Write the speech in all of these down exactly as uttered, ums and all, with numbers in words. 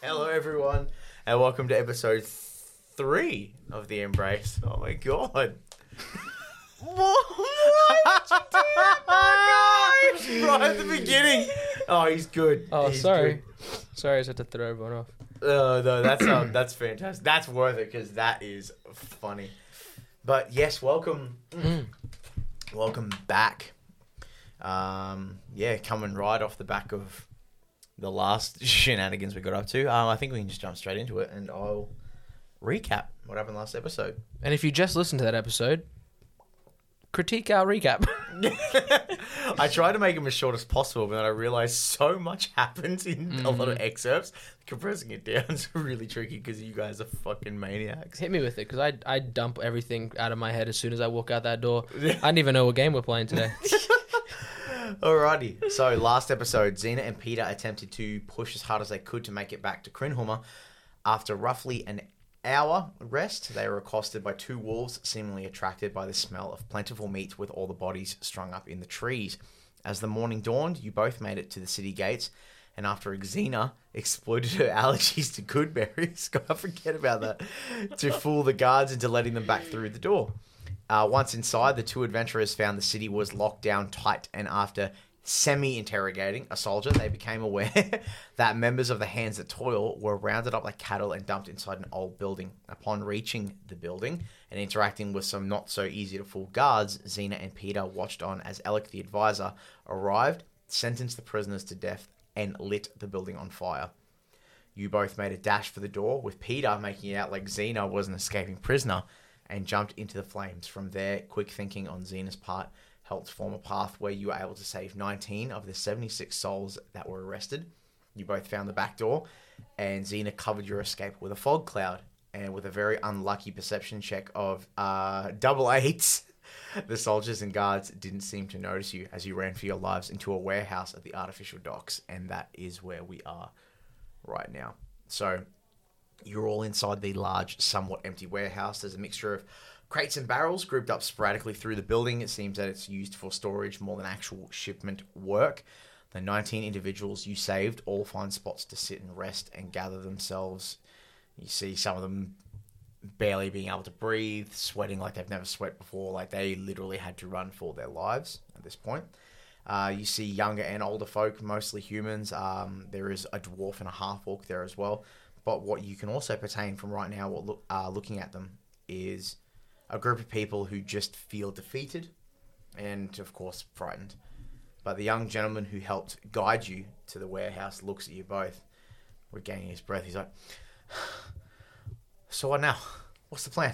Hello everyone, and welcome to episode three of The Embrace. Oh my god. What? Why did you do that, Marko? Right at the beginning. Oh, he's good. Oh, he's sorry. Good. Sorry, I just had to throw everyone off. Uh, no, that's um, that's fantastic. That's worth it because that is funny. But yes, welcome, mm. welcome back. Um, yeah, coming right off the back of the last shenanigans we got up to. Um, I think we can just jump straight into it, and I'll recap what happened last episode. And if you just listened to that episode, critique our recap. I tried to make them as short as possible, but then I realised so much happens in mm. a lot of excerpts. Compressing it down is really tricky because you guys are fucking maniacs. Hit me with it, because I, I dump everything out of my head as soon as I walk out that door. I didn't even know what game we're playing today. Alrighty. So, last episode, Xena and Peter attempted to push as hard as they could to make it back to Krinhoma. After roughly an hour rest, they were accosted by two wolves, seemingly attracted by the smell of plentiful meat with all the bodies strung up in the trees. As the morning dawned, you both made it to the city gates, and after Xena exploited her allergies to good berries, I forget about that, to fool the guards into letting them back through the door. Uh, once inside, the two adventurers found the city was locked down tight, and after semi-interrogating a soldier, they became aware that members of the Hands That Toil were rounded up like cattle and dumped inside an old building. Upon reaching the building and interacting with some not-so-easy-to-fool guards, Xena and Peter watched on as Alec, the advisor, arrived, sentenced the prisoners to death, and lit the building on fire. You both made a dash for the door, with Peter making it out like Xena was an escaping prisoner, and jumped into the flames. From there, quick thinking on Xena's part helped form a path where you were able to save nineteen of the seventy-six souls that were arrested. You both found the back door, and Xena covered your escape with a fog cloud, and with a very unlucky perception check of uh, double eights, the soldiers and guards didn't seem to notice you as you ran for your lives into a warehouse at the artificial docks, and that is where we are right now. So, you're all inside the large, somewhat empty warehouse. There's a mixture of crates and barrels grouped up sporadically through the building. It seems that it's used for storage more than actual shipment work. The nineteen individuals you saved all find spots to sit and rest and gather themselves. You see some of them barely being able to breathe, sweating like they've never sweat before, like they literally had to run for their lives at this point. Uh, you see younger and older folk, mostly humans. Um, there is a dwarf and a half-orc there as well. But what you can also pertain from right now, what look, uh, looking at them, is a group of people who just feel defeated and, of course, frightened. But the young gentleman who helped guide you to the warehouse looks at you both, regaining his breath. He's like, so what now? What's the plan?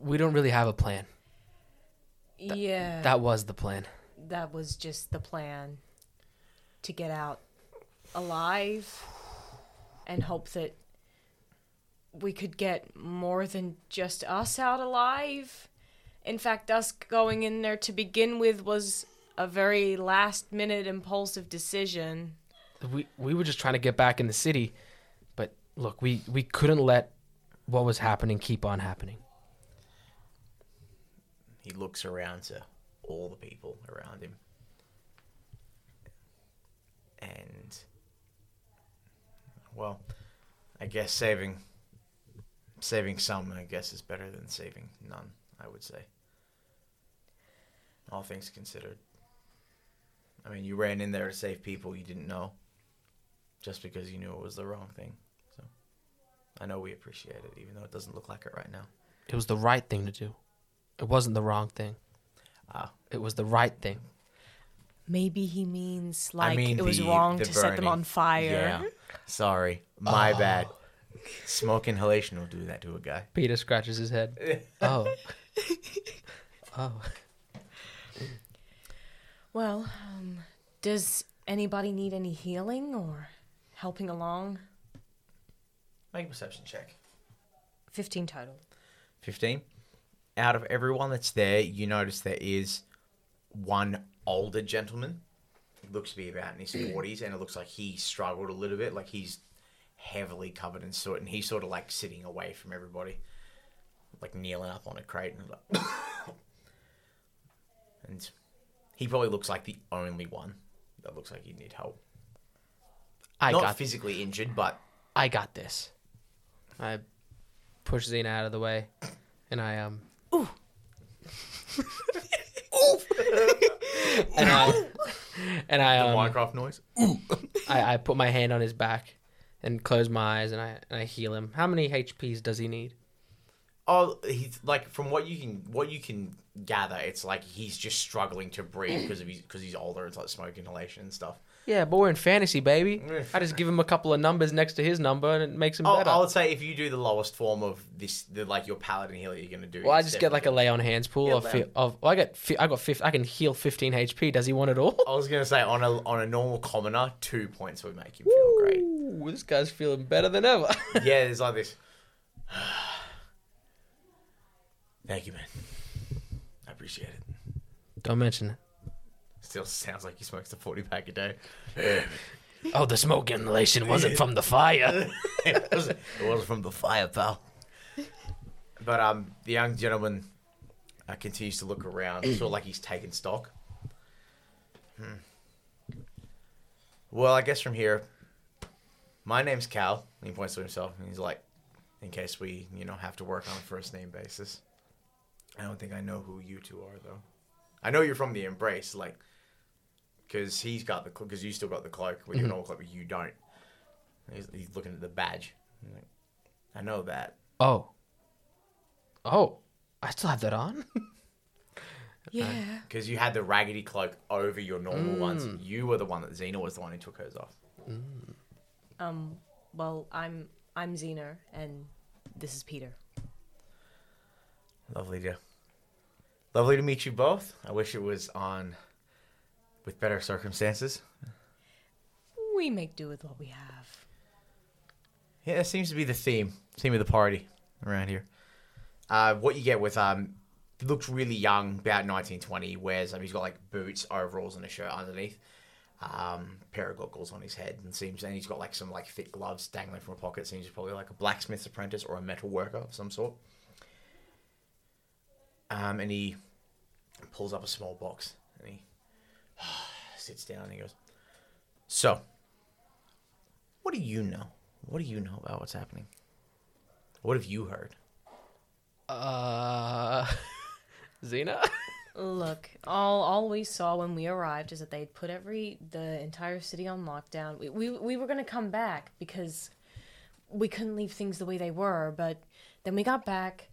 We don't really have a plan. Th- yeah. That was the plan. That was just the plan to get out alive and hope that we could get more than just us out alive. In fact, us going in there to begin with was a very last minute impulsive decision. We we were just trying to get back in the city, but look, we, we couldn't let what was happening keep on happening. He looks around to all the people around him. And well, I guess saving saving some, I guess, is better than saving none, I would say. All things considered. I mean, you ran in there to save people you didn't know just because you knew it was the wrong thing. So I know we appreciate it, even though it doesn't look like it right now. It was the right thing to do. It wasn't the wrong thing. Ah. It was the right thing. Maybe he means, like, I mean, it was the, wrong the to burning. Set them on fire. Yeah. Sorry. My oh. bad. Smoke inhalation will do that to a guy. Peter scratches his head. oh. oh. Well, um, does anybody need any healing or helping along? Make a perception check. fifteen total. fifteen? Out of everyone that's there, you notice there is one older gentleman, looks to be about in his forties, and it looks like he struggled a little bit, like he's heavily covered in soot, and he's sort of like sitting away from everybody, like kneeling up on a crate, and like and he probably looks like the only one that looks like he'd need help. I Not got physically this. injured, but... I got this. I push Xena out of the way, and I, um... Ooh! Ooh! and I... And I, um... The Minecraft noise? Ooh! I, I put my hand on his back, and close my eyes, and I and I heal him. How many H Ps does he need? Oh, he's like from what you can what you can gather, it's like he's just struggling to breathe because of his, because he's older. It's like smoke inhalation and stuff. Yeah, but we're in fantasy, baby. I just give him a couple of numbers next to his number, and it makes him oh, better. I would say if you do the lowest form of this, the, like your paladin healer, you're gonna do. Well, I just get like a lay on hands pool yeah, of, fi- of well, I get fi- I got fifth. I can heal fifteen H P. Does he want it all? I was gonna say on a on a normal commoner, two points would make him feel Ooh, great. Ooh, this guy's feeling better than ever. Yeah, it's like this. Thank you, man. I appreciate it. Don't mention it. Still sounds like he smokes a forty pack a day. Oh, the smoke inhalation wasn't from the fire. it, wasn't, it wasn't from the fire, pal. But um, the young gentleman uh, continues to look around, sort of like he's taking stock. Hmm. Well, I guess from here, my name's Cal. And he points to himself, and he's like, in case we, you know, have to work on a first name basis. I don't think I know who you two are, though. I know you're from the Embrace, like, because he's got the, because you still got the cloak, with your normal cloak, but you don't. He's, he's looking at the badge. He's like, I know that. Oh. Oh, I still have that on. Yeah. Because you had the raggedy cloak over your normal mm. ones. You were the one that Xena was the one who took hers off. Mm. Um. Well, I'm I'm Xena, and this is Peter. Lovely to, lovely to meet you both. I wish it was on with better circumstances. We make do with what we have. Yeah, that seems to be the theme, theme of the party around here. Uh, what you get with um, he looks really young, about nineteen twenty. He wears, um, he's got like boots, overalls, and a shirt underneath. Um, pair of goggles on his head, and seems, and he's got like some like thick gloves dangling from a pocket. Seems he's probably like a blacksmith's apprentice or a metal worker of some sort. Um, and he pulls up a small box and he oh, sits down and he goes, so, what do you know? What do you know about what's happening? What have you heard? Uh, Xena? Look, all all we saw when we arrived is that they'd put every the entire city on lockdown. We we, we were going to come back because we couldn't leave things the way they were, but then we got back.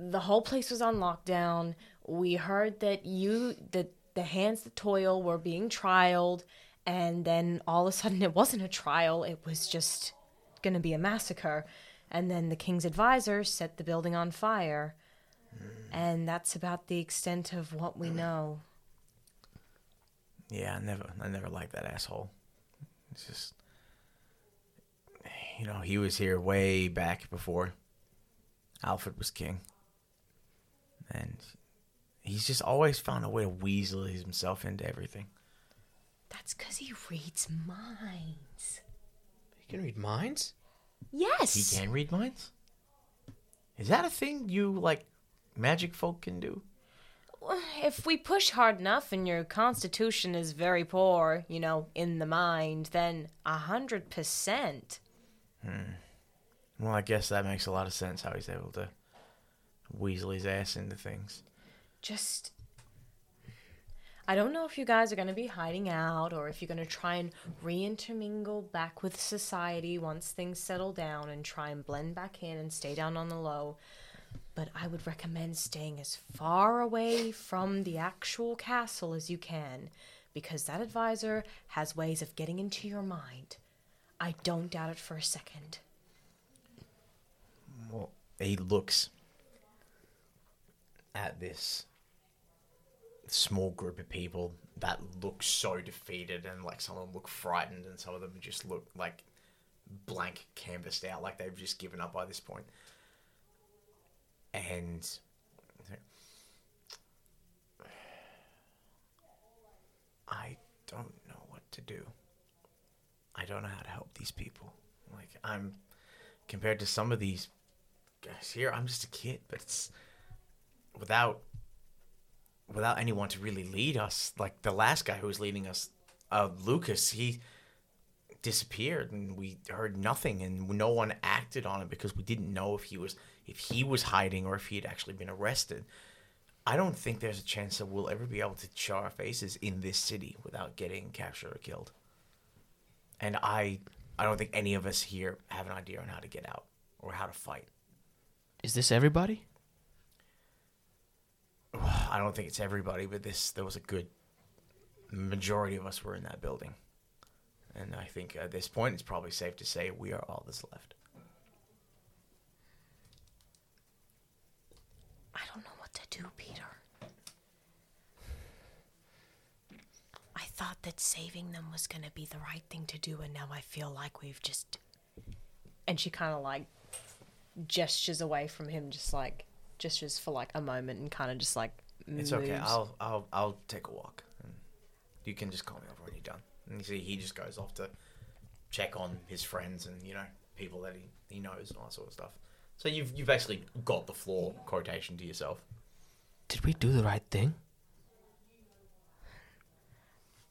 The whole place was on lockdown. We heard that you, that the Hands That Toil were being trialed, and then all of a sudden it wasn't a trial. It was just going to be a massacre. And then the king's advisor set the building on fire. Mm. And that's about the extent of what we know. Yeah, I never, I never liked that asshole. It's just, you know, he was here way back before Alfred was king. And he's just always found a way to weasel himself into everything. That's because he reads minds. He can read minds? Yes. He can read minds? Is that a thing you, like, magic folk can do? If we push hard enough and your constitution is very poor, you know, in the mind, then one hundred percent. Hmm. Well, I guess that makes a lot of sense how he's able to weasel his ass into things. Just, I don't know if you guys are going to be hiding out or if you're going to try and reintermingle back with society once things settle down and try and blend back in and stay down on the low, but I would recommend staying as far away from the actual castle as you can, because that advisor has ways of getting into your mind. I don't doubt it for a second. Well, he looks at this small group of people that look so defeated, and like some of them look frightened and some of them just look like blank canvassed out, like they've just given up by this point. And I don't know what to do. I don't know how to help these people. Like, I'm compared to some of these guys here, I'm just a kid, but it's Without without anyone to really lead us, like the last guy who was leading us, uh, Lucas, he disappeared, and we heard nothing, and no one acted on it because we didn't know if he was if he was hiding or if he had actually been arrested. I don't think there's a chance that we'll ever be able to show our faces in this city without getting captured or killed. And I, I don't think any of us here have an idea on how to get out or how to fight. Is this everybody? I don't think it's everybody, but this there was a good majority of us were in that building. And I think at this point, it's probably safe to say we are all that's left. I don't know what to do, Peter. I thought that saving them was going to be the right thing to do, and now I feel like we've just... And she kind of, like, gestures away from him, just, like, gestures for, like, a moment and kind of just, like, moves. It's okay. I'll, I'll, I'll take a walk. You can just call me over when you're done. And you see, he just goes off to check on his friends and, you know, people that he, he knows and all that sort of stuff. So you've you've actually got the floor quotation to yourself. Did we do the right thing?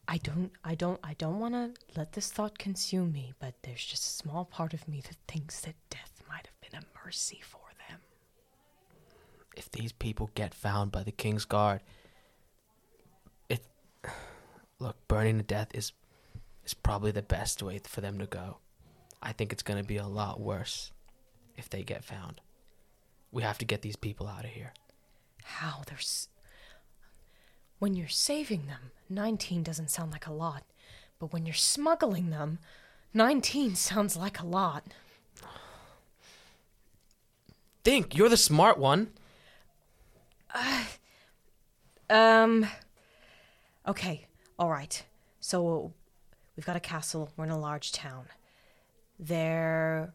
I don't I don't I don't want to let this thought consume me, but there's just a small part of me that thinks that death might have been a mercy for them. If these people get found by the King's Guard, it look, burning to death is is probably the best way for them to go. I think it's going to be a lot worse if they get found. We have to get these people out of here. How? There's... When you're saving them, nineteen doesn't sound like a lot. But when you're smuggling them, nineteen sounds like a lot. Think, you're the smart one. Uh, um. Okay, all right. So we've got a castle. We're in a large town. There...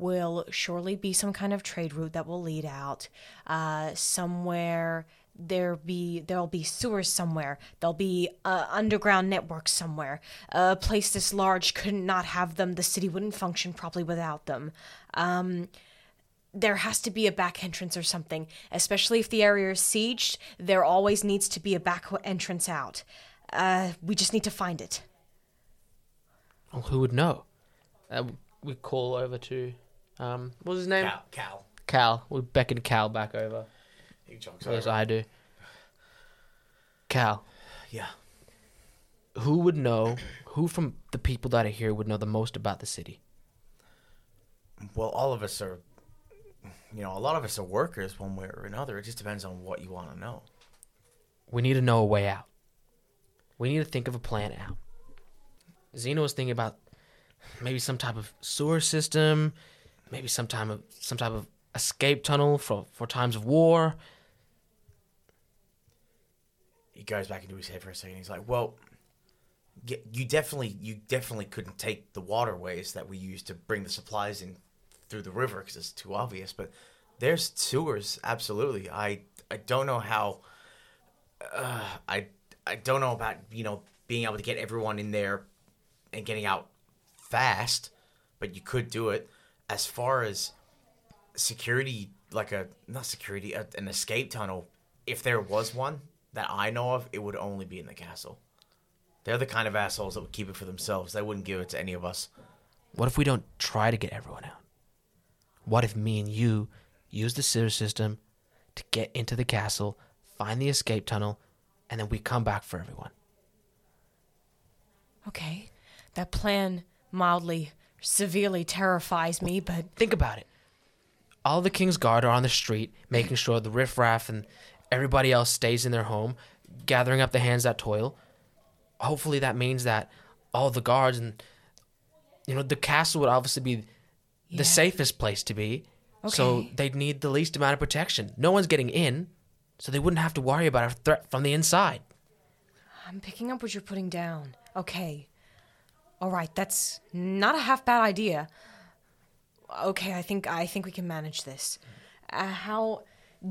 will surely be some kind of trade route that will lead out. Uh, somewhere there be there'll be sewers somewhere. There'll be uh, underground networks somewhere. A place this large could not have them. The city wouldn't function properly without them. Um, there has to be a back entrance or something. Especially if the area is sieged, there always needs to be a back entrance out. Uh, we just need to find it. Well, who would know? Uh, we call over to... Um, what was his name? Cal. Cal. Cal. We'll beckon Cal back over. He jogs over. As I do. Cal. Yeah. Who would know, who from the people that are here would know the most about the city? Well, all of us are, you know, a lot of us are workers one way or another. It just depends on what you want to know. We need to know a way out. We need to think of a plan out. Xena was thinking about maybe some type of sewer system. Maybe some type of some type of escape tunnel for, for times of war. He goes back into his head for a second. He's like, "Well, you definitely you definitely couldn't take the waterways that we used to bring the supplies in through the river because it's too obvious. But there's sewers, absolutely. I I don't know how. Uh, I I don't know about you know being able to get everyone in there and getting out fast, but you could do it. As far as security, like a, not security, a, an escape tunnel, if there was one that I know of, it would only be in the castle. They're the kind of assholes that would keep it for themselves. They wouldn't give it to any of us. What if we don't try to get everyone out? What if me and you use the sewer system to get into the castle, find the escape tunnel, and then we come back for everyone? Okay, that plan mildly... severely terrifies me, but... Think about it. All the King's Guard are on the street, making sure the riffraff and everybody else stays in their home, gathering up the hands that toil. Hopefully that means that all the guards and... You know, the castle would obviously be yeah. the safest place to be, okay. So they'd need the least amount of protection. No one's getting in, so they wouldn't have to worry about a threat from the inside. I'm picking up what you're putting down. Okay. All right, that's not a half bad idea. Okay, I think I think we can manage this. Uh, how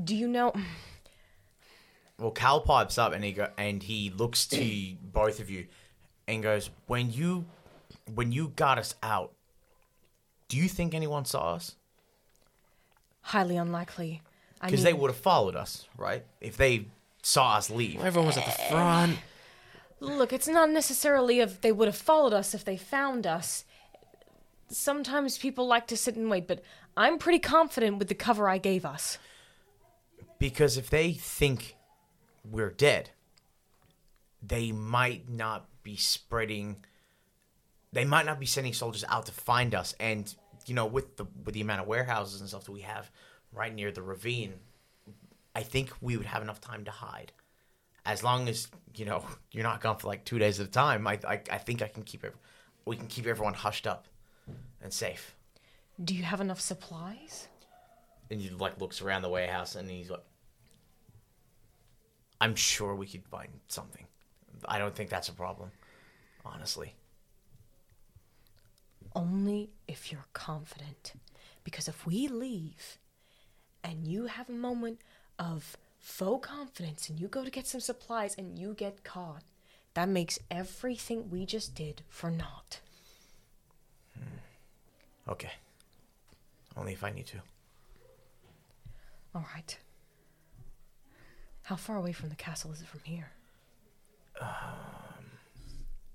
do you know? Well, Cal pipes up and he go, and he looks to both of you and goes, "When you when you got us out, do you think anyone saw us?" Highly unlikely. Because they would have followed us, right? If they saw us leave. Everyone was at the front. Look, it's not necessarily if they would have followed us if they found us. Sometimes people like to sit and wait, but I'm pretty confident with the cover I gave us. Because if they think we're dead, they might not be spreading... They might not be sending soldiers out to find us. And, you know, with the with the amount of warehouses and stuff that we have right near the ravine, I think we would have enough time to hide. As long as, you know, you're not gone for like two days at a time, I I, I think I can keep every, we can keep everyone hushed up and safe. Do you have enough supplies? And he, like, looks around the warehouse and he's like, I'm sure we could find something. I don't think that's a problem, honestly. Only if you're confident. Because if we leave and you have a moment of faux confidence and you go to get some supplies and you get caught, that makes everything we just did for naught. Hmm. Okay. Only if I need to. All right. How far away from the castle is it from here? Um,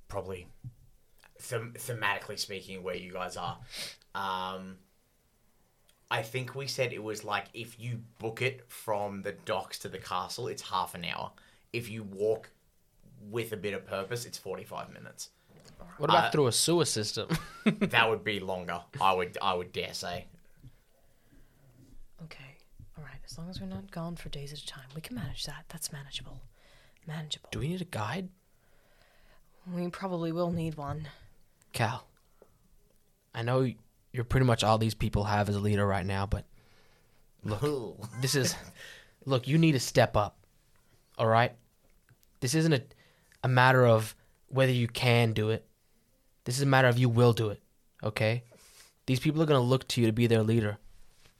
probably... Them- thematically speaking, where you guys are, um, I think we said it was like if you book it from the docks to the castle, it's half an hour. If you walk with a bit of purpose, it's forty-five minutes. What about uh, through a sewer system? That would be longer. I would, I would dare say. Okay, all right. As long as we're not gone for days at a time, we can manage that. That's manageable. Manageable. Do we need a guide? We probably will need one. Cal, I know you're pretty much all these people have as a leader right now, but look, Ooh. this is, look, you need to step up, all right? This isn't a, a matter of whether you can do it. This is a matter of you will do it, okay? These people are going to look to you to be their leader.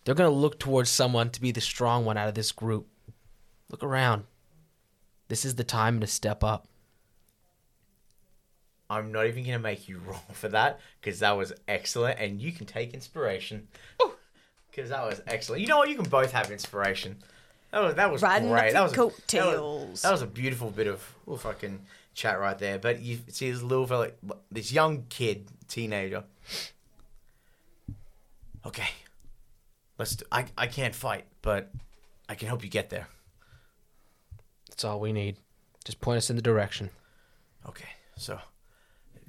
They're going to look towards someone to be the strong one out of this group. Look around. This is the time to step up. I'm not even going to make you roll for that because that was excellent, and you can take inspiration because that was excellent. You know what? You can both have inspiration. That was that was Riding great. That was, coattails. A, that, was, that was a beautiful bit of ooh, fucking chat right there. But you see this little fella, this young kid, teenager. Okay, let's. Do, I I can't fight, but I can help you get there. That's all we need. Just point us in the direction. Okay, so.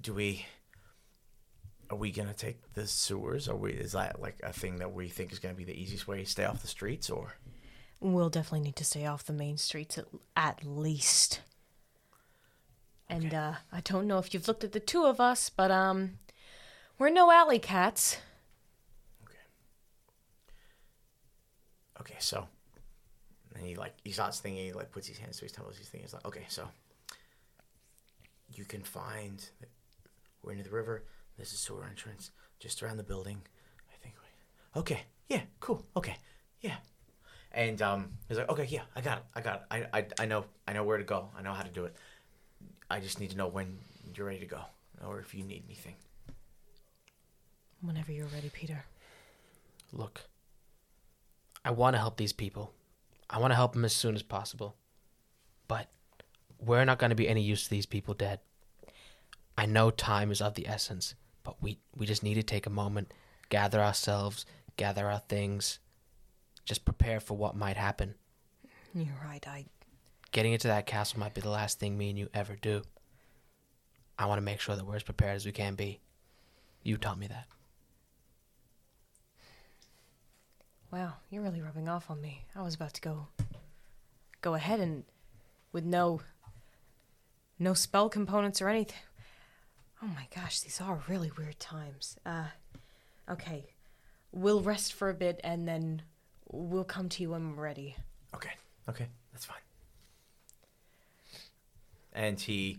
Do we, are we going to take the sewers? Are we, is that like a thing that we think is going to be the easiest way to stay off the streets or? We'll definitely need to stay off the main streets at, at least. And okay. uh, I don't know if you've looked at the two of us, but um, we're no alley cats. Okay. Okay, so, and he like, he starts thinking, he like puts his hands to his temples, he's thinking, he's like, okay, so you can find... We're into the river. There's a sewer entrance just around the building. I think we... Okay. Yeah. Cool. Okay. Yeah. And um, he's like, okay, yeah, I got it. I got it. I, I, I know I know where to go. I know how to do it. I just need to know when you're ready to go or if you need anything. Whenever you're ready, Peter. Look, I want to help these people. I want to help them as soon as possible. But we're not going to be any use to these people dead. I know time is of the essence, but we, we just need to take a moment, gather ourselves, gather our things, just prepare for what might happen. You're right, I... Getting into that castle might be the last thing me and you ever do. I want to make sure that we're as prepared as we can be. You taught me that. Wow, you're really rubbing off on me. I was about to go, go ahead and with no, no spell components or anything... Oh my gosh, these are really weird times. Uh, okay, we'll rest for a bit and then we'll come to you when we're ready. Okay, okay, that's fine. And he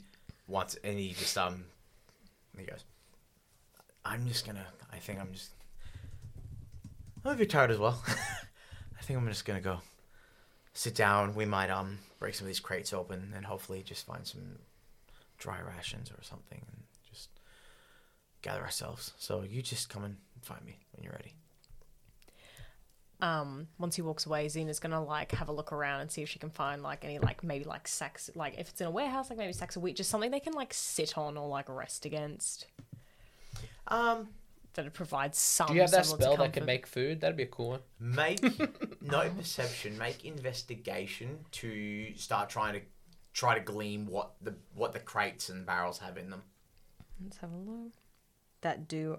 wants, and he just, um, he goes, I'm just gonna, I think I'm just, I'm a bit tired as well. I think I'm just gonna go sit down. We might, um, break some of these crates open and hopefully just find some dry rations or something and gather ourselves. So you just come and find me when you're ready. um, once he walks away, Xena's going to, like, have a look around and see if she can find, like, any, like, maybe, like, sacks, like, if it's in a warehouse, like, maybe sacks of wheat, just something they can, like, sit on or, like, rest against. Um... That it provides some. Do you have that spell that can make food? That'd be a cool one. Make no perception. Make investigation to start trying to try to glean what the what the crates and barrels have in them. Let's have a look. That do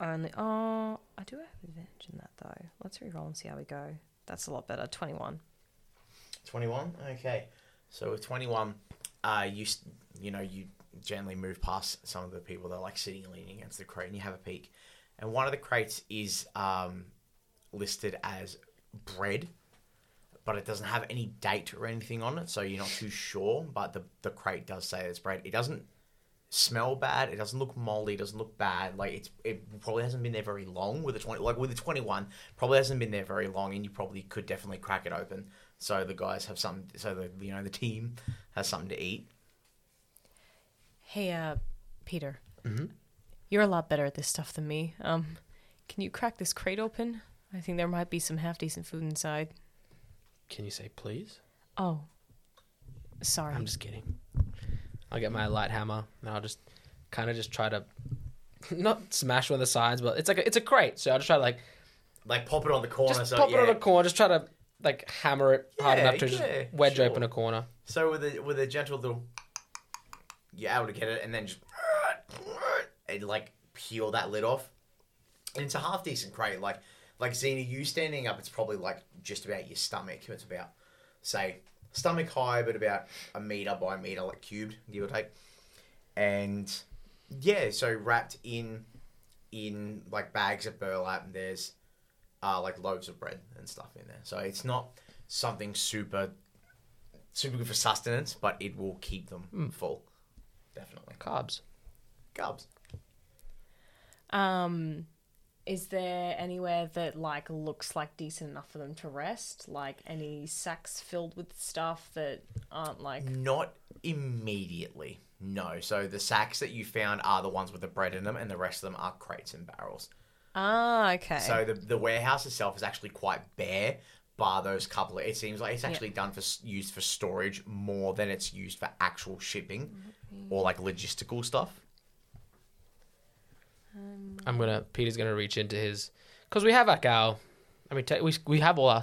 only. Oh, I do have advantage in that though. Let's reroll and see how we go. That's a lot better. twenty-one twenty-one Okay. So with twenty-one, uh, you you know you. gently move past some of the people that are like sitting and leaning against the crate, and you have a peek. And one of the crates is um, listed as bread, but it doesn't have any date or anything on it, so you're not too sure, but the, the crate does say it's bread. It doesn't smell bad. It doesn't look moldy. It doesn't look bad. Like it's It probably hasn't been there very long. With the twenty, like with the twenty-one, probably hasn't been there very long, and you probably could definitely crack it open. So the guys have something, so the you know the team has something to eat. Hey, uh, Peter, mm-hmm. You're a lot better at this stuff than me. Um, can you crack this crate open? I think there might be some half-decent food inside. Can you say please? Oh, sorry. I'm just kidding. I'll get my light hammer, and I'll just kind of just try to, not smash one of the sides, but it's like a, it's a crate, so I'll just try to like... Like pop it on the corner. Just so pop yeah. it on the corner, just try to like hammer it yeah, hard enough to yeah, just wedge sure. open a corner. So with a, with a gentle little... You're able to get it and then just and like peel that lid off. And it's a half decent crate. Like like Xena, you standing up, it's probably like just about your stomach. It's about say stomach high, but about a meter by a meter, like cubed, give or take. And yeah, so wrapped in in like bags of burlap, and there's uh like loaves of bread and stuff in there. So it's not something super super good for sustenance, but it will keep them mm. full. Definitely. Carbs. Carbs. Um, is there anywhere that, like, looks, like, decent enough for them to rest? Like, any sacks filled with stuff that aren't, like... Not immediately, no. So the sacks that you found are the ones with the bread in them, and the rest of them are crates and barrels. Ah, okay. So the, the warehouse itself is actually quite bare, bar those couple of... It seems like it's actually yeah. done for used for storage more than it's used for actual shipping. Mm-hmm. Or like logistical stuff. Um, I'm gonna. Peter's gonna reach into his, because we have our gal. I mean, t- we we have all our,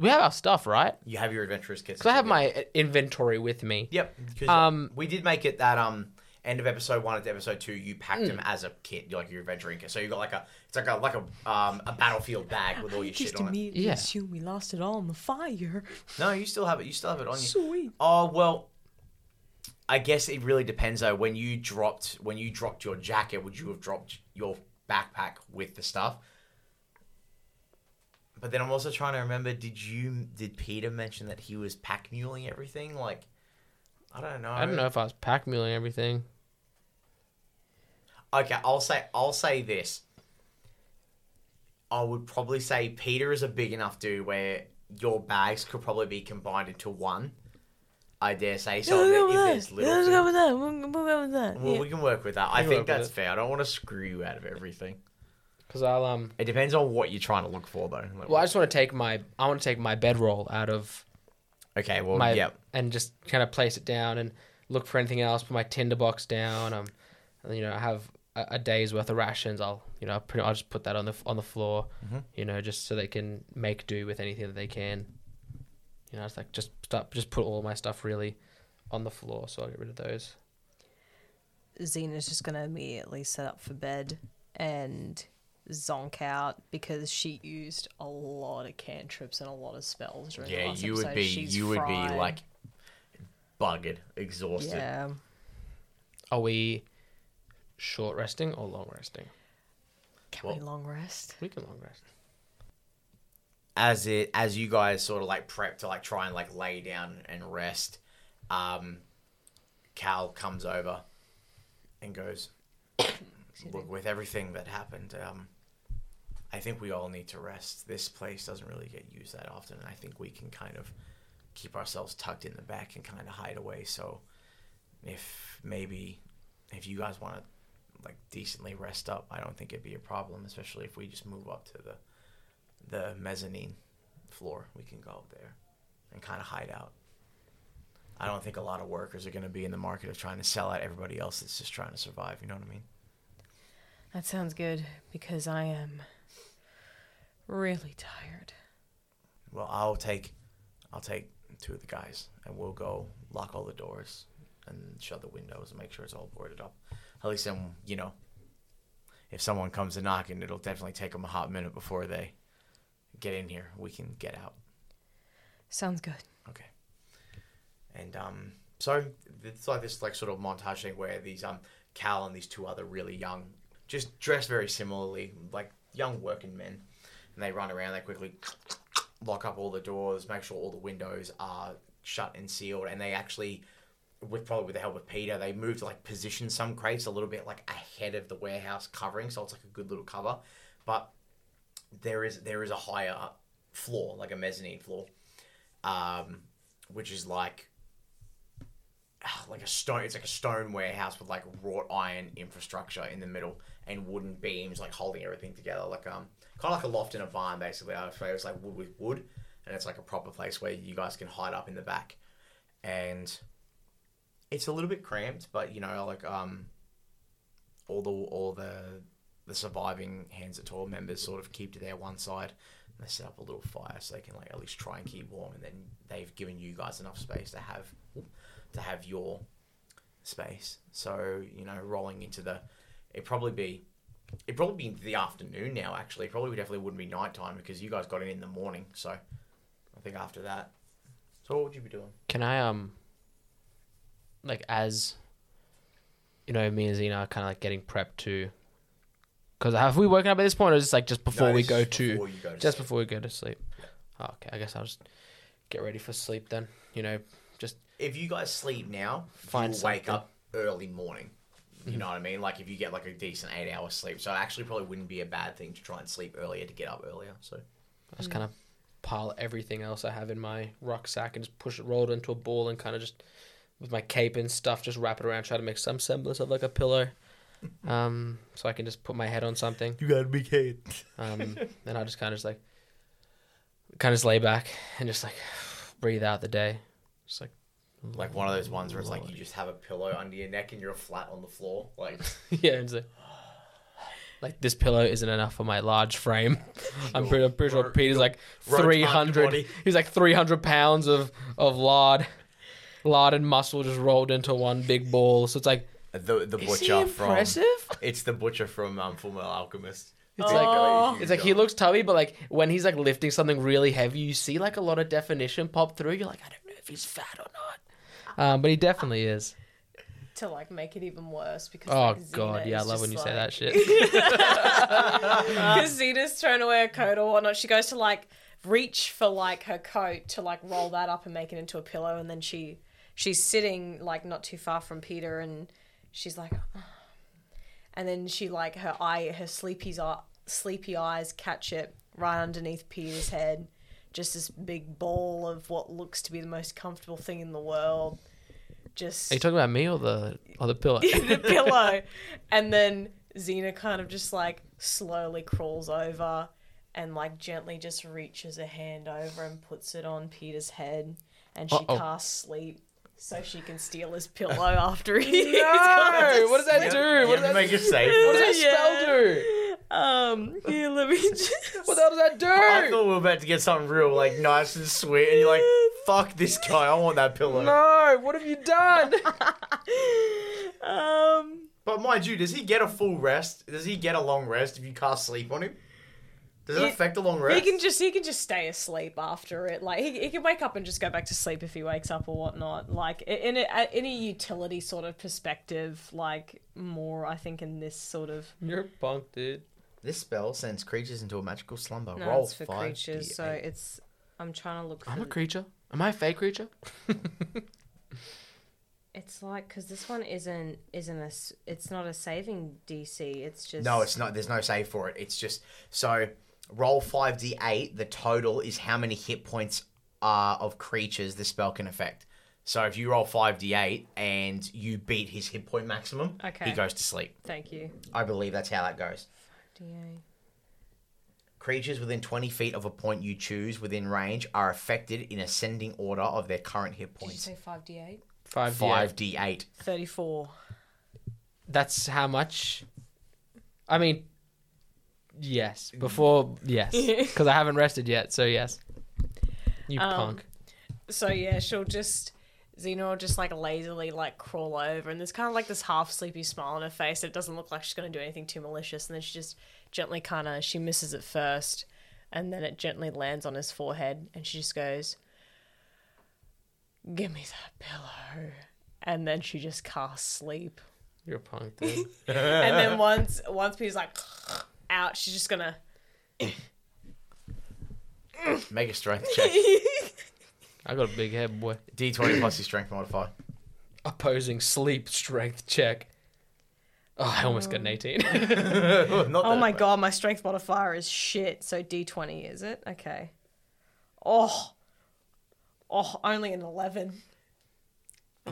we have our stuff, right? You have your adventurous kits. Because I have my inventory with me. Yep. Um, we did make it that um end of episode one to episode two. You packed mm. them as a kit, like your adventuring kit. So you got like a, it's like a like a um a battlefield bag with all your shit on it. Yeah. Assume we lost it all in the fire. No, you still have it. You still have it on you. Sweet. Oh well. I guess it really depends though. When you dropped when you dropped your jacket, would you have dropped your backpack with the stuff? But then I'm also trying to remember. Did you did Peter mention that he was pack muling everything? Like, I don't know. I don't know if I was pack muling everything. Okay, I'll say I'll say this. I would probably say Peter is a big enough dude where your bags could probably be combined into one. I dare say so. Yeah, we'll go with that. Let's go with that. We'll, we'll go with that. Well, yeah. We can work with that. I think that's fair. I don't want to screw you out of everything. Because I'll um. It depends on what you're trying to look for, though. Like, well, I just want to take my. I want to take my bedroll out of. Okay. Well. My, yep. And just kind of place it down and look for anything else. Put my tinder box down. Um, and, you know, I have a, a day's worth of rations. I'll you know pretty. I'll just put that on the on the floor. Mm-hmm. You know, just so they can make do with anything that they can. You know, it's like just start, just put all my stuff really on the floor, so I'll get rid of those. Xena's just going to immediately set up for bed and zonk out because she used a lot of cantrips and a lot of spells during yeah, the last you episode. Would be, She's you fried. Would be like buggered, exhausted. Yeah. Are we short resting or long resting? Can well, we long rest? We can long rest. As it as you guys sort of like prep to like try and like lay down and rest, um, Cal comes over and goes, "Look, with everything that happened, um, I think we all need to rest. This place doesn't really get used that often, and I think we can kind of keep ourselves tucked in the back and kind of hide away. So, if maybe if you guys want to like decently rest up, I don't think it'd be a problem, especially if we just move up to the." the mezzanine floor. We can go up there and kind of hide out. I don't think a lot of workers are going to be in the market of trying to sell out everybody else that's just trying to survive. You know what I mean? That sounds good, because I am really tired. Well, I'll take, I'll take two of the guys, and we'll go lock all the doors and shut the windows and make sure it's all boarded up. At least, then, you know, if someone comes to knocking, it'll definitely take them a hot minute before they get in here. We can get out. Sounds good. Okay. And um, so it's like this like sort of montage thing where these um Cal and these two other really young, just dressed very similarly, like young working men, and they run around. They quickly lock up all the doors, make sure all the windows are shut and sealed, and they actually, with probably with the help of Peter, they move to like position some crates a little bit like ahead of the warehouse covering, so it's like a good little cover. But there is there is a higher floor, like a mezzanine floor, um, which is like. like a stone it's like a stone warehouse with like wrought iron infrastructure in the middle and wooden beams like holding everything together, like um kind of like a loft in a barn basically. I afraid it's like wood with wood, and it's like a proper place where you guys can hide up in the back, and it's a little bit cramped, but you know, like um all the all the the surviving Hands That Toil members sort of keep to their one side. They set up a little fire so they can like at least try and keep warm, and then they've given you guys enough space to have to have your space. So, you know, rolling into the it'd probably be it'd probably be the afternoon now actually. It probably definitely wouldn't be nighttime because you guys got in in the morning. So I think after that. So what would you be doing? Can I um like as you know, me and Xena are kinda like getting prepped to, because have we woken up at this point, or is this like just before no, we go to, before go to just sleep. before we go to sleep? Yeah. Oh, okay, I guess I'll just get ready for sleep then. You know, just if you guys sleep now, find you'll wake up early morning. You mm-hmm. know what I mean? Like if you get like a decent eight hour sleep, so it actually probably wouldn't be a bad thing to try and sleep earlier to get up earlier. So I just mm-hmm. kind of pile everything else I have in my rucksack and just push it, roll it into a ball, and kind of just with my cape and stuff, just wrap it around, try to make some semblance of like a pillow. Um, so I can just put my head on something. You got a big head. Um, and I just kind of just like, kind of just lay back and just like breathe out the day. Just like, like one of those ones where it's like you just have a pillow under your neck and you're flat on the floor. Like, yeah, it's like, like this pillow isn't enough for my large frame. I'm pretty, I'm pretty sure Peter's like three hundred. He's like three hundred pounds of of lard, lard and muscle just rolled into one big ball. So it's like. The the butcher Is he impressive? from it's the butcher from um, Full Metal Alchemist. It's oh. like really it's like he looks tubby, but like when he's like lifting something really heavy, you see like a lot of definition pop through. You're like, I don't know if he's fat or not, um, but he definitely is. To like make it even worse because oh like, god yeah I love when you like... say that shit. Because Xena's trying to wear a coat or whatnot. She goes to like reach for like her coat to like roll that up and make it into a pillow, and then she she's sitting like not too far from Peter and. She's like, oh. And then she like her eye, her sleepy sleepy eyes catch it right underneath Peter's head, just this big ball of what looks to be the most comfortable thing in the world. Just are you talking about me or the or the pillow? The pillow. And then Xena kind of just like slowly crawls over and like gently just reaches a hand over and puts it on Peter's head, and she Uh-oh. casts sleep. So she can steal his pillow after he's no! gone. What does that do? You what does that make it safe? What does that spell do? Um, here, let me just. What the hell does that do? I thought we were about to get something real, like nice and sweet, and you're like, "Fuck this guy! I want that pillow." No, what have you done? um. But mind you, does he get a full rest? Does he get a long rest if you cast sleep on him? Does it, it affect a long rest? He can just he can just stay asleep after it. Like he, he can wake up and just go back to sleep if he wakes up or whatnot. Like in a, in a utility sort of perspective, like more I think in this sort of. You're bunk, dude. This spell sends creatures into a magical slumber. No, Roll it's for five creatures, D eight. So it's. I'm trying to look. For I'm a creature. Am I a fake creature? It's like because this one isn't isn't a it's not a saving D C. It's just no. It's not. There's no save for it. It's just so. Roll five d eight, the total is how many hit points uh, of creatures the spell can affect. So if you roll five d eight and you beat his hit point maximum, okay. He goes to sleep. Thank you. I believe that's how that goes. five d eight. Creatures within twenty feet of a point you choose within range are affected in ascending order of their current hit points. Did you say five d eight? five d eight. five d eight. thirty-four. That's how much? I mean, yes. Before, yes. Because I haven't rested yet, so yes. You um, punk. So yeah, she'll just... Xena will just like lazily like crawl over, and there's kind of like this half sleepy smile on her face. It doesn't look like she's going to do anything too malicious, and then she just gently kind of, she misses it first, and then it gently lands on his forehead, and she just goes, "Give me that pillow," and then she just casts sleep. You're a punk, dude. And then once once Peter's like out, she's just gonna make a strength check. I got a big head, boy. D twenty plus your strength modifier. Opposing sleep strength check. Oh, I almost um, got an eighteen. Not oh my bad. God, my strength modifier is shit. So D twenty, is it? Okay. Oh. Oh, only an eleven.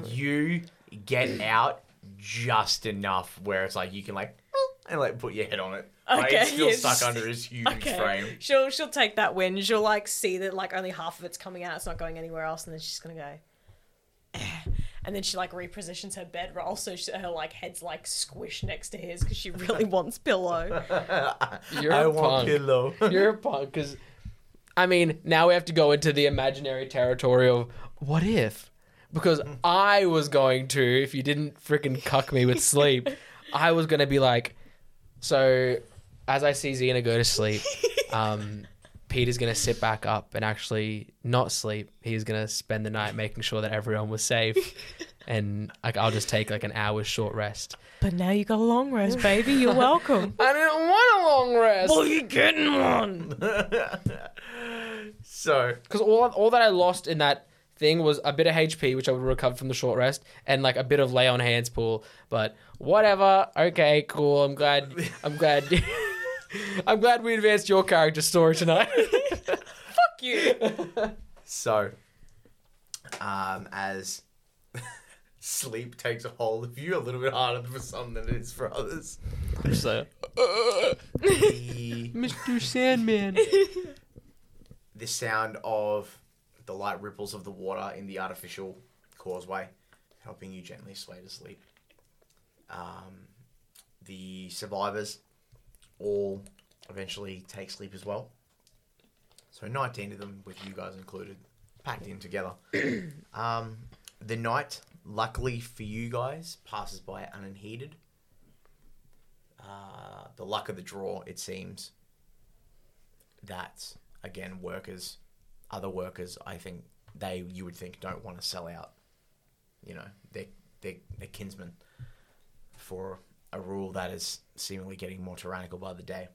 You get out just enough where it's like you can like, and like put your head on it. Okay, like, it's still yes. stuck under his huge okay. frame. She'll she'll take that win. She'll like see that like only half of it's coming out. It's not going anywhere else, and then she's gonna go. And then she like repositions her bedroll so she, her like head's like squished next to his because she really wants pillow. You're I a want punk. Pillow. You're a punk because, I mean, now we have to go into the imaginary territory of what if, because I was going to, if you didn't freaking cuck me with sleep, I was gonna be like, so. As I see Xena go to sleep, um, Peter's going to sit back up and actually not sleep. He's going to spend the night making sure that everyone was safe. And like, I'll just take like an hour's short rest. But now you got a long rest, baby. You're welcome. I didn't want a long rest. Well, you're getting one. So, because all, all that I lost in that thing was a bit of H P, which I would recover from the short rest, and like a bit of lay on hands pool. But whatever. Okay, cool. I'm glad. I'm glad. I'm glad we advanced your character story tonight. Fuck you. So, um, as sleep takes a hold of you, a little bit harder for some than it is for others. So, the... Mister Sandman. The sound of the light ripples of the water in the artificial causeway, helping you gently sway to sleep. Um, the survivors all eventually take sleep as well. So nineteen of them, with you guys included, packed in together. Um, the night, luckily for you guys, passes by unheeded. Uh, the luck of the draw, it seems, that, again, workers, other workers, I think, they, you would think, don't want to sell out, you know, their, their, their kinsmen for a rule that is seemingly getting more tyrannical by the day.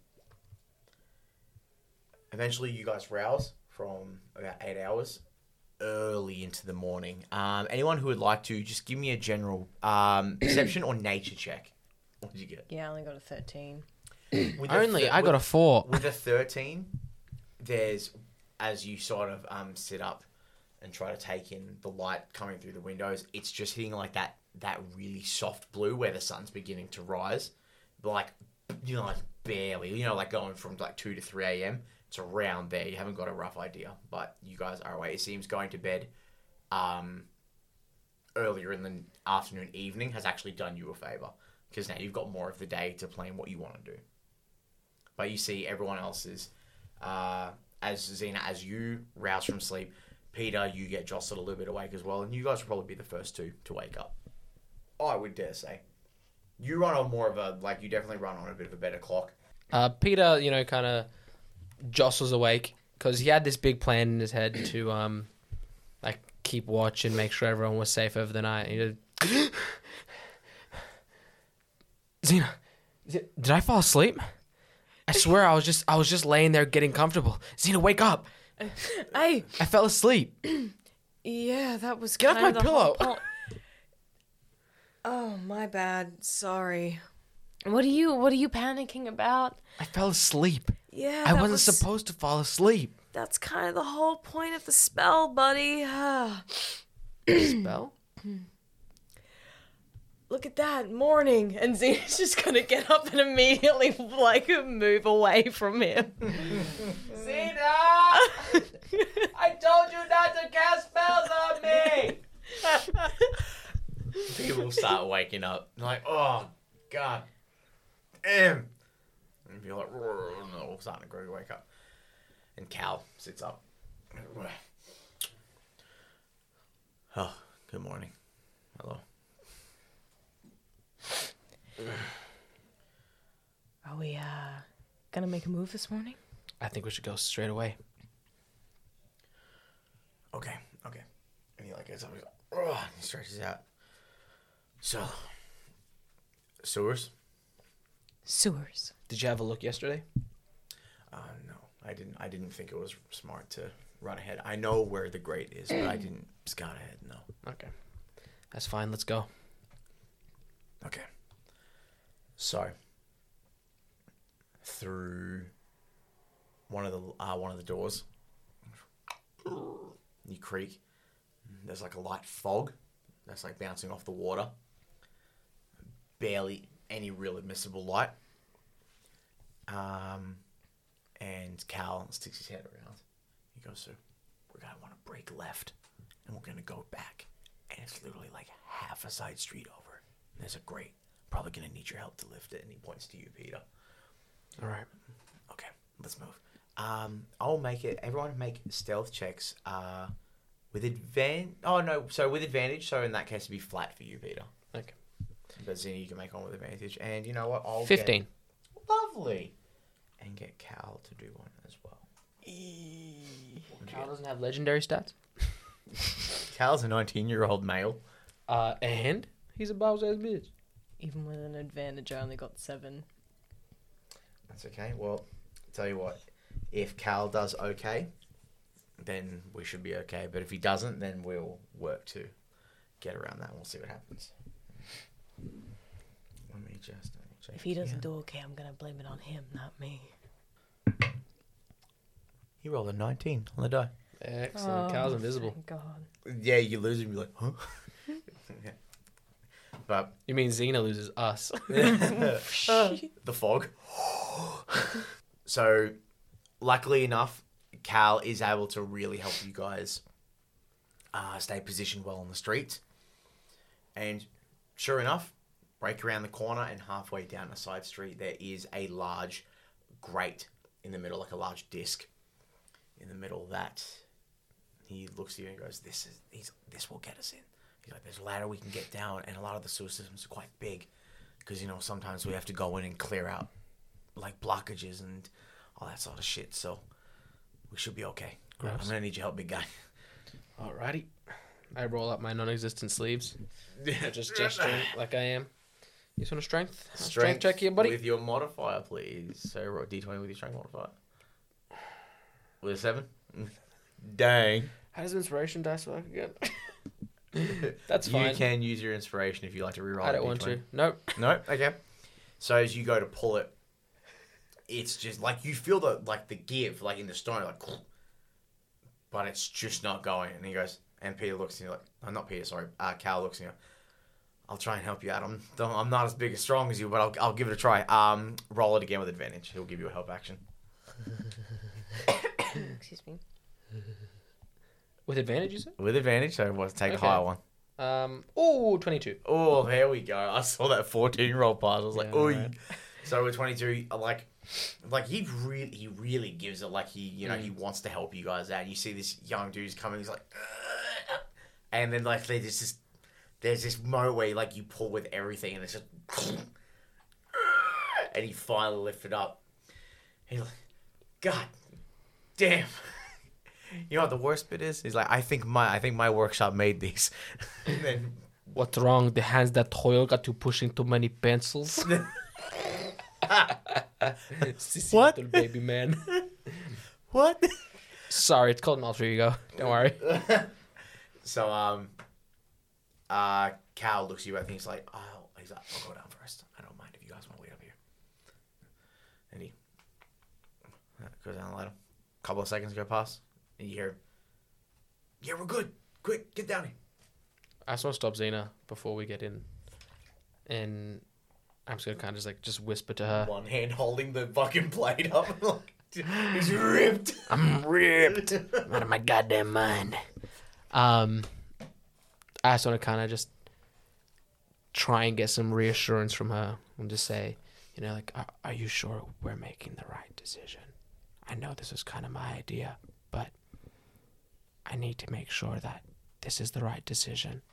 Eventually, you guys rouse from about eight hours early into the morning. Um, anyone who would like to, just give me a general um, perception or nature check. What did you get? Yeah, I only got a thirteen. With only? Th- I got with, a four. With a thirteen, there's, as you sort of um, sit up and try to take in the light coming through the windows, it's just hitting like that that really soft blue where the sun's beginning to rise. Like, you know, like barely, you know, like going from like two to three a.m. It's around there. You haven't got a rough idea, but you guys are away. It seems going to bed um, earlier in the afternoon, evening has actually done you a favour because now you've got more of the day to plan what you want to do. But you see everyone else is, uh, as Xena, as you rouse from sleep, Peter, you get jostled a little bit awake as well, and you guys will probably be the first two to wake up. Oh, I would dare say. You run on more of a, like, you definitely run on a bit of a better clock. Uh, Peter, you know, kind of jostles awake because he had this big plan in his head to, um, like, keep watch and make sure everyone was safe over the night. And he just... Xena, did I fall asleep? I swear I was just, I was just laying there getting comfortable. Xena, wake up. Uh, I... I fell asleep. Yeah, that was kind of... Get off my pillow. Whole... Oh, my bad. Sorry. What are you What are you panicking about? I fell asleep. Yeah, I wasn't was... supposed to fall asleep. That's kind of the whole point of the spell, buddy. Spell? look at that, morning. And Xena's just going to get up and immediately, like, move away from him. Xena! I told you not to cast spells on me! People start waking up. Like, oh, God. Damn. And be like, all starting to wake up. And Cal sits up. Oh, good morning. Hello. Are we, uh, gonna make a move this morning? I think we should go straight away. Okay, okay. And he, like, gets up and goes, oh, and he stretches out. So, sewers? Sewers. Did you have a look yesterday? Uh, no, I didn't. I didn't think it was smart to run ahead. I know where the grate is, but I didn't scout ahead, no. Okay. That's fine, let's go. Okay. So, through one of the uh, one of the doors, you creak. There's like a light fog that's like bouncing off the water. Barely any real admissible light. Um, and Cal sticks his head around. He goes, "So we're gonna want to break left, and we're gonna go back, and it's literally like half a side street over. There's a grate. Probably gonna need your help to lift it." And he points to you, Peter. All right. Okay, let's move. Um, I'll make it. Everyone make stealth checks. Uh, with advantage. Oh no. So with advantage. So in that case, it'd be flat for you, Peter. Okay. But Xena, you can make one with advantage. And you know what? I'll fifteen. Get... Lovely. And get Cal to do one as well. E- Cal doesn't have legendary stats. Cal's a nineteen-year-old male. Uh, and he's a balls-ass bitch. Even with an advantage, I only got seven. That's okay. Well, tell you what. If Cal does okay, then we should be okay. But if he doesn't, then we'll work to get around that and we'll see what happens. Let me just check. If he doesn't yeah. do okay, I'm going to blame it on him, not me. He rolled a nineteen on the die. Excellent. Oh, Cal's invisible. Thank God. Yeah, you lose him. You're like, huh? yeah. But you mean Xena loses us? The fog. So, luckily enough, Cal is able to really help you guys uh, stay positioned well on the street. And sure enough, break around the corner and halfway down a side street, there is a large grate in the middle, like a large disc in the middle. That he looks at you and goes, "This is he's, this will get us in." He's like, "There's a ladder we can get down, and a lot of the sewer systems are quite big, because you know sometimes we have to go in and clear out like blockages and all that sort of shit. So we should be okay. Gross. I'm gonna need your help, big guy." Alrighty, I roll up my non-existent sleeves, just gesturing like I am. You just want a strength? strength? Strength check here, buddy. With your modifier, please. So roll D twenty with your strength modifier. With a seven. Dang. How does inspiration dice work again? That's fine. You can use your inspiration if you like to reroll it. I don't want to. Nope. Nope. Okay. So as you go to pull it, it's just like you feel the like the give like in the stone, like, but it's just not going. And he goes, and Peter looks and you're like, I'm oh, not Peter, sorry. Uh, Cal looks and you. I'll try and help you out. I'm I'm not as big as strong as you, but I'll I'll give it a try. Um, roll it again with advantage. He'll give you a help action. Excuse me. With advantage, is it? With advantage, so we'll take okay. a higher one. Um, oh, twenty-two. Oh, there we go. I saw that fourteen-year-old part. I was like, yeah, ooh. Right. So with twenty-two, like, like he really, he really gives it. Like he, you know, mm. he wants to help you guys out. And you see this young dude's coming. He's like, ugh. And then like there's just this, there's this moment where like you pull with everything, and it's just, ugh. And he finally lifts it up. He's like, God damn. You know what the worst bit is? He's like, I think my I think my workshop made these. And then, what's wrong? The hands that toil got you pushing too many pencils. Sissy what? Little baby man. What? Sorry, it's called an alter ego. Don't worry. So um, uh, Cal looks at you. I think he's like, oh, he's like, I'll go down first. I don't mind if you guys want to wait up here. And he goes down the ladder. A couple of seconds go past. And you hear, yeah, we're good. Quick, get down here. I just want to stop Xena before we get in. and I'm just gonna kind of just like just whisper to her. One hand holding the fucking plate up, like he's ripped. I'm ripped out of my goddamn mind. Um, I sort of kind of just try and get some reassurance from her and just say, you know, like, are, are you sure we're making the right decision? I know this was kind of my idea, but I need to make sure that this is the right decision.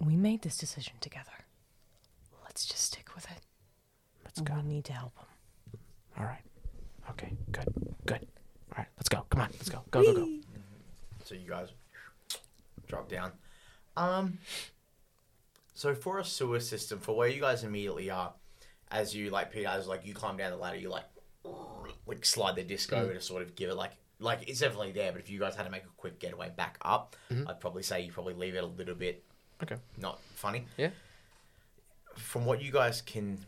We made this decision together. Let's just stick with it. Let's go. We need to help him. All right. Okay, good, good. All right, let's go. Come on, let's go. Go, Whee! go, go. So you guys drop down. Um... So for a sewer system, for where you guys immediately are, as you, like, Peter, as, like, you climb down the ladder, you, like, like slide the disc over mm. to sort of give it, like, like, it's definitely there, but if you guys had to make a quick getaway back up, mm-hmm. I'd probably say you probably leave it a little bit okay, not funny. Yeah. From what you guys can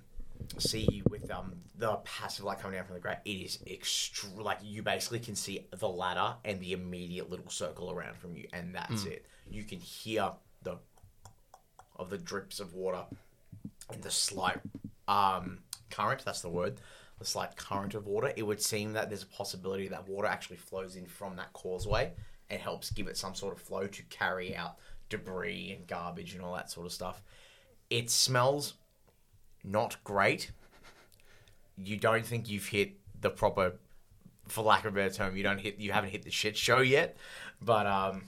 see with um the passive light coming down from the grate, it is extru- like, you basically can see the ladder and the immediate little circle around from you, and that's mm. it. You can hear the... of the drips of water and the slight um, current, that's the word, the slight current of water. It would seem that there's a possibility that water actually flows in from that causeway and helps give it some sort of flow to carry out debris and garbage and all that sort of stuff. It smells not great. You don't think you've hit the proper, for lack of a better term, you don't hit, you haven't hit the shit show yet, but um,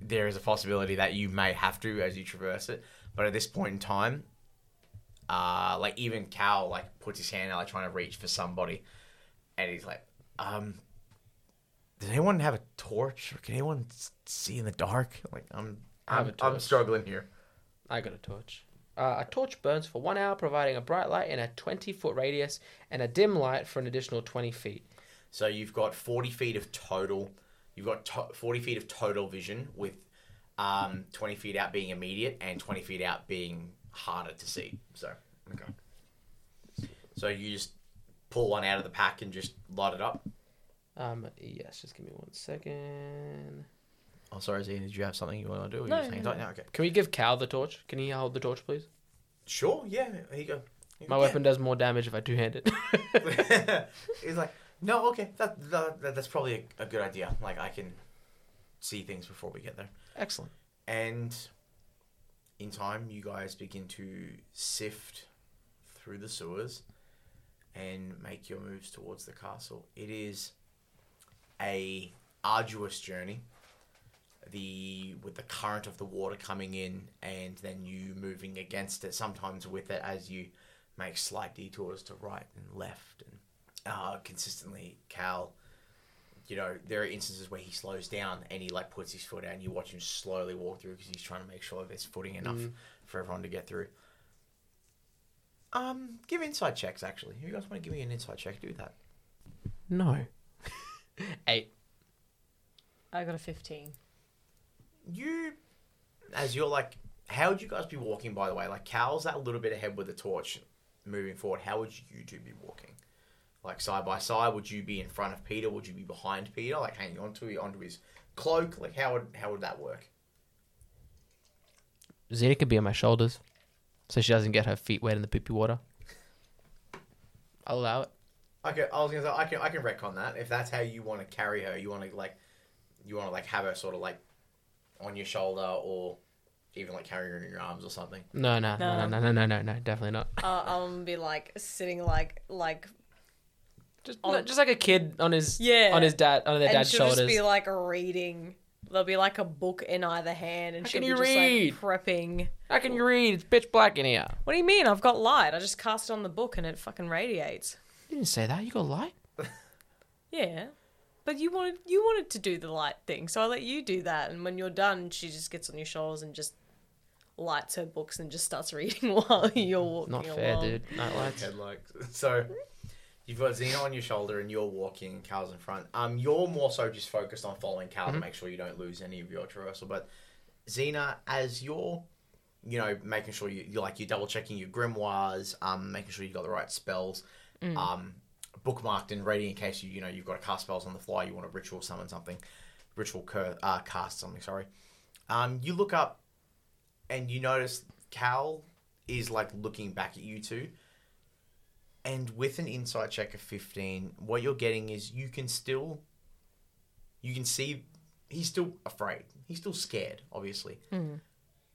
there is a possibility that you may have to as you traverse it. But at this point in time, uh, like, even Cal, like, puts his hand out, like, trying to reach for somebody. And he's like, um, does anyone have a torch? Or can anyone see in the dark? Like, I'm I'm, I'm struggling here. I got a torch. Uh, a torch burns for one hour, providing a bright light in a twenty-foot radius and a dim light for an additional twenty feet. So you've got forty feet of total... You've got to- forty feet of total vision with um, twenty feet out being immediate and twenty feet out being harder to see. So, okay. So you just pull one out of the pack and just light it up? Um, yes, just give me one second. Oh, sorry, Zane, did you have something you want to do? Or no, you just hang tight? No, okay. Can we give Cal the torch? Can he hold the torch, please? Sure, yeah. Here you go. Here you My go. weapon yeah. does more damage if I two-hand it. He's like... No, okay, that, that that's probably a, a good idea. Like, I can see things before we get there. Excellent. And in time, you guys begin to sift through the sewers and make your moves towards the castle. It is a arduous journey. The with the current of the water coming in and then you moving against it, sometimes with it as you make slight detours to right and left and... Uh, consistently, Cal, you know, there are instances where he slows down and he, like, puts his foot out and you watch him slowly walk through because he's trying to make sure there's footing enough mm. for everyone to get through. Um, give insight checks, actually. If you guys want to give me an insight check, do that. No. Eight. I got a fifteen. You, as you're, like, how would you guys be walking, by the way? Like, Cal's that little bit ahead with the torch moving forward. How would you two be walking? Like, side by side, would you be in front of Peter? Would you be behind Peter? Like, hanging onto, onto his cloak? Like, how would how would that work? Xena could be on my shoulders, so she doesn't get her feet wet in the poopy water. I'll allow it. Okay, I was gonna say I can I can retcon that if that's how you want to carry her. You want to like, you want to like have her sort of like on your shoulder or even like carrying her in your arms or something. No, no, no, no, no, no, no, no, no definitely not. Uh, I'll be like sitting like like. Just, on, no, just like a kid on his yeah. on his dad on their and dad's she'll shoulders. She'll just be like reading. There'll be like a book in either hand, and How she'll can be you just read? Like prepping. How can you read? It's pitch black in here. What do you mean? I've got light. I just cast it on the book, and it fucking radiates. You didn't say that. You got light. Yeah, but you wanted you wanted to do the light thing, so I let you do that. And when you're done, she just gets on your shoulders and just lights her books and just starts reading while you're walking. Not fair, along. Dude. Night lights. Headlights. So. You've got Xena on your shoulder and you're walking, Cal's in front. Um, you're more so just focused on following Cal mm-hmm. to make sure you don't lose any of your traversal. But Xena, as you're, you know, making sure you you're like you're double checking your grimoires, um, making sure you got the right spells, mm. um, bookmarked and ready in case you you know you've got to cast spells on the fly. You want to ritual summon something, ritual cur- uh, cast something. Sorry. Um, you look up and you notice Cal is like looking back at you two, and with an insight check of fifteen, what you're getting is you can still, you can see he's still afraid. He's still scared, obviously. Mm.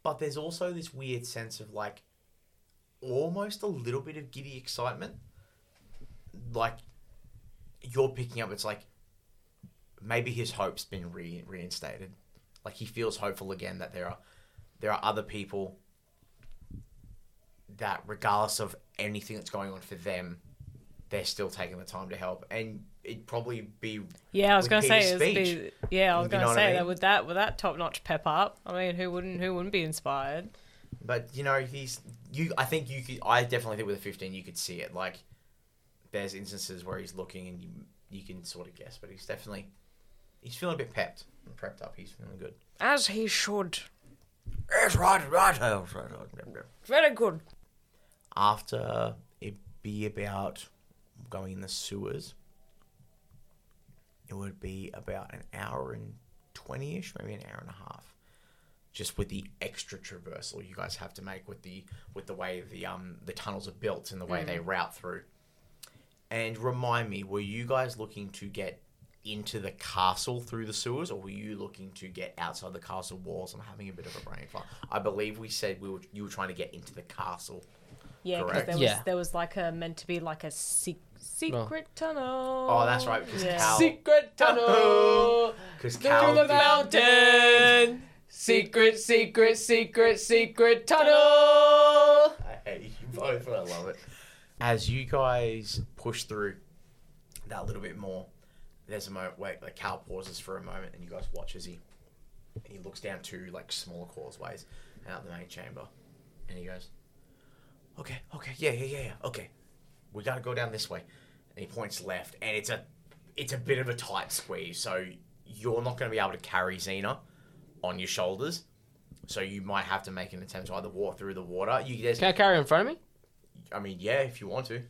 But there's also this weird sense of like almost a little bit of giddy excitement. Like you're picking up, it's like maybe his hope's been re- reinstated. Like he feels hopeful again that there are there are other people that regardless of anything that's going on for them, they're still taking the time to help. And it'd probably be yeah. I was going to say, it'd be, yeah. I was going to say I mean? that with that with that top notch pep up. I mean, who wouldn't who wouldn't be inspired? But you know, he's you. I think you could. I definitely think with a fifteen, you could see it. Like there's instances where he's looking and you you can sort of guess, but he's definitely he's feeling a bit pepped and prepped up. He's feeling good, as he should. Yes, right, right, Alfred. Very good. After it be about going in the sewers, it would be about an hour and twenty-ish, maybe an hour and a half, just with the extra traversal you guys have to make with the with the way the um the tunnels are built and the way mm. they route through. And remind me, were you guys looking to get into the castle through the sewers, or were you looking to get outside the castle walls? I'm having a bit of a brain fart. I believe we said we were you were trying to get into the castle. Yeah, because there was yeah. there was like a meant to be like a secret. Secret no. tunnel. Oh, that's right. Because yeah. Cal... Secret tunnel. Because Cal... Through the mountain. Secret, secret, secret, secret tunnel. I hate you both, but I love it. As you guys push through that little bit more, there's a moment where like, Cal pauses for a moment, and you guys watch as he he looks down two like smaller causeways and out the main chamber, and he goes, "Okay, okay, yeah, yeah, yeah, yeah, okay. We gotta go down this way," and he points left, and it's a, it's a bit of a tight squeeze. So you're not going to be able to carry Xena on your shoulders, so you might have to make an attempt to either walk through the water. You, there's, Can I carry in front of me? I mean, yeah, if you want to.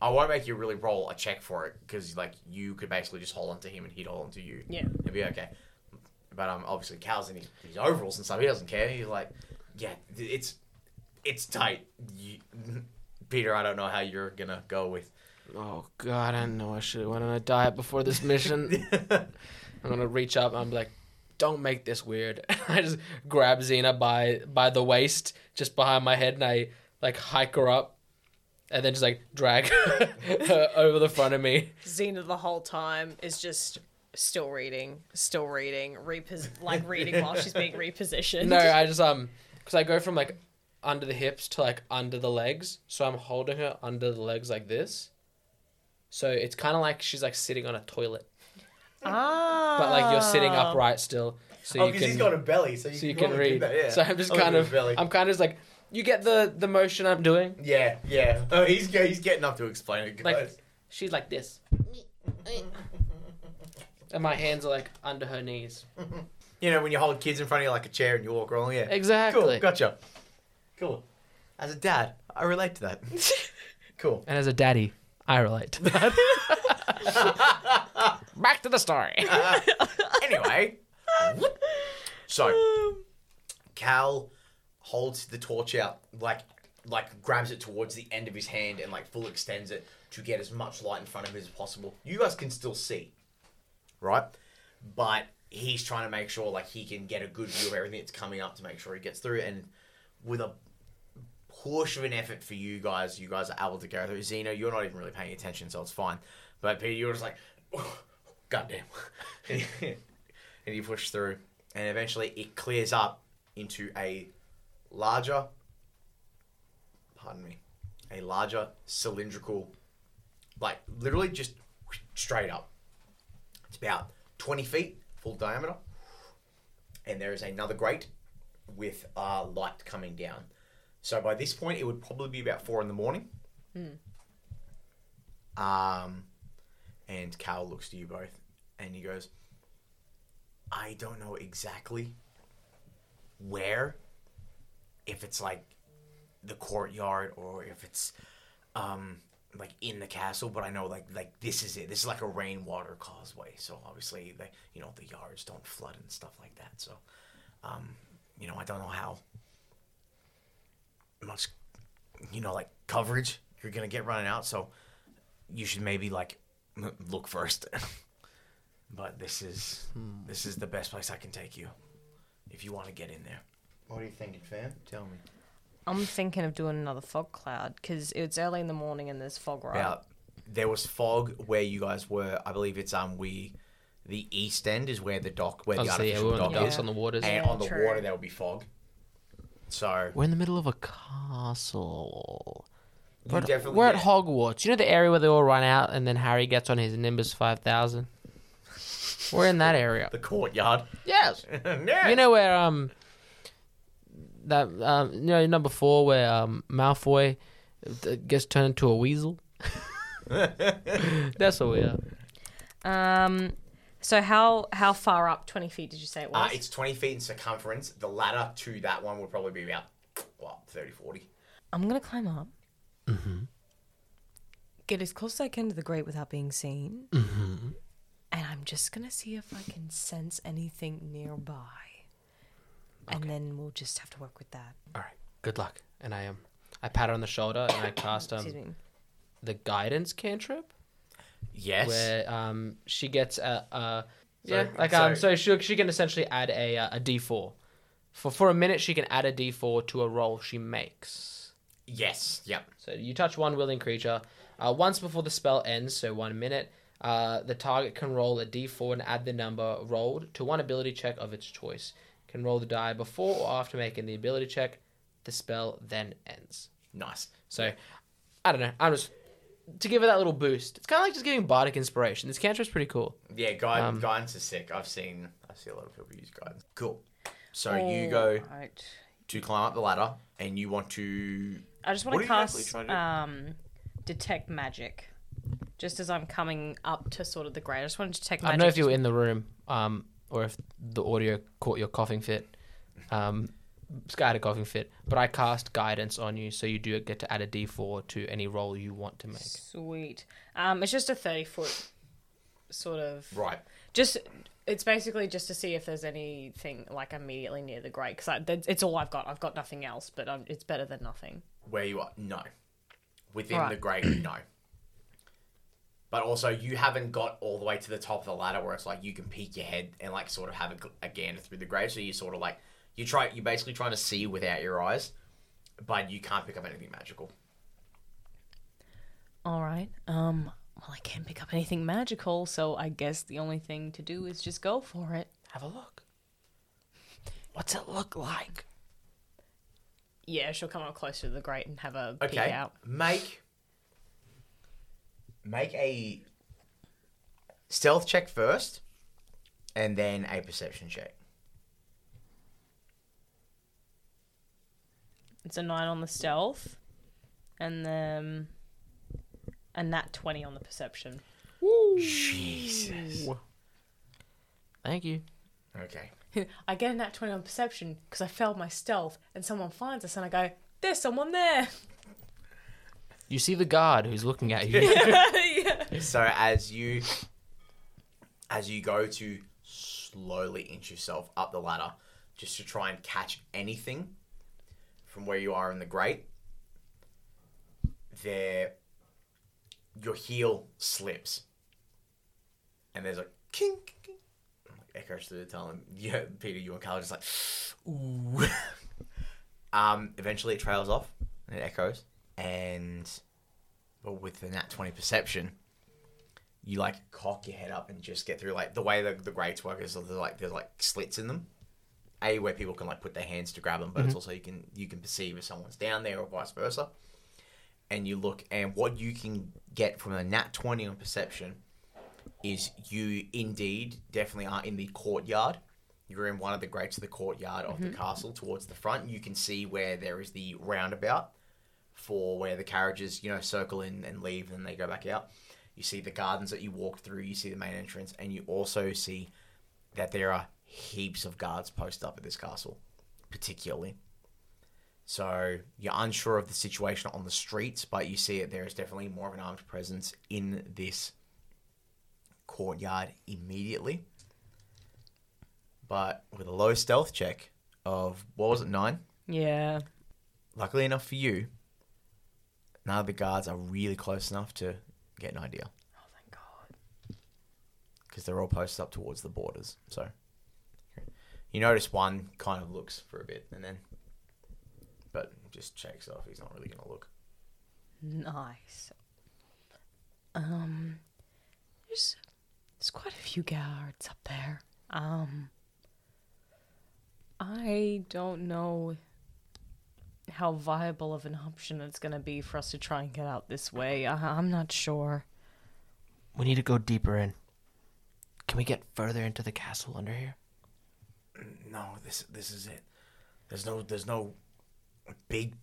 I won't make you really roll a check for it because like you could basically just hold onto him and he'd hold onto you. Yeah, it'd be okay. But um, obviously Cal's in his, his overalls and stuff. He doesn't care. He's like, yeah, it's, it's tight. You, Peter, I don't know how you're going to go with... Oh, God, I know I should. Why don't I die before this mission? I'm going to reach up and I'm like, don't make this weird. I just grab Xena by, by the waist, just behind my head, and I, like, hike her up and then just, like, drag her over the front of me. Xena the whole time is just... Still reading, still reading, repos- like, reading while she's being repositioned. No, I just, um... Because I go from, like... under the hips to like under the legs. So I'm holding her under the legs like this. So it's kind of like she's like sitting on a toilet. Ah. But like you're sitting upright still. So oh, because he's got a belly. So you, so can, you can read. That, yeah. So I'm just I'll kind of, I'm kind of just like, you get the, the motion I'm doing? Yeah, yeah. Oh, he's he's getting up to explain it. Like, she's like this. And my hands are like under her knees. You know, when you hold kids in front of you like a chair and you walk around, yeah. Exactly. Cool, gotcha. Cool. As a dad, I relate to that. Cool. And as a daddy, I relate to that. Back to the story. Uh, anyway. So, Cal holds the torch out, like, like grabs it towards the end of his hand and, like, full extends it to get as much light in front of him as possible. You guys can still see, right? But he's trying to make sure, like, he can get a good view of everything that's coming up to make sure he gets through. And with a push of an effort for you guys, you guys are able to go through. Xena, you're not even really paying attention, so it's fine. But Peter, you're just like, oh, goddamn. and you push through. And eventually it clears up into a larger, pardon me, a larger cylindrical, like literally just straight up. It's about twenty feet, full diameter. And there is another grate with uh, light coming down. So by this point, it would probably be about four in the morning. Mm. Um, and Cal looks to you both and he goes, I don't know exactly where, if it's like the courtyard or if it's um, like in the castle, but I know like like this is it. This is like a rainwater causeway. So obviously, the, you know, the yards don't flood and stuff like that. So, um... you know, I don't know how much, you know, like coverage you're going to get running out. So you should maybe like look first. But this is hmm. this is the best place I can take you if you want to get in there. What are you thinking, fam? Tell me. I'm thinking of doing another fog cloud because it's early in the morning and there's fog, right? Yeah. There was fog where you guys were. I believe it's um we, the east end is where the dock, where oh, the so artificial yeah, we're dock on the, is. Yeah. on the water. And yeah, on the true. water there will be fog. So we're in the middle of a castle. You we're definitely we're at Hogwarts. You know the area where they all run out and then Harry gets on his Nimbus five thousand? We're in that area. The courtyard. Yes. yes. You know where um that um you know number four where um Malfoy gets turned into a weasel. That's what we are. Um, so how how far up? Twenty feet? Did you say it was? Uh, it's twenty feet in circumference. The ladder to that one would probably be about well, thirty, forty. I'm gonna climb up. Mm-hmm. Get as close as I can to the grate without being seen. Mm-hmm. And I'm just going to see if I can sense anything nearby. Okay. And then we'll just have to work with that. All right. Good luck. And I um, I pat her on the shoulder and I cast um, the guidance cantrip. Yes. Where um, she gets a... a yeah. So, like um, so, so she, she can essentially add a a D four. For, for a minute, she can add a D four to a roll she makes. Yes. Yep. So you touch one willing creature. Uh, once before the spell ends, so one minute... Uh, the target can roll a D four and add the number rolled to one ability check of its choice. Can roll the die before or after making the ability check. The spell then ends. Nice. So, I don't know. I'm just... To give it that little boost. It's kind of like just giving bardic inspiration. This cantrip's pretty cool. Yeah, guidance, um, guidance is sick. I've seen... I see a lot of people use guidance. Cool. So, oh, you go right. to climb up the ladder and you want to... I just want to cast um, Detect Magic. Just as I'm coming up to sort of the grate, I just wanted to take. I don't know if you were in the room, um, or if the audio caught your coughing fit. Um, Skye had a coughing fit, but I cast guidance on you, so you do get to add a D four to any roll you want to make. Sweet. Um, it's just a thirty foot sort of. Right. Just it's basically just to see if there's anything like immediately near the grate because it's all I've got. I've got nothing else, but I'm, it's better than nothing. Where you are? No. Within right. the grate, no. But also, you haven't got all the way to the top of the ladder where it's like you can peek your head and like sort of have a, a gander through the grate. So you sort of like you try, you're basically trying to see without your eyes, but you can't pick up anything magical. All right. Um. Well, I can't pick up anything magical, so I guess the only thing to do is just go for it. Have a look. What's it look like? Yeah, she'll come up closer to the grate and have a okay. peek out. Make. Make a stealth check first, and then a perception check. It's a nine on the stealth, and then a nat twenty on the perception. Woo. Jesus. Thank you. Okay. I get a nat twenty on perception because I failed my stealth, and someone finds us, and I go, "There's someone there." You see the guard who's looking at you. yeah, yeah. So as you, as you go to slowly inch yourself up the ladder, just to try and catch anything from where you are in the grate, there, your heel slips, and there's a kink, kink. Like echoes through the tunnel. Yeah, Peter, you and Carl are just like, ooh. um, eventually it trails off and it echoes. And well, with the nat twenty perception, you like cock your head up and just get through. Like the way the, the grates work is like there's like slits in them, a where people can like put their hands to grab them, but mm-hmm. it's also you can you can perceive if someone's down there or vice versa. And you look, and what you can get from a nat twenty on perception is you indeed definitely are in the courtyard. You're in one of the grates of the courtyard of mm-hmm. the castle towards the front. You can see where there is the roundabout. For where the carriages, you know, circle in and leave and they go back out. You see the gardens that you walk through. You see the main entrance. And you also see that there are heaps of guards posted up at this castle, particularly. So you're unsure of the situation on the streets, but you see that there is definitely more of an armed presence in this courtyard immediately. But with a low stealth check of, what was it, nine? Yeah. luckily enough for you, none of the guards are really close enough to get an idea. Oh, thank God. Because they're all posted up towards the borders. So you notice one kind of looks for a bit and then, but just shakes off. He's not really going to look. Nice. Um, there's, there's quite a few guards up there. Um, I don't know how viable of an option it's going to be for us to try and get out this way. I- I'm not sure. We need to go deeper in. Can we get further into the castle under here? No, this this is it. There's no there's no big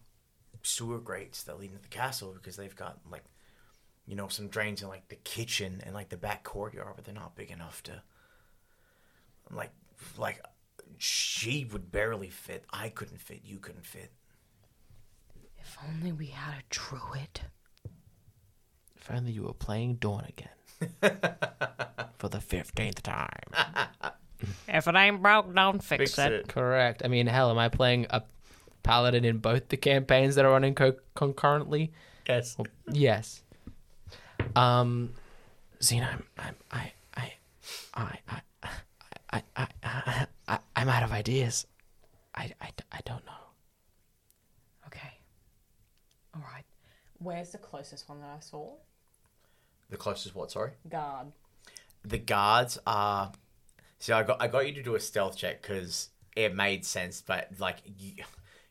sewer grates that lead into the castle because they've got, like, you know, some drains in, like, the kitchen and, like, the back courtyard, but they're not big enough to, like, like she would barely fit. I couldn't fit. You couldn't fit. If only we had a druid. If only you were playing Dawn again. For the fifteenth time. If it ain't broke, don't fix, fix it. it. Correct. I mean, hell, am I playing a paladin in both the campaigns that are running co- concurrently? Yes. Well, yes. Um, Xena, I'm, I'm, I, I, I, I, I, I, I, I, I'm out of ideas. I, I, I don't know. Okay. All right. Where's the closest one that I saw? The closest what? Sorry. Guard. The guards are. So I got I got you to do a stealth check because it made sense, but, like, you,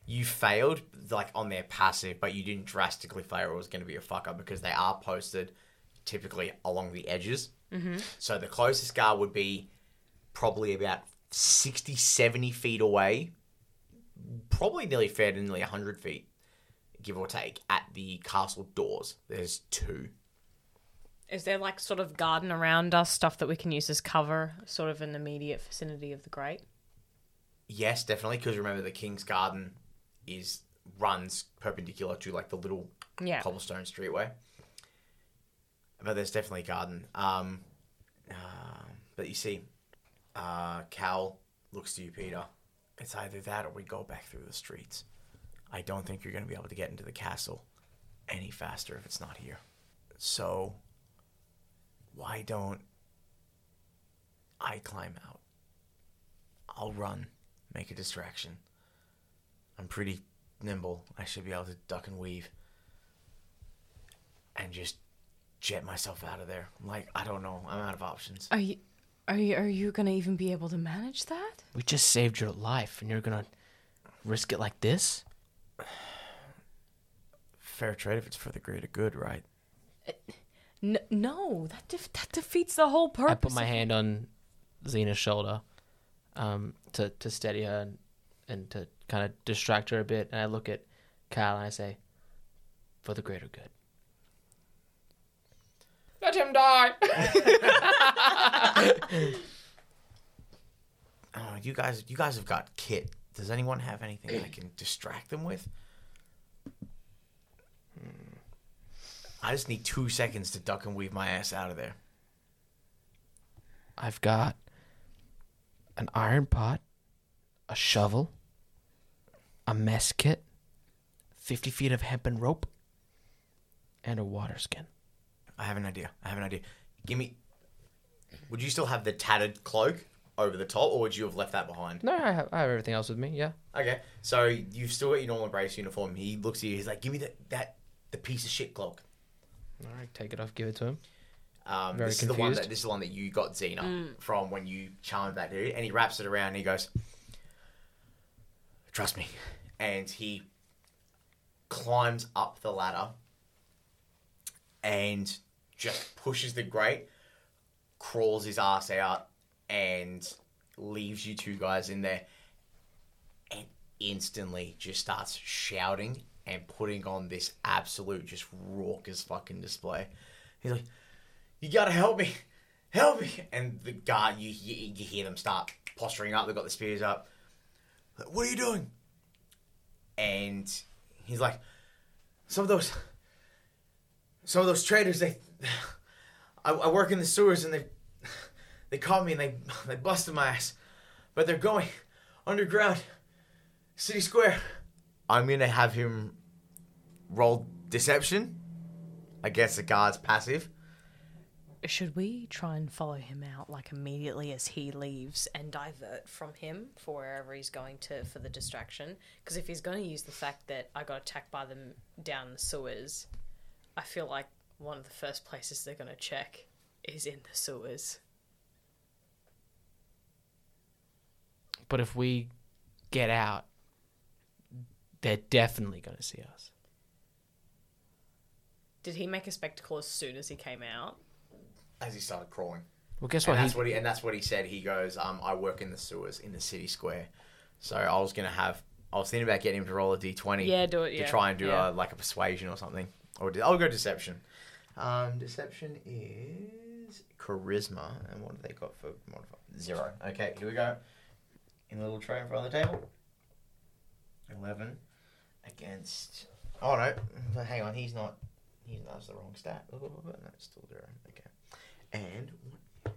you failed, like, on their passive, but you didn't drastically fail. It was going to be a fuck up because they are posted typically along the edges. Mm-hmm. So the closest guard would be probably about sixty, seventy feet away, probably nearly fair to nearly one hundred feet, give or take, at the castle doors. There's two. Is there, like, sort of garden around us, stuff that we can use as cover, sort of in the immediate vicinity of the grate? Yes, definitely, because remember the King's Garden is runs perpendicular to, like, the little yeah. cobblestone streetway. But there's definitely a garden. Um, uh, but you see, uh, Cal looks to you, Peter. It's either that or we go back through the streets. I don't think you're going to be able to get into the castle any faster if it's not here. So why don't I climb out? I'll run, make a distraction. I'm pretty nimble. I should be able to duck and weave and just jet myself out of there. Like, I don't know. I'm out of options. Are you are you, are you going to even be able to manage that? We just saved your life and you're going to risk it like this? Fair trade if it's for the greater good, right? It- No, that def- that defeats the whole purpose. I put my hand on Xena's shoulder um, to, to steady her and, and to kind of distract her a bit. And I look at Kyle and I say, for the greater good. Let him die! Oh, you guys, you guys have got kit. Does anyone have anything I can distract them with? Hmm. I just need two seconds to duck and weave my ass out of there. I've got an iron pot, a shovel, a mess kit, fifty feet of hempen rope, and a water skin. I have an idea. I have an idea. Give me... Would you still have the tattered cloak over the top, or would you have left that behind? No, I have, I have everything else with me, yeah. Okay, so you've still got your normal Embrace uniform. He looks at you, he's like, give me the, that... The piece of shit cloak. All right, take it off, give it to him. Um, Very this confused. Is the one that this is the one that you got Xena mm. from when you charmed that dude, and he wraps it around and he goes, "Trust me," and he climbs up the ladder and just pushes the grate, crawls his ass out, and leaves you two guys in there, and instantly just starts shouting and putting on this absolute just raucous fucking display. He's like, you gotta help me. Help me. And the guard, you, you, you hear them start posturing up. They've got the spears up. Like, what are you doing? And he's like, some of those, some of those traitors, they, I, I work in the sewers and they, they caught me and they, they busted my ass. But they're going underground, city square. I'm going to have him roll deception against the guard's passive. Should we try and follow him out, like, immediately as he leaves and divert from him for wherever he's going to for the distraction? Because if he's going to use the fact that I got attacked by them down the sewers, I feel like one of the first places they're going to check is in the sewers. But if we get out, they're definitely going to see us. Did he make a spectacle as soon as he came out? As he started crawling. Well, guess what? And that's what he, and that's what he said. He goes, um, I work in the sewers in the city square. So I was going to have... I was thinking about getting him to roll a d twenty. Yeah, do it, yeah. To try and do yeah. a, like a persuasion or something. Or I'll go deception. Um, deception is charisma. And what have they got for modifier? Zero. Okay, here we go. In a little tray in front of the table. eleven against... Oh, no. Hang on, he's not... He's not... That's the wrong stat. No, it's still zero. Okay. And what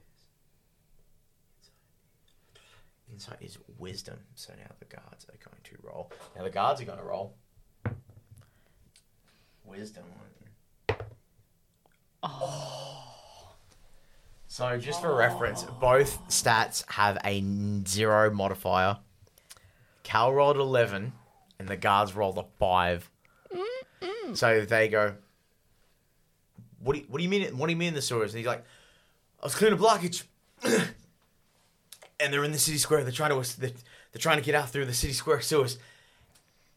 is insight? Insight is wisdom. So now the guards are going to roll. Now the guards are going to roll. Wisdom. Oh. So just for oh. reference, both stats have a zero modifier. Cal rolled eleven, and the guards rolled a five. Mm-mm. So they go. What do you, what do you mean? What do you mean in the sewers? And he's like, I was clearing a blockage, and they're in the city square. They're trying to they're, they're trying to get out through the city square sewers,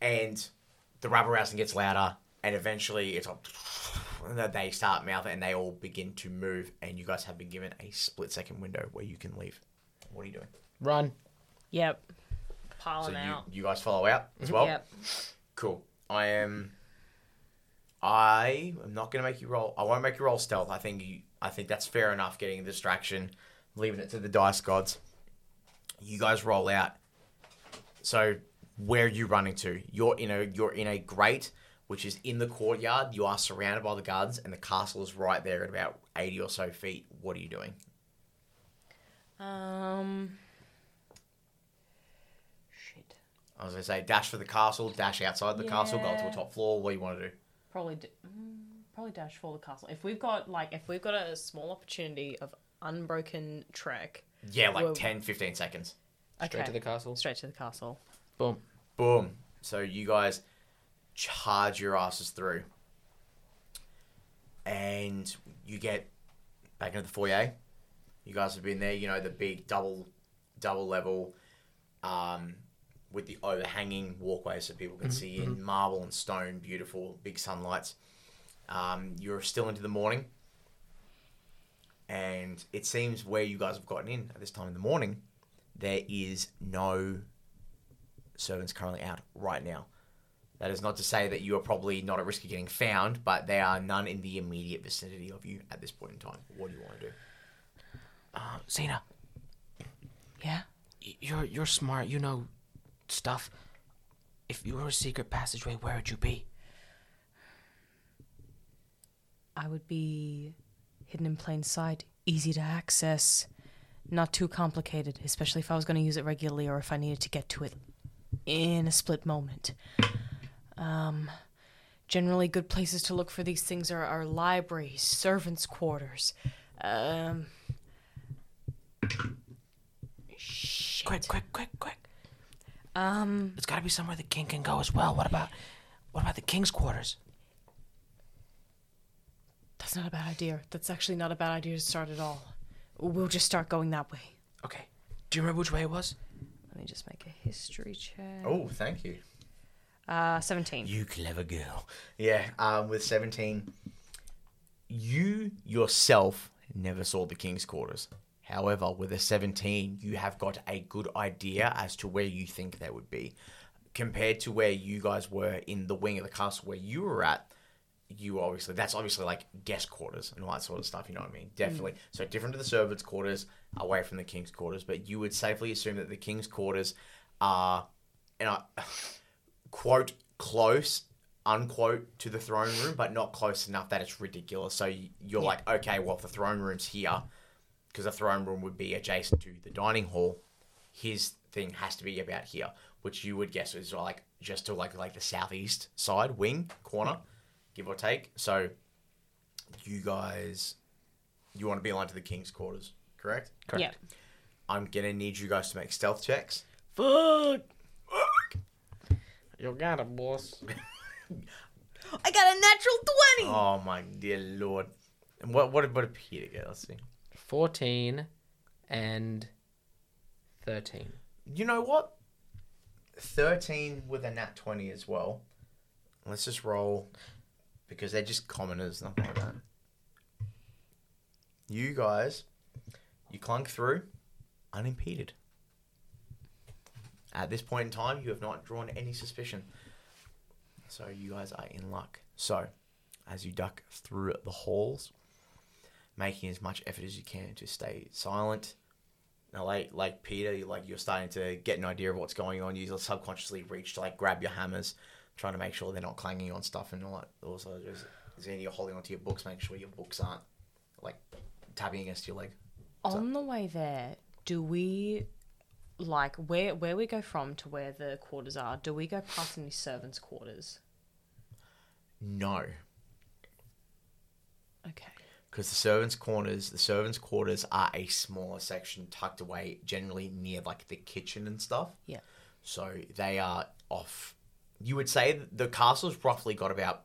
and the rabble rousing gets louder, and eventually it's like they start mouthing, and they all begin to move. And you guys have been given a split second window where you can leave. What are you doing? Run. Yep. Piling so out. You, you guys follow out as well. Yep. Cool. I am. I am not going to make you roll... I won't make you roll stealth. I think you, I think that's fair enough, getting a distraction, leaving it to the dice gods. You guys roll out. So, where are you running to? You're in a you're in a grate, which is in the courtyard. You are surrounded by the guards, and the castle is right there at about eighty or so feet. What are you doing? Um... Shit. I was going to say, dash for the castle, dash outside the yeah. castle, go up to the top floor. What do you want to do? Probably, probably dash for the castle. If we've got like, if we've got a small opportunity of unbroken trek, yeah, like ten, fifteen seconds. Straight okay. to the castle. Straight to the castle. Boom, boom. So you guys charge your asses through, and you get back into the foyer. You guys have been there, you know, the big double, double level, um. with the overhanging walkways so people can see in marble and stone, beautiful, big sunlights. Um, you're still into the morning. And it seems where you guys have gotten in at this time in the morning, there is no servants currently out right now. That is not to say that you are probably not at risk of getting found, but there are none in the immediate vicinity of you at this point in time. What do you want to do? Uh, Xena. Yeah? You're, you're smart. You know... stuff. If you were a secret passageway, where would you be? I would be hidden in plain sight, easy to access, not too complicated, especially if I was going to use it regularly or if I needed to get to it in a split moment. Um, generally good places to look for these things are, are libraries, servants' quarters. Um, shit. Quick, quick, quick, quick. Um, it's got to be somewhere the king can go as well. What about, what about the king's quarters? That's not a bad idea. That's actually not a bad idea to start at all. We'll just start going that way. Okay. Do you remember which way it was? Let me just make a history check. Oh, thank you. Uh, seventeen. You clever girl. Yeah. Um, with seventeen, you yourself never saw the king's quarters. However, with a seventeen, you have got a good idea as to where you think they would be. Compared to where you guys were in the wing of the castle where you were at, you obviously, that's obviously like guest quarters and all that sort of stuff, you know what I mean? Definitely. Mm. So different to the servants' quarters, away from the king's quarters, but you would safely assume that the king's quarters are, and I, quote, close, unquote, to the throne room, but not close enough that it's ridiculous. So you're yeah. like, okay, well, if the throne room's here... because the throne room would be adjacent to the dining hall, his thing has to be about here, which you would guess is like just to like like the southeast side wing corner, give or take. So you guys, you want to be aligned to the king's quarters, correct? Correct. Yep. I'm gonna need you guys to make stealth checks. Fuck. You got it, boss. I got a natural twenty. Oh my dear lord! And what what what did Peter get? Let's see. Fourteen and thirteen. You know what? Thirteen with a nat twenty as well. Let's just roll because they're just commoners, nothing like that. You guys, you clunk through unimpeded. At this point in time, you have not drawn any suspicion. So you guys are in luck. So, as you duck through the halls, making as much effort as you can to stay silent. Now, like, like Peter, you're, like, you're starting to get an idea of what's going on. You subconsciously reach to like grab your hammers, trying to make sure they're not clanging on stuff. And all that. Also, Xena, you're holding onto your books, making sure your books aren't like tapping against your leg. What's on up? The way there, do we... Like, where where we go from to where the quarters are, do we go past any servants' quarters? No. Okay. Because the servants' quarters, the servants' quarters are a smaller section tucked away, generally near, like, the kitchen and stuff. Yeah. So they are off. You would say the castle's roughly got about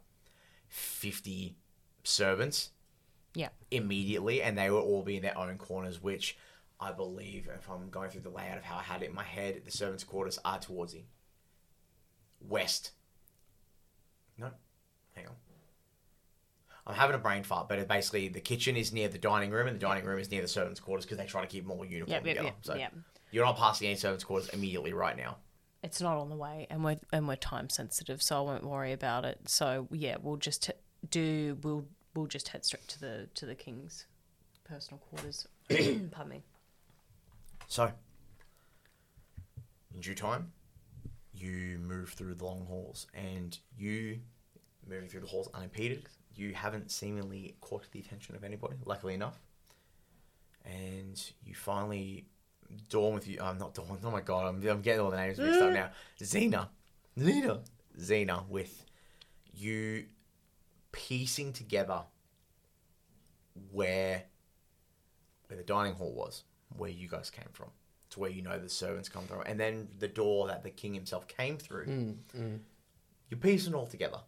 fifty servants. Yeah. Immediately, and they will all be in their own corners, which... I believe, if I'm going through the layout of how I had it in my head, the servants' quarters are towards the west. No? Hang on. I'm having a brain fart, but it basically the kitchen is near the dining room and the dining room is near the servants' quarters because they try to keep them all uniform yep, yep, together. Yep, so yep. You're not passing any servants' quarters immediately right now. It's not on the way and we're, and we're time sensitive, so I won't worry about it. So, yeah, we'll just do, we'll, we'll just head straight to the, to the king's personal quarters. Pardon me. So, in due time, you move through the long halls, and you, moving through the halls unimpeded, you haven't seemingly caught the attention of anybody, luckily enough, and you finally dawn with you, I'm uh, not dawn, oh my god, I'm, I'm getting all the names mixed up now, Xena, Xena, Xena, with you piecing together where, where the dining hall was. Where you guys came from, to where you know the servants come through, and then the door that the king himself came through. Mm, mm. You're piecing all together,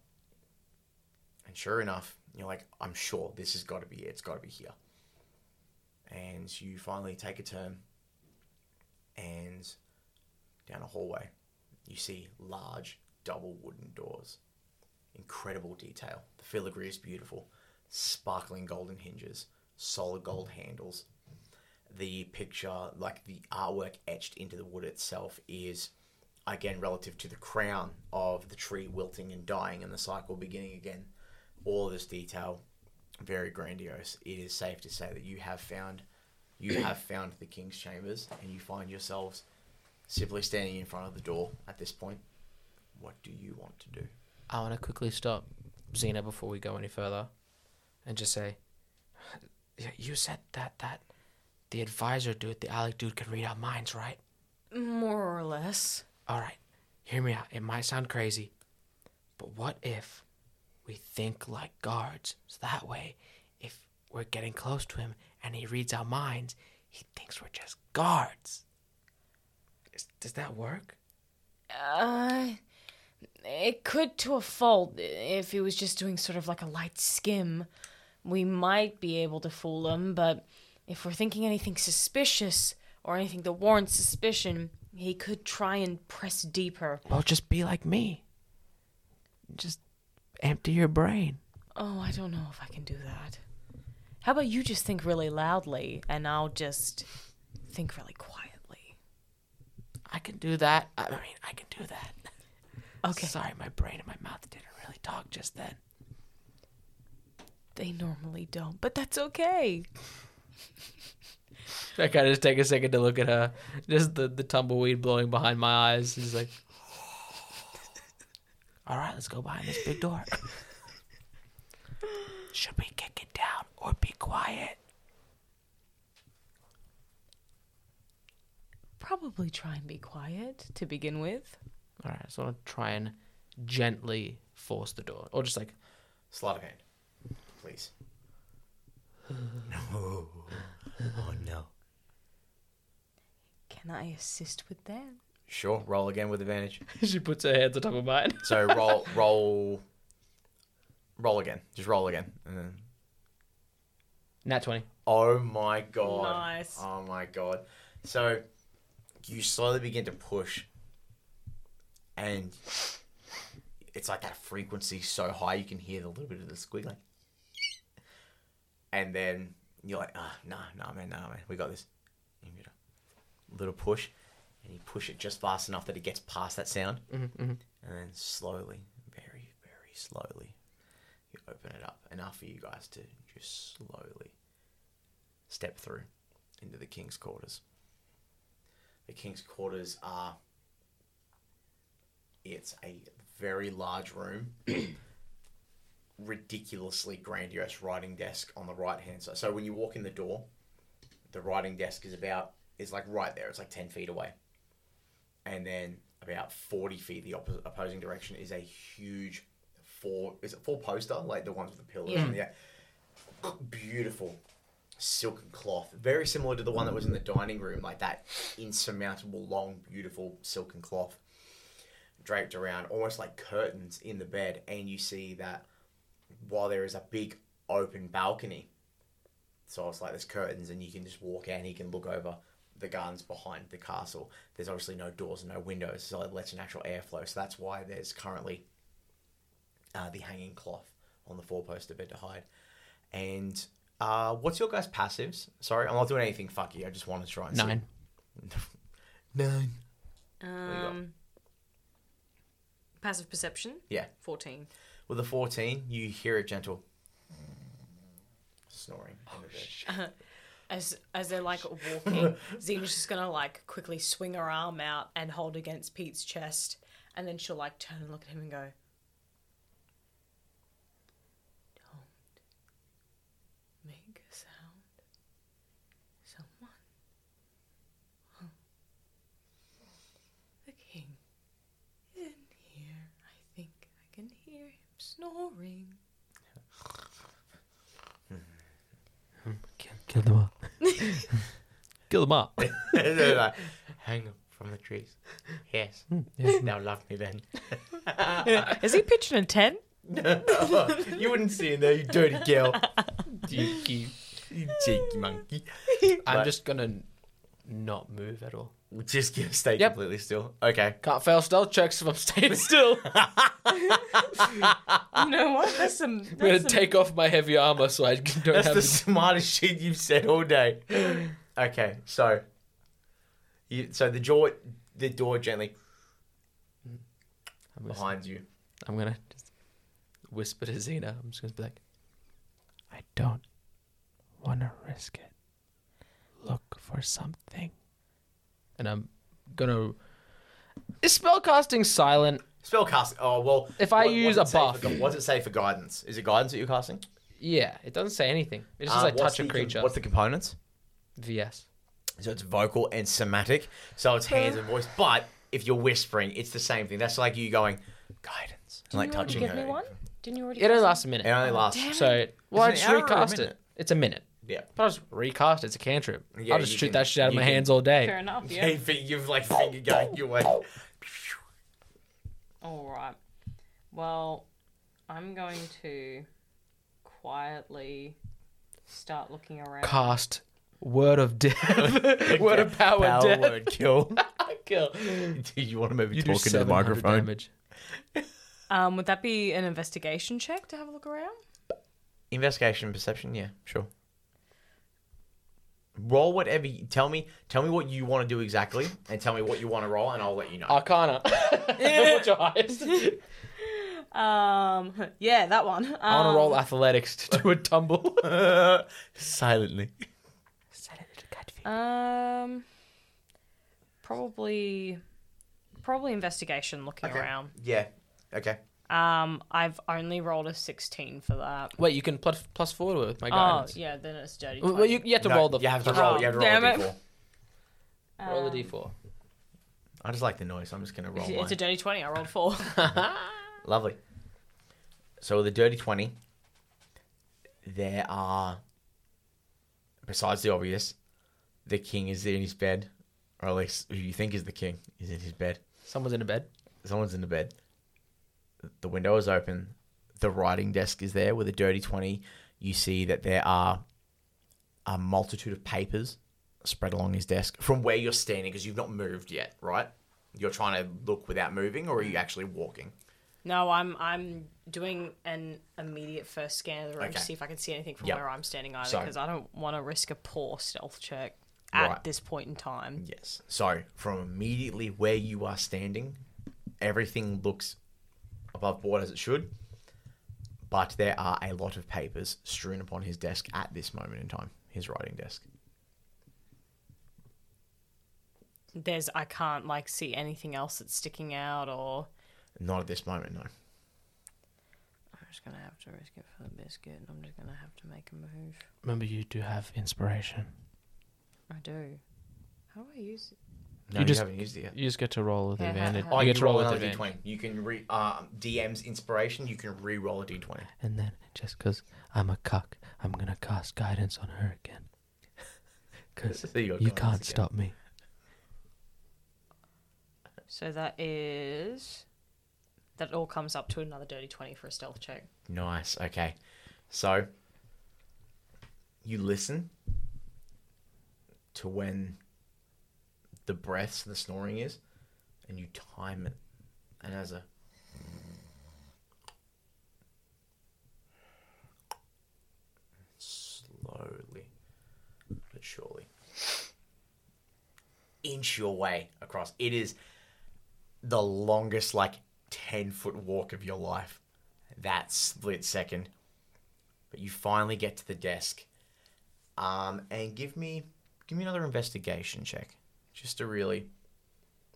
and sure enough, you're like, "I'm sure this has got to be it. It's got to be here." And you finally take a turn, and down a hallway, you see large double wooden doors, incredible detail. The filigree is beautiful, sparkling golden hinges, solid gold handles. The picture, like the artwork etched into the wood itself is, again, relative to the crown of the tree wilting and dying and the cycle beginning again. All this detail, very grandiose. It is safe to say that you have found, you have found the king's chambers, and you find yourselves simply standing in front of the door at this point. What do you want to do? I want to quickly stop Xena before we go any further and just say, you said that, that. The advisor dude, the Alec dude, can read our minds, right? More or less. All right. Hear me out. It might sound crazy, but what if we think like guards? So that way, if we're getting close to him and he reads our minds, he thinks we're just guards. Is, does that work? Uh, it could to a fault. If he was just doing sort of like a light skim, we might be able to fool him, but... If we're thinking anything suspicious or anything that warrants suspicion, he could try and press deeper. Well, just be like me. Just empty your brain. Oh, I don't know if I can do that. How about you just think really loudly and I'll just think really quietly? I can do that. I mean, I can do that. Okay. Sorry, my brain and my mouth didn't really talk just then. They normally don't, but that's okay. I kind of just take a second to look at her. Just the, the tumbleweed blowing behind my eyes. She's like, all right, let's go behind this big door. Should we kick it down or be quiet? probably try and be quiet to begin with. All right, so I'll try and gently force the door. Or just like... Sleight of hand. Please. No. Oh, no. Can I assist with that? Sure. Roll again with advantage. She puts her hands on top of mine. So roll, roll, roll again. Just roll again. And then... Nat twenty. Oh, my God. Nice. Oh, my God. So you slowly begin to push and... It's like that frequency so high you can hear the little bit of the squeak, like, and then you're like, ah, oh, no, nah, nah, man, nah, man, we got this. And you know, little push, and you push it just fast enough that it gets past that sound, mm-hmm, mm-hmm. and then slowly, very, very slowly, you open it up enough for you guys to just slowly step through into the king's quarters. The king's quarters are. It's a very large room, ridiculously grandiose writing desk on the right-hand side. So when you walk in the door, the writing desk is about, is like right there. It's like ten feet away. And then about forty feet the opposite, opposing direction is a huge four, is it four-poster? Like the ones with the pillars. Yeah. And the, beautiful silken cloth. Very similar to the one that was in the dining room, like that insurmountable, long, beautiful silken cloth. Draped around almost like curtains in the bed, and you see that while there is a big open balcony, so it's like there's curtains and you can just walk out and you can look over the gardens behind the castle. There's obviously no doors and no windows, so it lets natural airflow, so that's why there's currently uh, the hanging cloth on the four-poster bed to hide. And uh, what's your guys' passives? Sorry, I'm not doing anything fucky, I just want to try and Nine. See. Nine. Um... Passive perception? Yeah. fourteen. With a fourteen, you hear a gentle snoring. Oh, sh- uh, as as they're like walking, Xena's just going to like quickly swing her arm out and hold against Pete's chest, and then she'll like turn and look at him and go, "Don't make a sound. Someone. Huh. The king. Snoring. Kill, kill them all. Kill them all. Like, hang them from the trees. Yes. Yes. Now love me then. Is he pitching a tent? No. Oh, you wouldn't see him there, you dirty girl. Cheeky. You cheeky monkey. I'm but just going to not move at all. Just gonna stay yep. completely still. Okay. Can't fail stealth checks if I'm staying still. You know what? That's some. That's I'm gonna some... take off my heavy armor so I don't that's have. That's the smartest shit you've said all day. Okay, so, you so the door, the door gently I'm behind you. I'm gonna just whisper to Xena. I'm just gonna be like, I don't want to risk it. Look for something. And I'm gonna. Is spellcasting silent? Spellcasting. Oh well. If I what, use a buff, for, what does it say for guidance? Is it guidance that you're casting? Yeah, it doesn't say anything. It's just uh, like touch the, a creature. What's the components? V S. So it's vocal and somatic. So it's hands and voice. But if you're whispering, it's the same thing. That's like you going guidance, and like you touching her. One? Didn't you already? It only lasts a minute. It only lasts. Oh, so well, I just recast it. It's a minute. Yeah, but I'll just recast it. It's a cantrip. Yeah, I'll just shoot can, that shit out of my can, hands all day. Fair enough, yeah. You've like finger going your way. All right. Well, I'm going to quietly start looking around. Cast Word of Death. Word of Power, power Death. Word Kill. Kill. Do you want to maybe you talk into the microphone? Damage. Um, would that be an investigation check to have a look around? Investigation and perception, yeah, sure. Roll whatever. You, tell me, tell me what you want to do exactly, and tell me what you want to roll, and I'll let you know. Arcana. What's your highest? Um, yeah, that one. Um, I want to roll athletics to do a tumble silently. Silently to catch feet. Um, probably, probably investigation. Looking okay. around. Yeah. Okay. Um, I've only rolled a sixteen for that. Wait, you can plus, plus four with my guidance. Oh, yeah, then it's dirty. Well, you, you have to no, roll the... You have to roll, oh, you have to roll a d four. It. Roll um, the d four. I just like the noise. So I'm just going to roll It's mine. A dirty twenty. I rolled four. Lovely. So with the dirty twenty, there are, besides the obvious, the king is in his bed, or at least who you think is the king is in his bed. Someone's in a bed. Someone's in the bed. The window is open. The writing desk is there. With a dirty twenty, you see that there are a multitude of papers spread along his desk from where you're standing, because you've not moved yet, right? You're trying to look without moving, or are you actually walking? No, I'm I'm doing an immediate first scan of the room okay. to see if I can see anything from yep. where I'm standing either, because so, I don't want to risk a poor stealth check at right. this point in time. Yes. So from immediately where you are standing, everything looks above board as it should, but there are a lot of papers strewn upon his desk at this moment in time, his writing desk. There's, I can't like see anything else that's sticking out, or... Not at this moment, no. I'm just going to have to risk it for the biscuit, and I'm just going to have to make a move. Remember, you do have inspiration. I do. How do I use it? No, you, you just, haven't used it yet. You just get to roll with yeah, advantage. Oh, you, you get to roll, roll with another d twenty. You can re... Uh, D M's inspiration, you can re-roll a d twenty. And then, just because I'm a cuck, I'm going to cast guidance on her again. Because you, you can't again. stop me. So that is... That all comes up to another dirty twenty for a stealth check. Nice. Okay. So you listen to when the breaths and the snoring is, and you time it. And as a... slowly but surely inch your way across. It is the longest, like, ten-foot walk of your life, that split second. But you finally get to the desk. Um, and give me give me another investigation check. Just to really...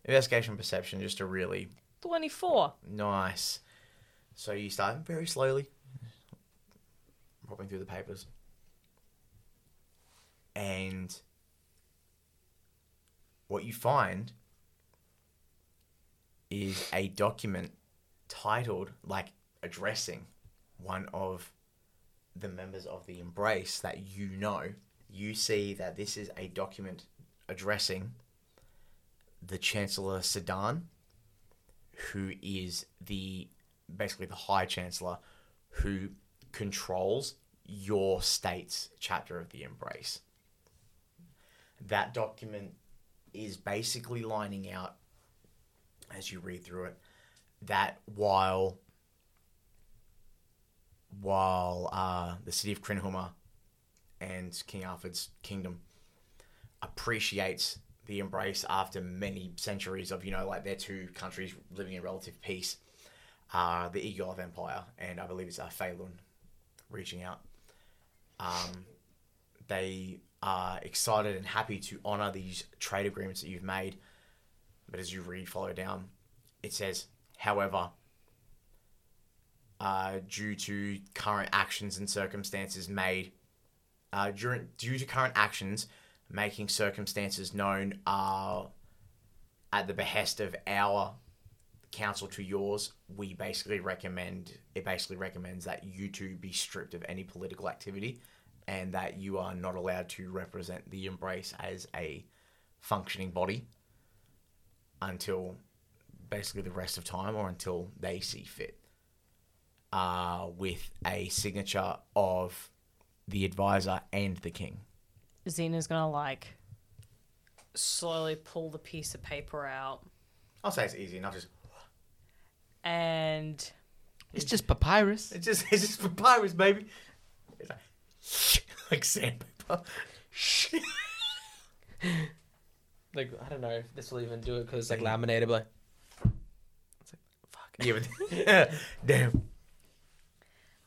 Investigation perception, just to really... twenty-four. Nice. So you start very slowly, popping through the papers. And what you find... is a document titled, like, addressing one of the members of the Embrace that you know. You see that this is a document addressing the Chancellor Sedan, who is the basically the High Chancellor who controls your state's chapter of the Embrace. That document is basically lining out, as you read through it, that while while uh, the city of Krinhoma and King Alfred's kingdom appreciates the Embrace after many centuries of, you know, like, their two countries living in relative peace, uh, the Igorv Empire, and I believe it's uh, Phelun, reaching out. Um, they are excited and happy to honour these trade agreements that you've made. But as you read, follow down, it says, however, uh, due to current actions and circumstances made, uh, during, due to current actions, making circumstances known uh, at the behest of our council to yours, we basically recommend, it basically recommends that you two be stripped of any political activity and that you are not allowed to represent the Embrace as a functioning body until basically the rest of time, or until they see fit, uh, with a signature of the advisor and the king. Xena's going to, like, slowly pull the piece of paper out. I'll say it's easy enough. Just... And... It's just papyrus. It's just it's just papyrus, baby. It's like, like sandpaper. Like, I don't know if this will even do it because it's like laminated, but like, it's like, fuck. Yeah, but,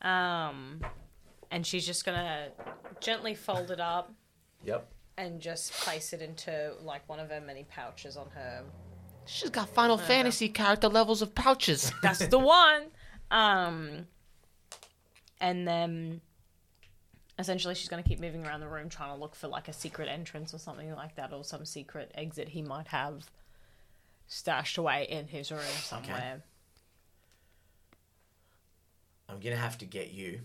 damn. Um, and she's just gonna gently fold it up. Yep. And just place it into, like, one of her many pouches on her. She's got Final uh, Fantasy character levels of pouches. That's the one. Um, and then. Essentially, she's going to keep moving around the room trying to look for, like, a secret entrance or something like that, or some secret exit he might have stashed away in his room somewhere. Okay. I'm going to have to get you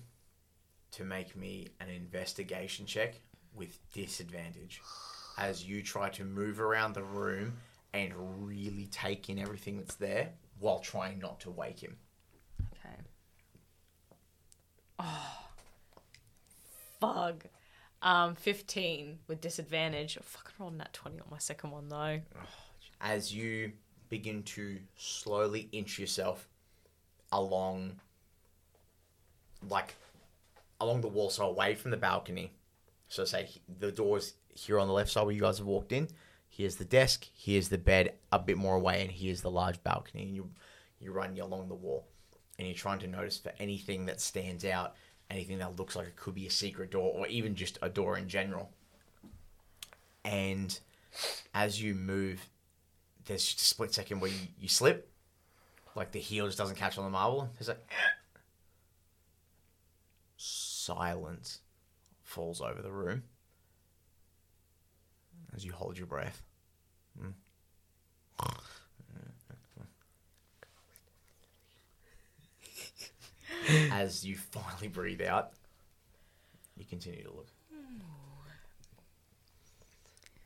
to make me an investigation check with disadvantage as you try to move around the room and really take in everything that's there while trying not to wake him. Okay. Oh. Fuck. Um, fifteen with disadvantage. I fucking rolled that twenty on my second one, though. As you begin to slowly inch yourself along, like, along the wall, so away from the balcony. So, say, the door's here on the left side where you guys have walked in. Here's the desk. Here's the bed a bit more away, and here's the large balcony. And you you run along the wall, and you're trying to notice for anything that stands out, anything that looks like it could be a secret door or even just a door in general. And as you move, there's just a split second where you, you slip. Like, the heel just doesn't catch on the marble. It's like... silence falls over the room as you hold your breath. Mm. As you finally breathe out, you continue to look.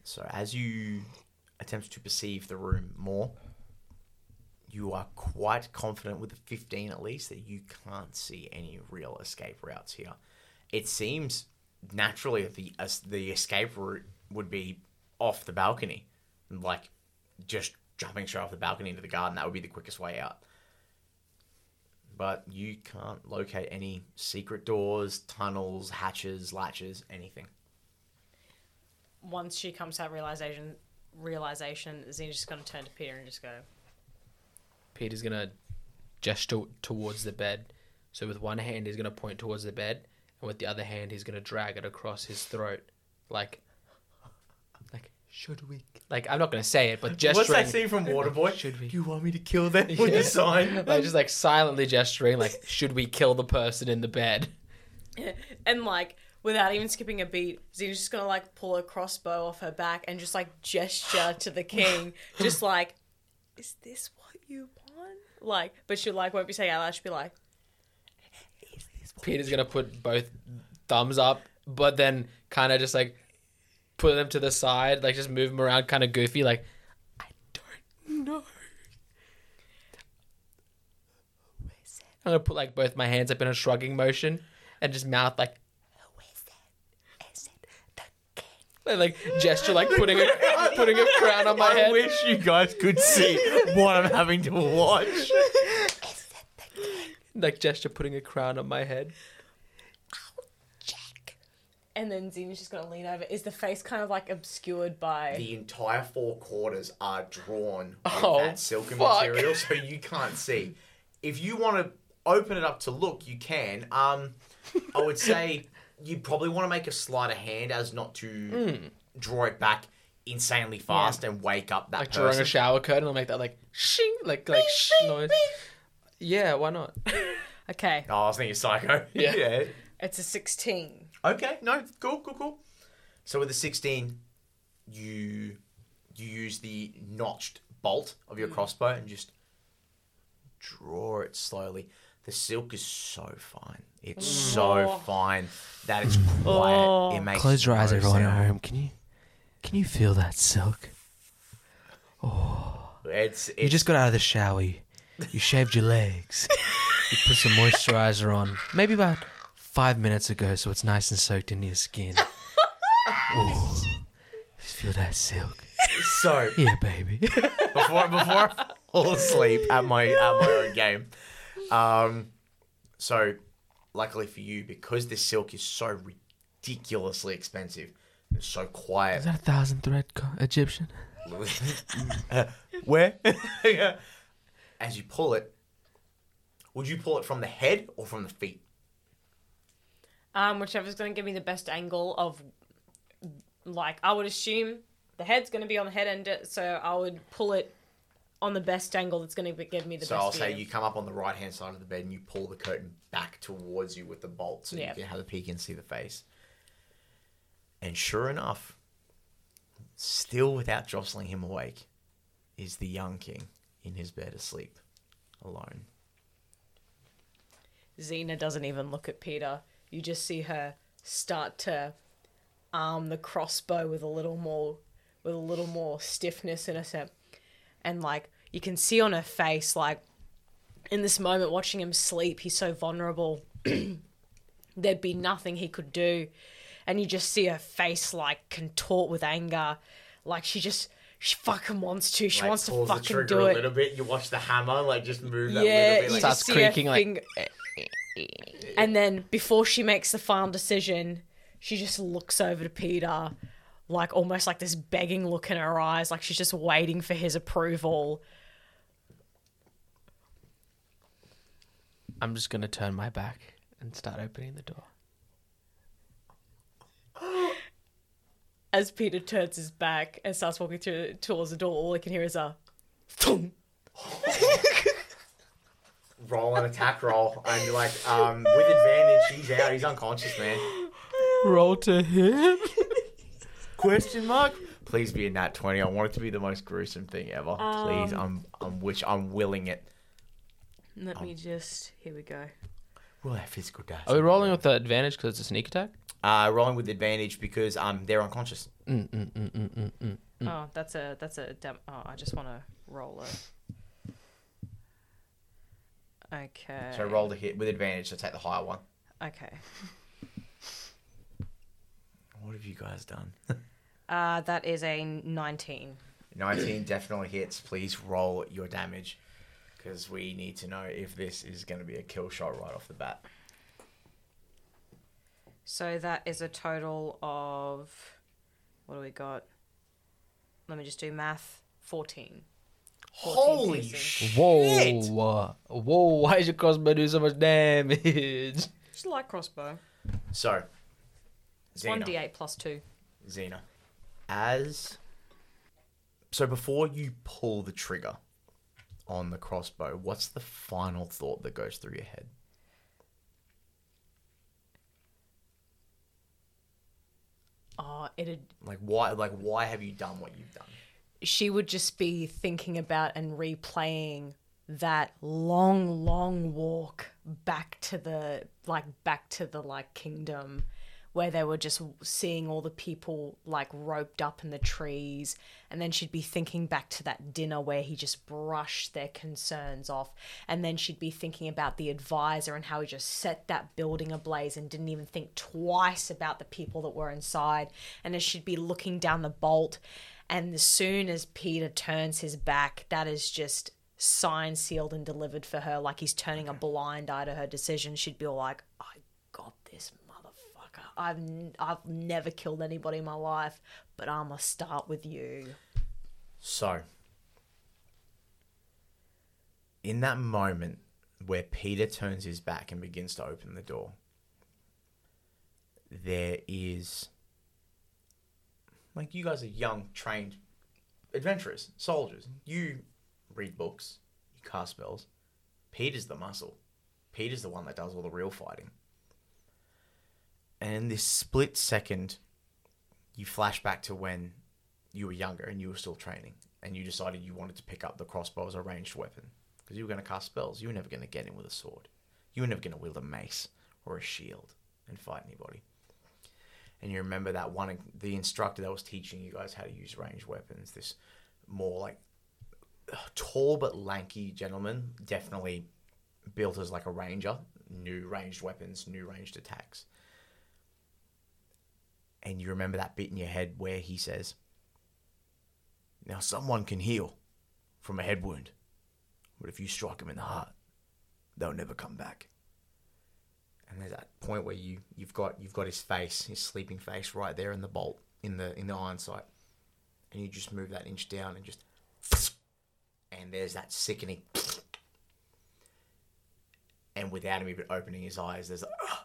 So as you attempt to perceive the room more, you are quite confident with a fifteen at least that you can't see any real escape routes here. It seems naturally that the, uh, the escape route would be off the balcony. Like, just jumping straight off the balcony into the garden, that would be the quickest way out. But you can't locate any secret doors, tunnels, hatches, latches, anything. Once she comes to that realization, realization Xena's just going to turn to Peter and just go... Peter's going to gesture towards the bed. So with one hand, he's going to point towards the bed, and with the other hand, he's going to drag it across his throat. Like, like should we... Like, I'm not going to say it, but gesturing... What's that scene from Waterboy? Should we... Do you want me to kill them with yeah. the sign? Like, just, like, silently gesturing, like, should we kill the person in the bed? And, like, without even skipping a beat, Xena's just going to, like, pull a crossbow off her back and just, like, gesture to the king. Just like, is this what you want? Like, but she'll like won't be saying out loud. She'll be like, Peter's gonna put both thumbs up, but then kind of just like put them to the side, like just move them around, kind of goofy, like I don't know. I'm gonna put like both my hands up in a shrugging motion and just mouth like, who is it? Is it the king? And like gesture, like putting a putting a crown on my head. I wish you guys could see what I'm having to watch. Is that the king? Like gesture, putting a crown on my head. I'll check. And then Xena's just gonna lean over. Is the face kind of like obscured by... The entire four quarters are drawn with oh, that silken fuck. material, so you can't see. If you want to open it up to look, you can. Um, I would say you probably want to make a sleight of hand as not to mm. draw it back insanely fast yeah. and wake up that like person. Like drawing a shower curtain, I'll make that like shing, like like beep, sh- beep, noise. Beep. Yeah, why not? Okay. Oh, I was thinking psycho. Yeah. yeah. It's a sixteen. Okay, no, cool, cool, cool. So with a sixteen, you you use the notched bolt of your mm. crossbow and just draw it slowly. The silk is so fine. It's mm. so oh. fine that it's quiet. Oh. It makes Close your eyes, everyone at home. Can you? Can you feel that silk? Oh, it's, it's... You just got out of the shower. You, you shaved your legs. You put some moisturizer on. Maybe about five minutes ago, so it's nice and soaked into your skin. Oh, just feel that silk. So yeah, baby. Before before I fall asleep at my at my own game. Um, so luckily for you, because this silk is so ridiculously expensive. It's so quiet. Is that a thousand thread co- Egyptian? uh, where? As you pull it, would you pull it from the head or from the feet? Um, whichever's going to give me the best angle of, like, I would assume the head's going to be on the head end, so I would pull it on the best angle that's going to give me the so best So I'll say view. You come up on the right-hand side of the bed and you pull the curtain back towards you with the bolt so yep. you can have a peek and see the face. And sure enough, still without jostling him awake, is the young king in his bed asleep, alone. Xena doesn't even look at Peter. You just see her start to arm the crossbow with a little more, with a little more stiffness in a sense, and like you can see on her face, like in this moment, watching him sleep, he's so vulnerable. There'd be nothing he could do, and you just see her face like contort with anger, like she just she fucking wants to. She like, wants to fucking do it. A little bit. You watch the hammer, like just move that yeah, little bit. Like, starts creaking, like. Finger... And then before she makes the final decision, she just looks over to Peter, like almost like this begging look in her eyes, like she's just waiting for his approval. I'm just going to turn my back and start opening the door. As Peter turns his back and starts walking through, towards the door, all I can hear is a thump. Roll an attack roll. And like, um, with advantage, he's out. He's unconscious, man. Roll to hit? Question mark? Please be a nat twenty. I want it to be the most gruesome thing ever. Um, Please, I'm, I'm, which I'm willing it. Let um, me just... Here we go. Roll that physical dice. Are we rolling with the advantage because it's a sneak attack? Uh, rolling with advantage because um they're unconscious. Mm, mm, mm, mm, mm, mm, mm. Oh, that's a... That's a dem- oh, I just want to roll it. Okay. So roll the hit with advantage to take the higher one. Okay. What have you guys done? uh, that is a nineteen. nineteen definitely hits. Please roll your damage. Because we need to know if this is going to be a kill shot right off the bat. So that is a total of... What do we got? Let me just do math. fourteen. fourteen Holy pieces. Shit! Whoa. Whoa, why does your crossbow do so much damage? Just like crossbow. So, it's Xena. one d eight plus two. Xena. As... So before you pull the trigger... on the crossbow, what's the final thought that goes through your head? Oh, it'd... Like, why, like, why have you done what you've done? She would just be thinking about and replaying that long, long walk back to the, like, back to the, like, kingdom where they were just seeing all the people, like, roped up in the trees. And then she'd be thinking back to that dinner where he just brushed their concerns off. And then she'd be thinking about the advisor and how he just set that building ablaze and didn't even think twice about the people that were inside. And as she'd be looking down the bolt, and as soon as Peter turns his back, that is just signed, sealed, and delivered for her. Like, he's turning a blind eye to her decision. She'd be like, I got this, I've I've never killed anybody in my life, but I'm gonna start with you. So, in that moment where Peter turns his back and begins to open the door, there is, like, you guys are young, trained, adventurers, soldiers. You read books, you cast spells. Peter's the muscle. Peter's the one that does all the real fighting. And in this split second, you flash back to when you were younger and you were still training and you decided you wanted to pick up the crossbow as a ranged weapon because you were going to cast spells. You were never going to get in with a sword. You were never going to wield a mace or a shield and fight anybody. And you remember that one, the instructor that was teaching you guys how to use ranged weapons, this more like tall but lanky gentleman, definitely built as like a ranger, new ranged weapons, new ranged attacks. And you remember that bit in your head where he says, now someone can heal from a head wound, but if you strike him in the heart, they'll never come back. And there's that point where you, you've got you've got his face, his sleeping face right there in the bolt, in the in the iron sight. And you just move that inch down and just, and there's that sickening. And without him even opening his eyes, there's like, oh.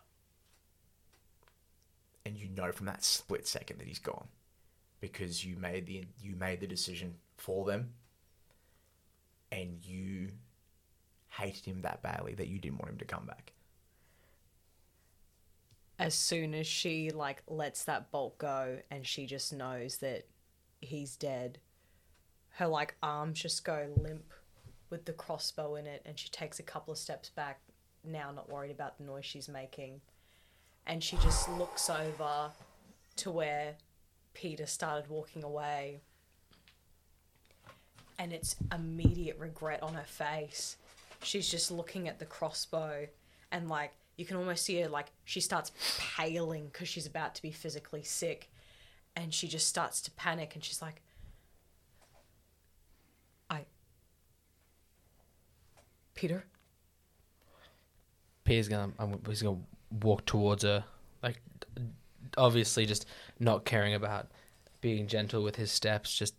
And you know from that split second that he's gone, because you made the you made the decision for them, and you hated him that badly that you didn't want him to come back. As soon as she like lets that bolt go and she just knows that he's dead, her like arms just go limp with the crossbow in it, and she takes a couple of steps back, now not worried about the noise she's making, and she just looks over to where Peter started walking away, and it's immediate regret on her face. She's just looking at the crossbow, and like you can almost see her, like she starts paling because she's about to be physically sick, and she just starts to panic, and she's like, I Peter Peter's gonna I'm, he's gonna walk towards her, like obviously just not caring about being gentle with his steps, just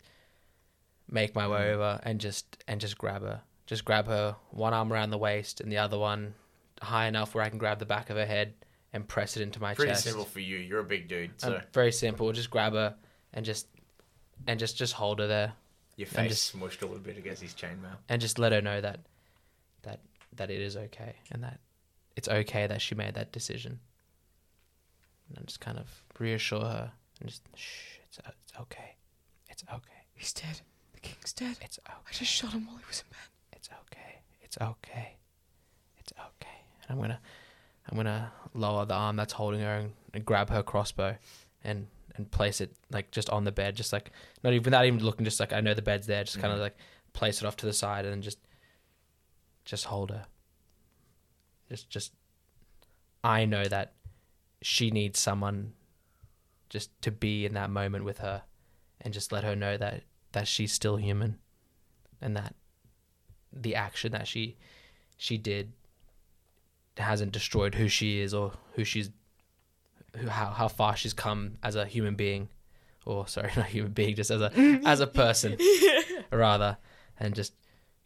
make my way over and just and just grab her. Just grab her, one arm around the waist and the other one high enough where I can grab the back of her head and press it into my Pretty chest. Pretty simple for you. You're a big dude. So. Um, very simple. Just grab her and just and just, just hold her there. Your face just smushed a little bit against his chainmail. And just let her know that that that it is okay, and that it's okay that she made that decision. And just kind of reassure her and just, shh, it's, it's okay. It's okay. He's dead. The king's dead. It's okay. I just shot him while he was in bed. It's okay. It's okay. It's okay. And I'm gonna, I'm gonna lower the arm that's holding her and, and grab her crossbow, and and place it like just on the bed, just like not even without even looking, just like I know the bed's there, just mm-hmm. kind of like place it off to the side and just, just hold her. Just just, I know that she needs someone just to be in that moment with her, and just let her know that, that she's still human, and that the action that she she did hasn't destroyed who she is or who she's who how, how far she's come as a human being, or sorry, not human being, just as a as a person rather, and just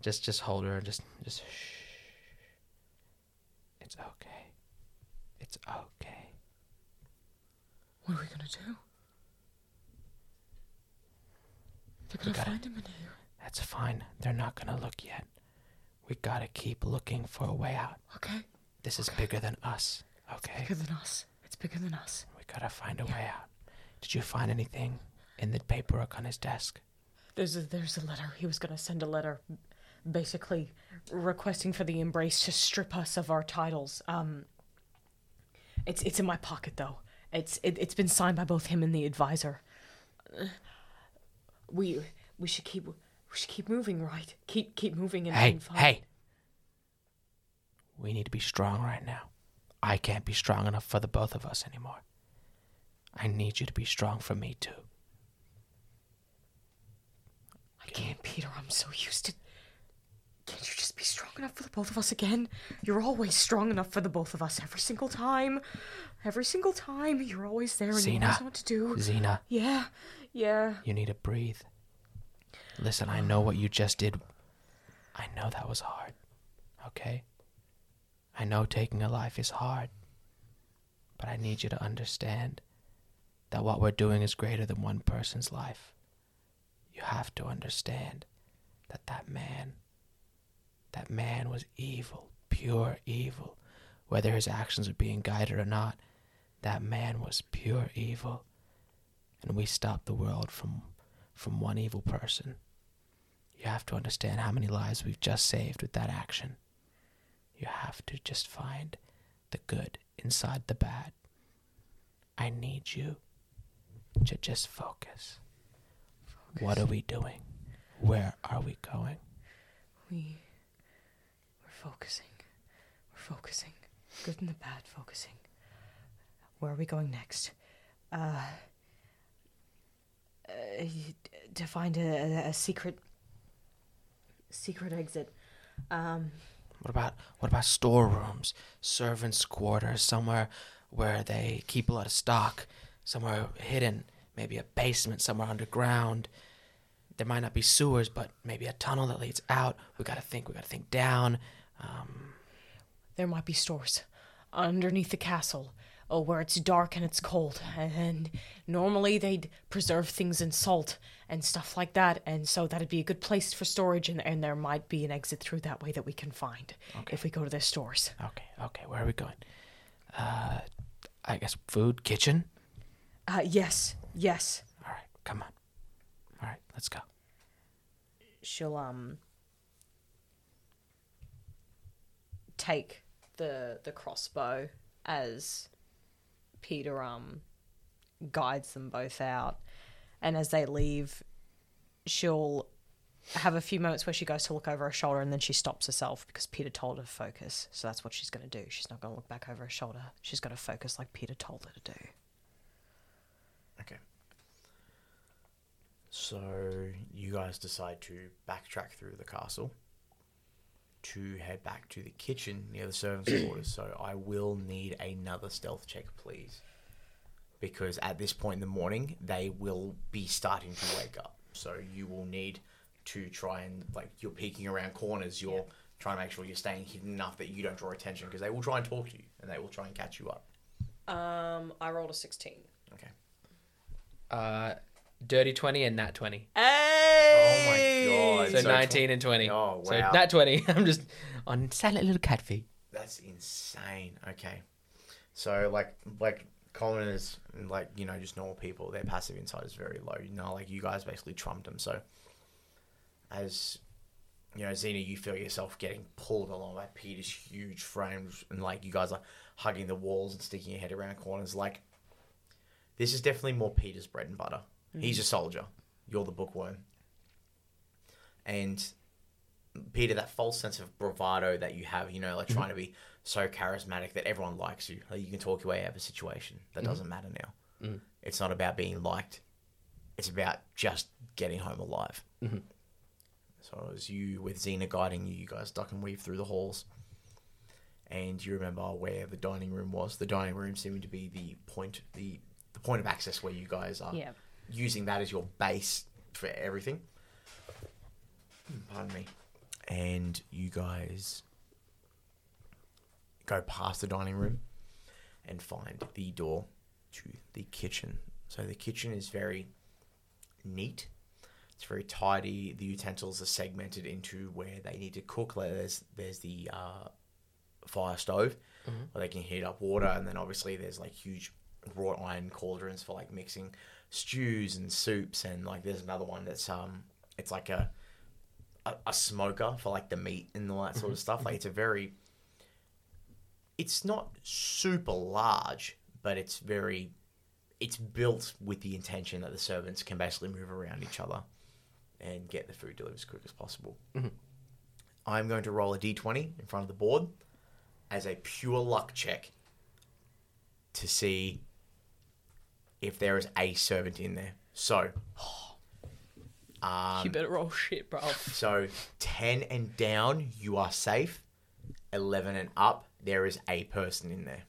just just hold her and just just shh. It's okay. It's okay. What are we going to do? They're going to find him in here. That's fine. They're not going to look yet. We got to keep looking for a way out. Okay. This is okay. Bigger than us. Okay. It's bigger than us. It's bigger than us. We got to find a yeah. way out. Did you find anything in the paperwork on his desk? There's a, there's a letter. He was going to send a letter basically requesting for the Embrace to strip us of our titles. Um, It's, it's in my pocket, though. It's it, it's been signed by both him and the advisor. We we should keep we should keep moving, right? Keep keep moving and hey and hey. We need to be strong right now. I can't be strong enough for the both of us anymore. I need you to be strong for me too. I can't, Peter. I'm so used to. Can't you just be strong enough for the both of us again? You're always strong enough for the both of us every single time. Every single time. You're always there and Xena, you know what to do. Xena. Yeah, yeah. You need to breathe. Listen, I know what you just did. I know that was hard, okay? I know taking a life is hard. But I need you to understand that what we're doing is greater than one person's life. You have to understand that that man... That man was evil, pure evil. Whether his actions were being guided or not, that man was pure evil. And we stopped the world from from one evil person. You have to understand how many lives we've just saved with that action. You have to just find the good inside the bad. I need you to just focus. focus. What are we doing? Where are we going? We... Focusing. We're focusing. Good and the bad, focusing. Where are we going next? Uh, uh to find a, a secret secret exit. Um What about what about storerooms, servants' quarters, somewhere where they keep a lot of stock, somewhere hidden, maybe a basement, somewhere underground. There might not be sewers, but maybe a tunnel that leads out. We gotta think, we gotta think down. Um, there might be stores underneath the castle, oh, where it's dark and it's cold, and normally they'd preserve things in salt and stuff like that, and so that'd be a good place for storage, and, and there might be an exit through that way that we can find okay. if we go to their stores. Okay, okay, where are we going? Uh, I guess food, kitchen? Uh, yes, yes. All right, come on. All right, let's go. she'll um take the the crossbow as Peter um guides them both out, and as they leave, she'll have a few moments where she goes to look over her shoulder, and then she stops herself because Peter told her to focus. So that's what she's going to do. She's not going to look back over her shoulder. She's going to focus like Peter told her to do. Okay. So you guys decide to backtrack through the castle to head back to the kitchen near the servants' quarters. So I will need another stealth check, please, because at this point in the morning they will be starting to wake up. So you will need to try and, like, you're peeking around corners, you're yep. trying to make sure you're staying hidden enough that you don't draw attention, because they will try and talk to you, and they will try and catch you up. Um, I rolled a sixteen. Okay. Uh, dirty twenty and nat twenty. Hey! Oh my god. So, so nineteen tw- and twenty. Oh, wow. So nat twenty. I'm just on silent little cat feet. That's insane. Okay. So, like, like... commoners, like, you know, just normal people, their passive insight is very low. You know, like, you guys basically trumped them. So, as, you know, Xena, you feel yourself getting pulled along by Peter's huge frames, and, like, you guys are hugging the walls and sticking your head around corners. Like, this is definitely more Peter's bread and butter. Mm-hmm. He's a soldier. You're the bookworm. And Peter, that false sense of bravado that you have, you know, like, mm-hmm. trying to be so charismatic that everyone likes you. Like, you can talk your way out of a situation. That mm-hmm. doesn't matter now. Mm-hmm. It's not about being liked. It's about just getting home alive. Mm-hmm. So it was you with Xena guiding you. You guys duck and weave through the halls. And you remember where the dining room was. The dining room seemed to be the point, the, the point of access where you guys are yeah. using that as your base for everything. Pardon me. And you guys go past the dining room and find the door to the kitchen. So the kitchen is very neat. It's very tidy. The utensils are segmented into where they need to cook. Like there's, there's the uh, fire stove mm-hmm. where they can heat up water. And then obviously there's like huge wrought iron cauldrons for like mixing stews and soups. And like there's another one that's, um, it's like a, A, a smoker for like the meat and all that sort of stuff. Like it's a very, it's not super large, but it's very, it's built with the intention that the servants can basically move around each other and get the food delivered as quick as possible. Mm-hmm. I'm going to roll a d twenty in front of the board as a pure luck check to see if there is a servant in there. So, Um, you better roll shit, bro. So, ten and down, you are safe. eleven and up, there is a person in there.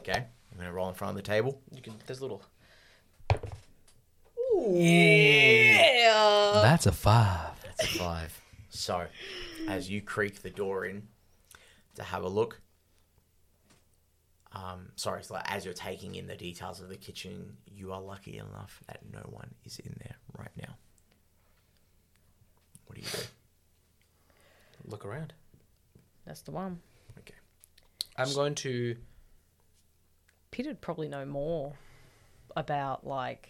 Okay, I'm going to roll in front of the table. You can. There's little... Ooh. Yeah! That's a five. That's a five. So, as you creak the door in to have a look... Um, sorry, so like as you're taking in the details of the kitchen, you are lucky enough that no one is in there right now. What do you do? Look around. That's the one. Okay. I'm so, going to... Peter'd probably know more about, like,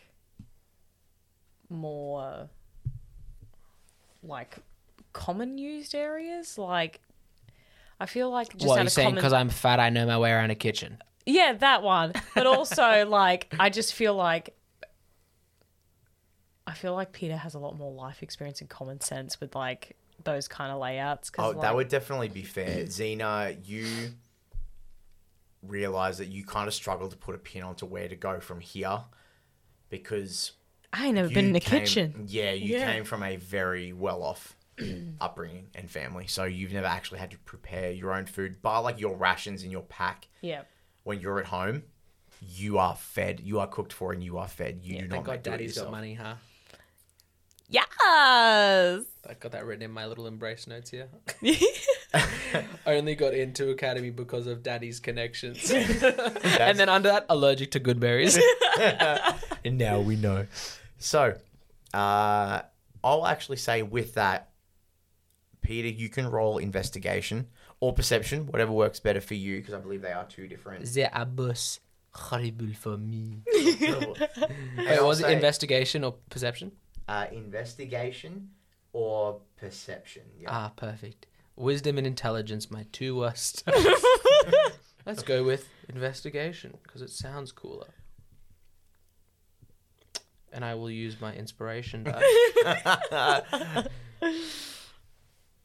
more, like, common used areas. Like, I feel like... Just what, out you're of saying because common... I'm fat, I know my way around a kitchen? Yeah, that one. But also, like, I just feel like... I feel like Peter has a lot more life experience and common sense with, like, those kind of layouts. Cause, oh, like... that would definitely be fair. Xena, you realise that you kind of struggle to put a pin onto where to go from here because... I ain't never been in a came... kitchen. Yeah, you yeah. came from a very well-off upbringing and family, so you've never actually had to prepare your own food. Bar, like, your rations in your pack yeah. when you're at home, you are fed, you are cooked for, and you are fed. You yeah, do not make do it yourself. Thank God Daddy's got money, huh? Yes! I got that written in my little embrace notes here. Only got into Academy because of Daddy's connections. And then under that, allergic to good berries. And now we know. So, uh, I'll actually say with that, Peter, you can roll investigation or perception, whatever works better for you, because I believe they are two different. They are both horrible for me. Wait, was it investigation or perception? Uh, investigation or perception. Yeah. Ah, perfect. Wisdom and intelligence, my two worst. Let's go with investigation, because it sounds cooler. And I will use my inspiration die.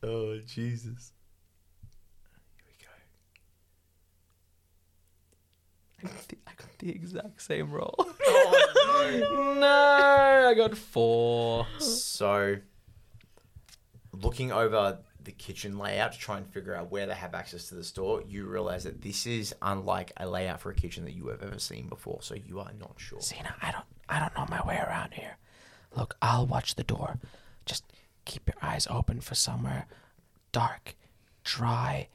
Oh, Jesus. I got, the, I got the exact same roll. Oh, no. no, I got four. So, looking over the kitchen layout to try and figure out where they have access to the store, you realise that this is unlike a layout for a kitchen that you have ever seen before, so you are not sure. Xena, I don't, I don't know my way around here. Look, I'll watch the door. Just keep your eyes open for somewhere dark, dry,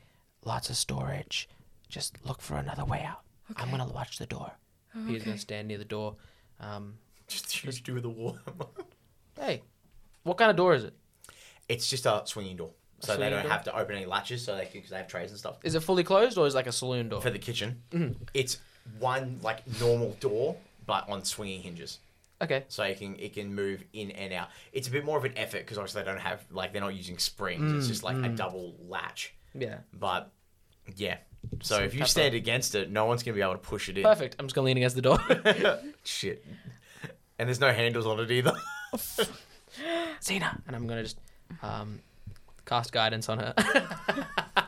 lots of storage. Just look for another way out. Okay. I'm going to watch the door. Oh, okay. He's going to stand near the door. Um, just huge do with a wall. Hey, what kind of door is it? It's just a swinging door. A so swinging they don't door? have to open any latches so they can, because they have trays and stuff. Is it fully closed or is it like a saloon door? For the kitchen. Mm-hmm. It's one like normal door, but on swinging hinges. Okay. So it can, it can move in and out. It's a bit more of an effort because obviously they don't have, like, they're not using springs. Mm, it's just like mm. a double latch. Yeah. But yeah. So Some if you pepper. stand against it, no one's going to be able to push it in. Perfect. I'm just going to lean against the door. Shit. And there's no handles on it either. Xena. And I'm going to just um, cast guidance on her.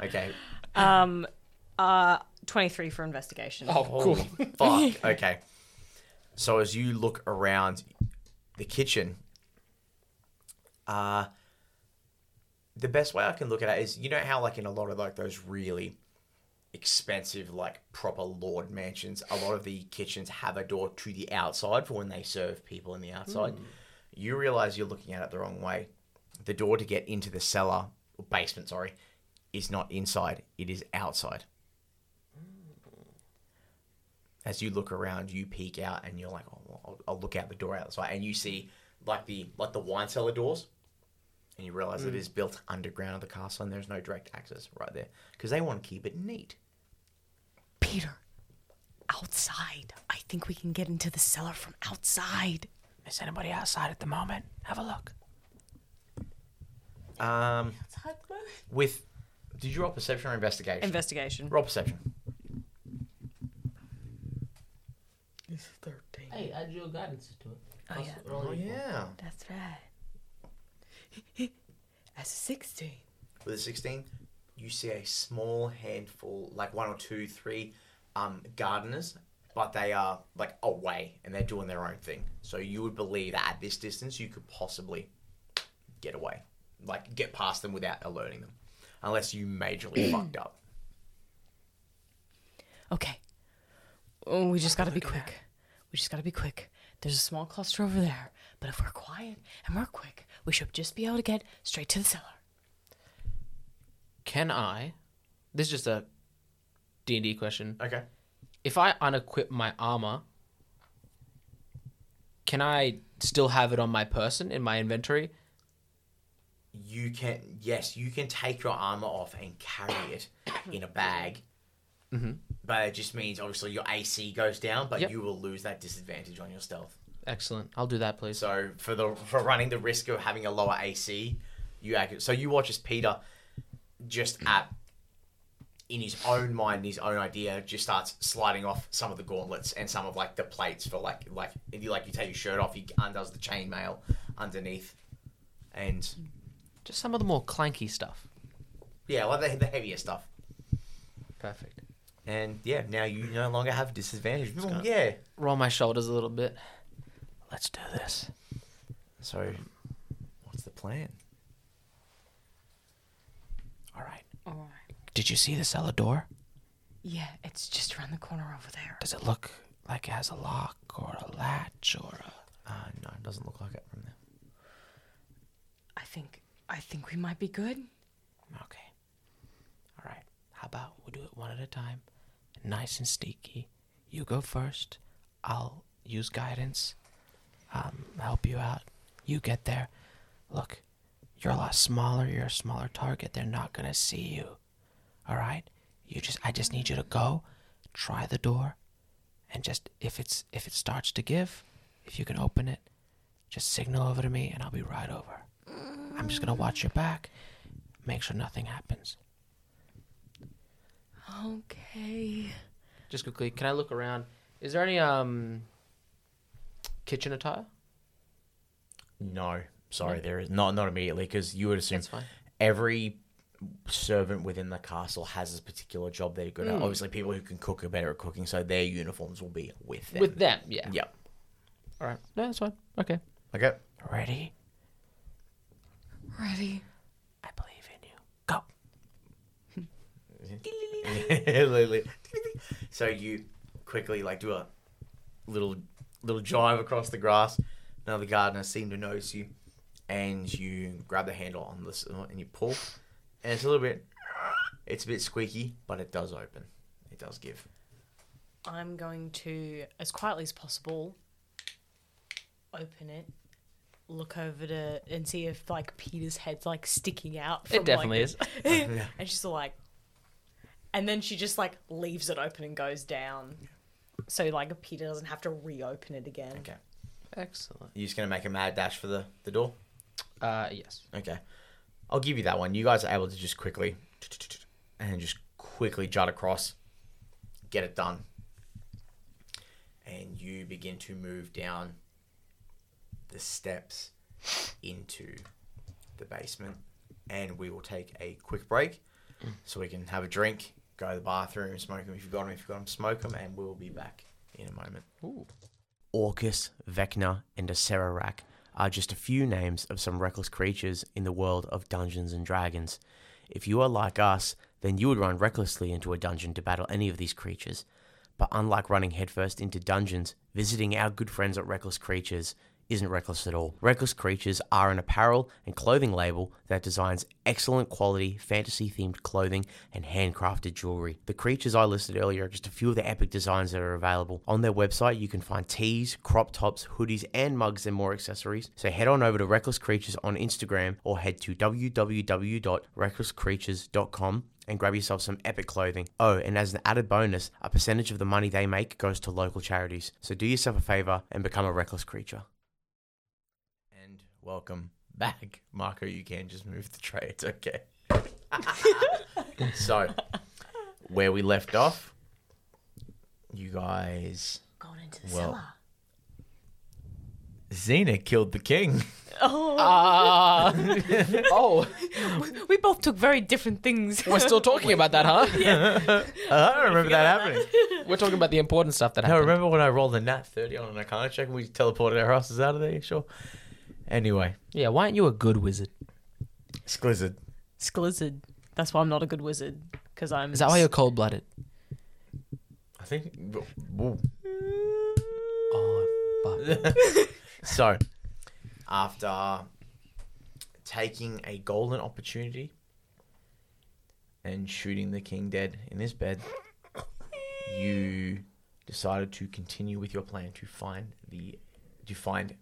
Okay. Um, uh, twenty-three for investigation. Oh, cool. Fuck. Okay. So as you look around the kitchen, uh, the best way I can look at it is, you know how like in a lot of like those really... expensive, like proper lord mansions, a lot of the kitchens have a door to the outside for when they serve people in the outside. Mm. You realize you're looking at it the wrong way. The door to get into the cellar, or basement, sorry, is not inside. It is outside. Mm. As you look around, you peek out and you're like, oh, well, I'll, I'll look out the door outside. And you see like the, like the wine cellar doors. And you realise mm. it is built underground of the castle and there's no direct access right there. Because they want to keep it neat. Peter, outside. I think we can get into the cellar from outside. Is anybody outside at the moment? Have a look. Um, outside the moment? With, did you roll perception or investigation? Investigation. Roll perception. This is thirteen. Hey, add your guidance to it. Oh, yeah. Oh, yeah. That's right. That's a sixteen. With a sixteen, you see a small handful, like one or two, three um, gardeners, but they are like away and they're doing their own thing. So you would believe that at this distance, you could possibly get away, like get past them without alerting them, unless you majorly fucked up. Okay. Oh, we just got to be quick. We just got to be quick. There's a small cluster over there, but if we're quiet and we're quick, we should just be able to get straight to the cellar. Can I... This is just a D and D question. Okay. If I unequip my armor, can I still have it on my person in my inventory? You can... Yes, you can take your armor off and carry it in a bag. Mm-hmm. But it just means, obviously, your A C goes down, but yep. you will lose that disadvantage on your stealth. Excellent. I'll do that, please. So for the for running the risk of having a lower A C, you act, so you watch as Peter just at in his own mind, his own idea, just starts sliding off some of the gauntlets and some of like the plates for like like if you like you take your shirt off, he undoes the chainmail underneath, and just some of the more clanky stuff. Yeah, like the, the heavier stuff. Perfect. And yeah, now you no longer have disadvantage. Well, yeah, roll my shoulders a little bit. Let's do this. So, what's the plan? All right. All right. Did you see the cellar door? Yeah, it's just around the corner over there. Does it look like it has a lock or a latch or a... Uh, no, it doesn't look like it from there. I think I think we might be good. Okay. All right. How about we'll do it one at a time, nice and sneaky. You go first. I'll use guidance. Um, help you out. You get there. Look, you're a lot smaller. You're a smaller target. They're not going to see you. All right? You just, I just need you to go, try the door, and just, if it's, if it starts to give, if you can open it, just signal over to me and I'll be right over. I'm just going to watch your back, make sure nothing happens. Okay. Just quickly, can I look around? Is there any um kitchen attire? No. Sorry, no. There is. Not, not immediately, because you would assume every servant within the castle has a particular job they're good mm. at. Obviously, people who can cook are better at cooking, so their uniforms will be with them. With them, yeah. Yep. All right. No, that's fine. Okay. Okay. Ready? Ready. I believe in you. Go. So you quickly like do a little little jive across the grass. Now the gardener seemed to notice you, and you grab the handle on this and you pull, and it's a little bit, it's a bit squeaky, but it does open. It does give. I'm going to, as quietly as possible, open it, look over to and see if like Peter's head's like sticking out. From, it definitely like, is. Yeah. And she's like. And then she just, like, leaves it open and goes down. So, like, Peter doesn't have to reopen it again. Okay. Excellent. You're just going to make a mad dash for the, the door? Uh, yes. Okay. I'll give you that one. You guys are able to just quickly... And just quickly jut across. Get it done. And you begin to move down the steps into the basement. And we will take a quick break so we can have a drink. Go to the bathroom, smoke them if you've got them, if you've got them, smoke them, and we'll be back in a moment. Ooh. Orcus, Vecna, and Acerarak are just a few names of some reckless creatures in the world of Dungeons and Dragons. If you are like us, then you would run recklessly into a dungeon to battle any of these creatures. But unlike running headfirst into dungeons, visiting our good friends at Reckless Creatures isn't reckless at all. Reckless Creatures are an apparel and clothing label that designs excellent quality, fantasy-themed clothing and handcrafted jewelry. The creatures I listed earlier are just a few of the epic designs that are available. On their website, you can find tees, crop tops, hoodies, and mugs and more accessories. So head on over to Reckless Creatures on Instagram or head to w w w dot reckless creatures dot com and grab yourself some epic clothing. Oh, and as an added bonus, a percentage of the money they make goes to local charities. So do yourself a favor and become a reckless creature. Welcome back. Marko, you can just move the tray. It's okay. So, where we left off, you guys... Going into the well, cellar. Xena killed the king. Oh. Uh, oh. We both took very different things. We're still talking about that, huh? Yeah. I don't remember that happening. That. We're talking about the important stuff that no, happened. No, remember when I rolled a nat thirty on an Arcana check and we teleported our asses out of there? Sure. Anyway. Yeah, why aren't you a good wizard? Sklizzard. Sklizzard. That's why I'm not a good wizard. Because I'm... Is that why you're cold-blooded? I think... Ooh. Oh, fuck. So, after taking a golden opportunity and shooting the king dead in his bed, you decided to continue with your plan to find the... to find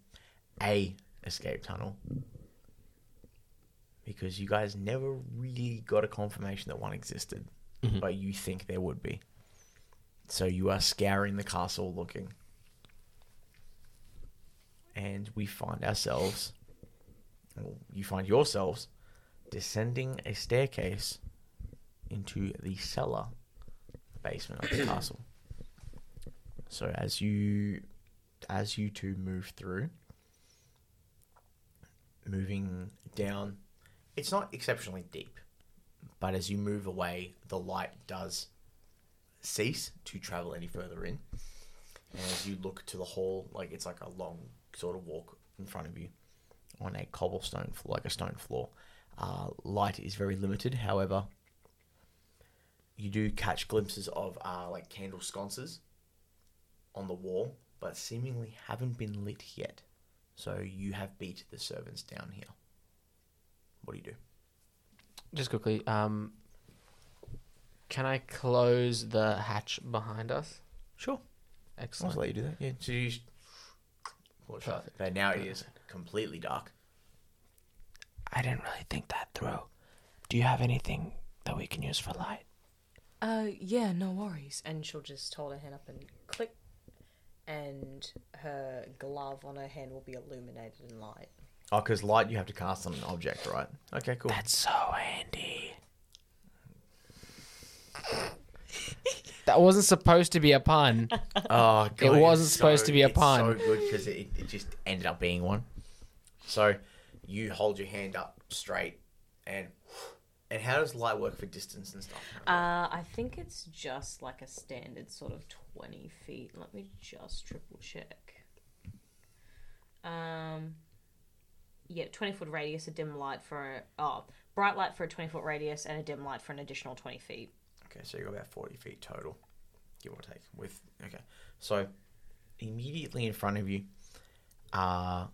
a... escape tunnel, because you guys never really got a confirmation that one existed, mm-hmm. but you think there would be. So you are scouring the castle looking, and we find ourselves, well, you find yourselves descending a staircase into the cellar, the basement of the castle. So as you, as you two move through, moving down, it's not exceptionally deep, but as you move away, the light does cease to travel any further in. And as you look to the hall, like it's like a long sort of walk in front of you on a cobblestone floor, like a stone floor. Uh, light is very limited, however, you do catch glimpses of uh, like candle sconces on the wall, but seemingly haven't been lit yet. So you have beat the servants down here. What do you do? Just quickly, um, can I close the hatch behind us? Sure. Excellent. I'll let you do that. Yeah. So you just... Perfect. But now it is completely dark. I didn't really think that through. Do you have anything that we can use for light? Uh, yeah, no worries. And she'll just hold her hand up and click. And her glove on her hand will be illuminated in light. Oh, because light you have to cast on an object, right? Okay, cool. That's so handy. That wasn't supposed to be a pun. Oh, God. It wasn't so, supposed to be a pun. It's so good because it, it just ended up being one. So you hold your hand up straight and... And how does light work for distance and stuff? Uh, I think it's just like a standard sort of twenty feet. Let me just triple check. Um, yeah, twenty foot radius, a dim light for... Oh, bright light for a twenty foot radius and a dim light for an additional twenty feet. Okay, so you've got about forty feet total, give or take. With Okay, so immediately in front of you, uh,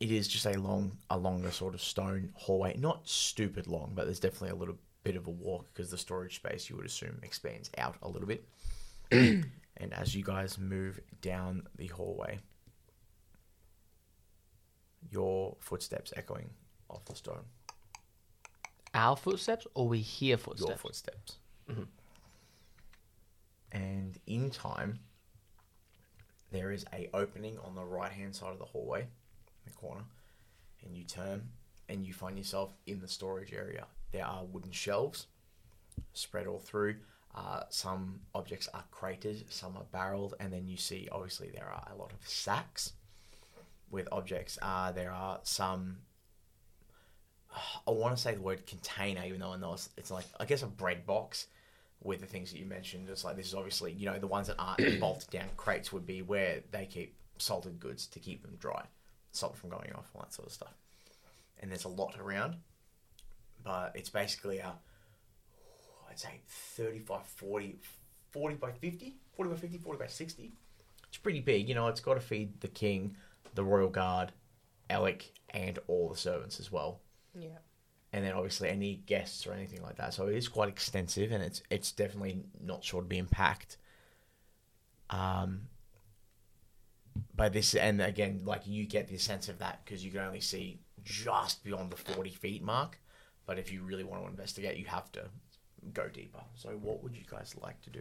it is just a long, a longer sort of stone hallway. Not stupid long, but there's definitely a little bit of a walk because the storage space, you would assume, expands out a little bit. And as you guys move down the hallway, your footsteps echoing off the stone. Our footsteps, or we hear footsteps? Your footsteps. Mm-hmm. And in time, there is a opening on the right-hand side of the hallway, the corner, and you turn and you find yourself in the storage area. There are wooden shelves spread all through. Uh, some objects are crated, some are barreled, and then you see, obviously, there are a lot of sacks with objects. Uh, there are some... I want to say the word container, even though I know it's, it's like, I guess, a bread box with the things that you mentioned. It's like, this is obviously, you know, the ones that aren't bolted down. Crates would be where they keep salted goods to keep them dry, salt from going off, all that sort of stuff. And there's a lot around, but it's basically a, I'd say thirty-five, forty, forty by fifty, forty by fifty, forty by sixty. It's pretty big. You know, it's got to feed the king, the royal guard, Alec, and all the servants as well. Yeah, and then obviously any guests or anything like that. So it is quite extensive, and it's it's definitely not sure to be unpacked. Um, but this, and again, like, you get the sense of that because you can only see just beyond the forty feet mark. But if you really want to investigate, you have to go deeper. So what would you guys like to do?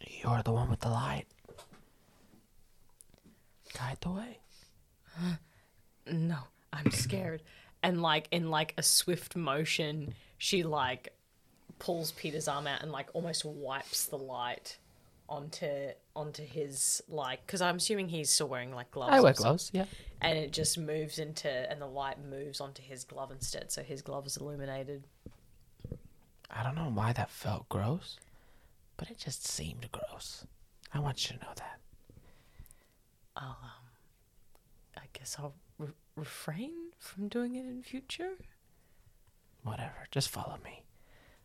You're the one with the light. Guide the way. No. I'm scared. And, like, in, like, a swift motion, she, like, pulls Peter's arm out and, like, almost wipes the light onto onto his, like... Because I'm assuming he's still wearing, like, gloves. I wear gloves, yeah. And it just moves into... And the light moves onto his glove instead, so his glove is illuminated. I don't know why that felt gross, but it just seemed gross. I want you to know that. I'll, um... I guess I'll... Re- refrain from doing it in future. Whatever, just follow me.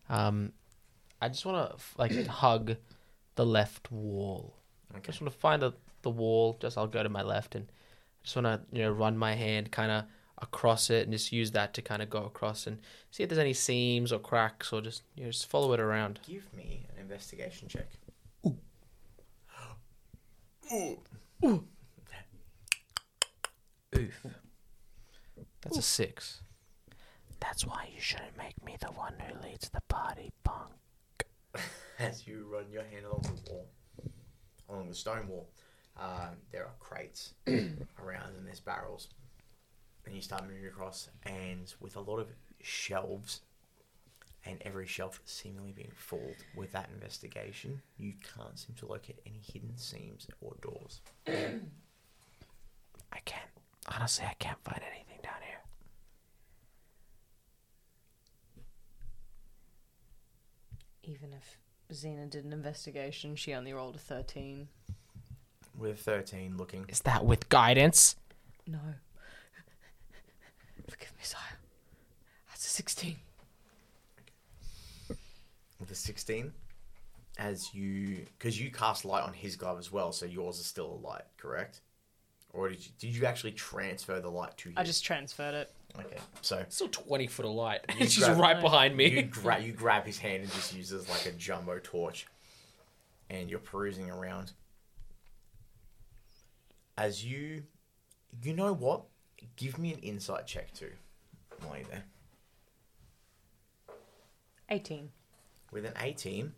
Um, I just want to like hug the left wall. Okay. I just want to find a, the wall. Just I'll go to my left and I just want to you know run my hand kind of across it and just use that to kind of go across and see if there's any seams or cracks or just you know, just follow it around. Give me an investigation check. Ooh. Ooh. Ooh. Oof. That's Oof. a six. That's why you shouldn't make me the one who leads the party, punk. As you run your hand along the wall, along the stone wall, uh, there are crates around and there's barrels. And you start moving across, and with a lot of shelves, and every shelf seemingly being full with that investigation, you can't seem to locate any hidden seams or doors. I can't. Honestly, I can't find anything down here. Even if Xena did an investigation, she only rolled a thirteen. With thirteen looking... Is that with guidance? No. Forgive me, sire. That's a sixteen. Okay. With a sixteen, as you... Because you cast light on his glove as well, so yours is still a light, correct? Or did you, did you actually transfer the light to him? I just transferred it. Okay, so... It's still twenty foot of light. It's just right behind me. You, gra- you grab his hand and just use it as like a jumbo torch. And you're perusing around. As you... You know what? Give me an insight check too. While you're there. eighteen. With an eighteen,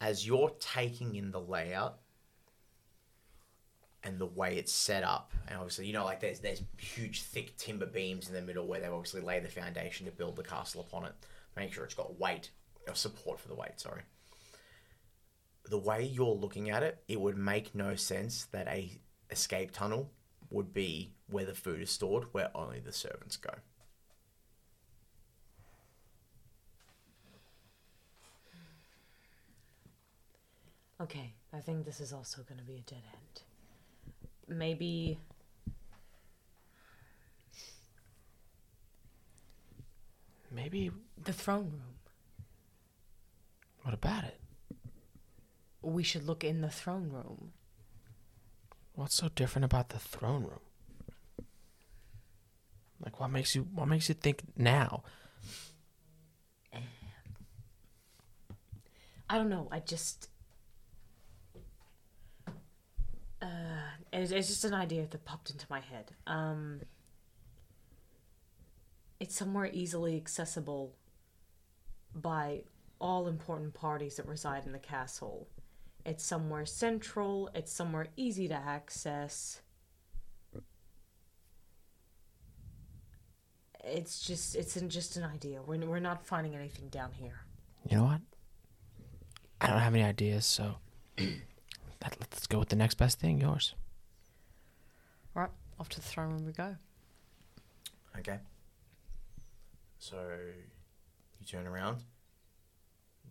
as you're taking in the layout... and the way it's set up. And obviously, you know, like there's there's huge thick timber beams in the middle where they've obviously laid the foundation to build the castle upon it. Make sure it's got weight, or support for the weight, sorry. The way you're looking at it, it would make no sense that a escape tunnel would be where the food is stored, where only the servants go. Okay, I think this is also going to be a dead end. Maybe... Maybe... The throne room. What about it? We should look in the throne room. What's so different about the throne room? Like, what makes you what makes you think now? I don't know. I just... Uh, it's, it's just an idea that popped into my head. Um, it's somewhere easily accessible by all important parties that reside in the castle. It's somewhere central. It's somewhere easy to access. It's just, it's just an idea. We're we're not finding anything down here. You know what? I don't have any ideas, so let's go with the next best thing, yours. All right, off to the throne room we go. Okay. So you turn around.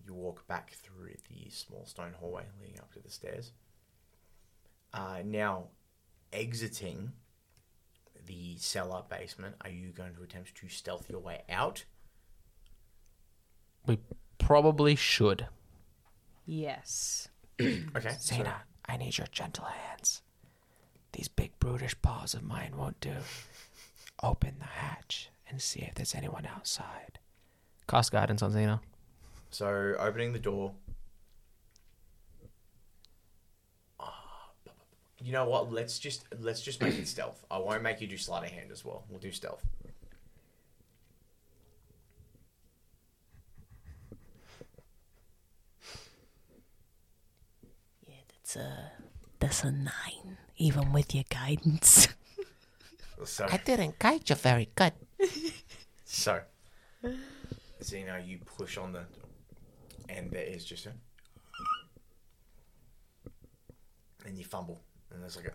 You walk back through the small stone hallway leading up to the stairs. Uh, now, exiting the cellar basement, are you going to attempt to stealth your way out? We probably should. Yes. Okay. Xena, I need your gentle hands. These big brutish paws of mine won't do. Open the hatch and see if there's anyone outside. Cast guidance on Xena. So, opening the door. Oh, you know what? Let's just let's just make it stealth. I won't make you do sleight of hand as well. We'll do stealth. Yeah, that's a that's a nine, even with your guidance. So, I didn't guide you very good. So, Xena, you push on the. And there is just a... And you fumble. And there's like a...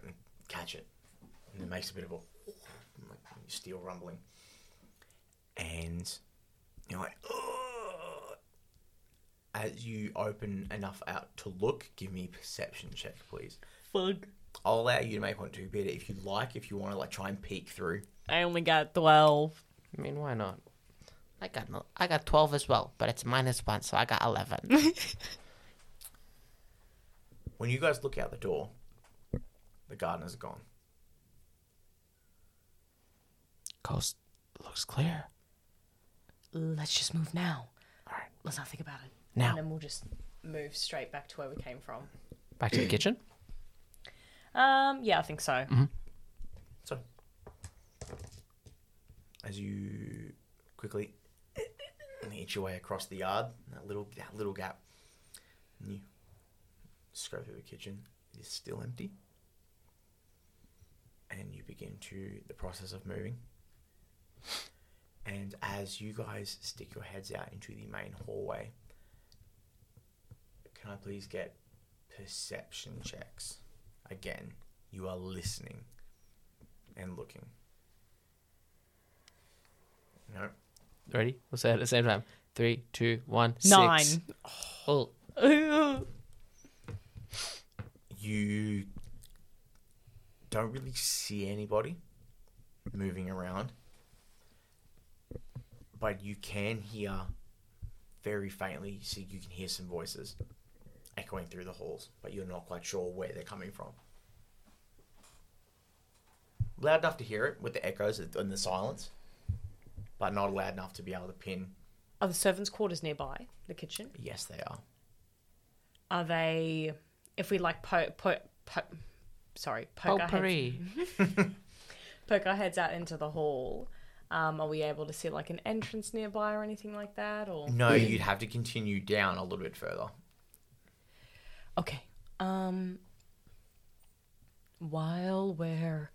Catch it. And it makes a bit of a... Like steel rumbling. And you're like... Oh! As you open enough out to look, give me a perception check, please. Fuck. I'll allow you to make one too, Peter, if you like. If you want to like try and peek through. I only got twelve. I mean, why not? I got no, I got twelve as well, but it's minus one, so I got eleven. When you guys look out the door, the gardener's gone. Coast looks clear. Let's just move now. All right, let's not think about it. Now. And then we'll just move straight back to where we came from. Back to the kitchen? Um, yeah, I think so. Mm-hmm. So, as you quickly... And you inch your way across the yard, that little that little gap. And you scrape through the kitchen. It is still empty. And you begin to the process of moving. And as you guys stick your heads out into the main hallway, can I please get perception checks? Again, you are listening and looking. No. Ready? We'll say it at the same time. Three, two, one, six. Nine. Oh. You don't really see anybody moving around, but you can hear very faintly. You see, you can hear some voices echoing through the halls, but you're not quite sure where they're coming from. Loud enough to hear it with the echoes and the silence. But not loud enough to be able to pin. Are the servants' quarters nearby the kitchen? Yes, they are. Are they? If we like poke, po- po- sorry, poke our heads, poke our heads out into the hall. Um, are we able to see like an entrance nearby or anything like that? Or no, you'd have to continue down a little bit further. Okay. Um. While we're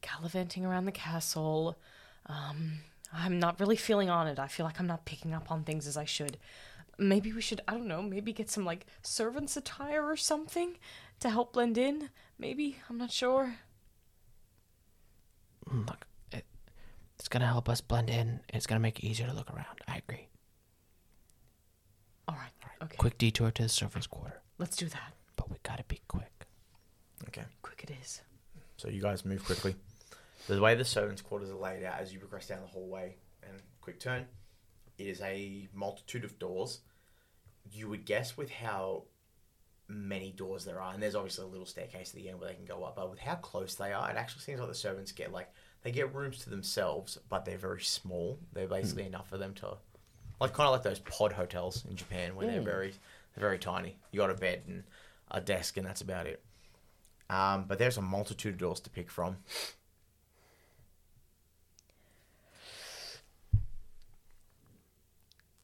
gallivanting around the castle, um, I'm not really feeling on it. I feel like I'm not picking up on things as I should. Maybe we should, I don't know, maybe get some, like, servant's attire or something to help blend in? Maybe? I'm not sure. Look, it, it's going to help us blend in. It's going to make it easier to look around. I agree. All right. All right. Okay. Quick detour to the servant's quarter. Let's do that. But we got to be quick. Okay. Quick it is. So you guys move quickly. The way the servants' quarters are laid out as you progress down the hallway and quick turn, it is a multitude of doors. You would guess with how many doors there are, and there's obviously a little staircase at the end where they can go up, but with how close they are, it actually seems like the servants get, like, they get rooms to themselves, but they're very small. They're basically mm. enough for them to, like, kind of like those pod hotels in Japan where mm. they're very, they're very tiny. You got a bed and a desk, and that's about it. Um, but there's a multitude of doors to pick from.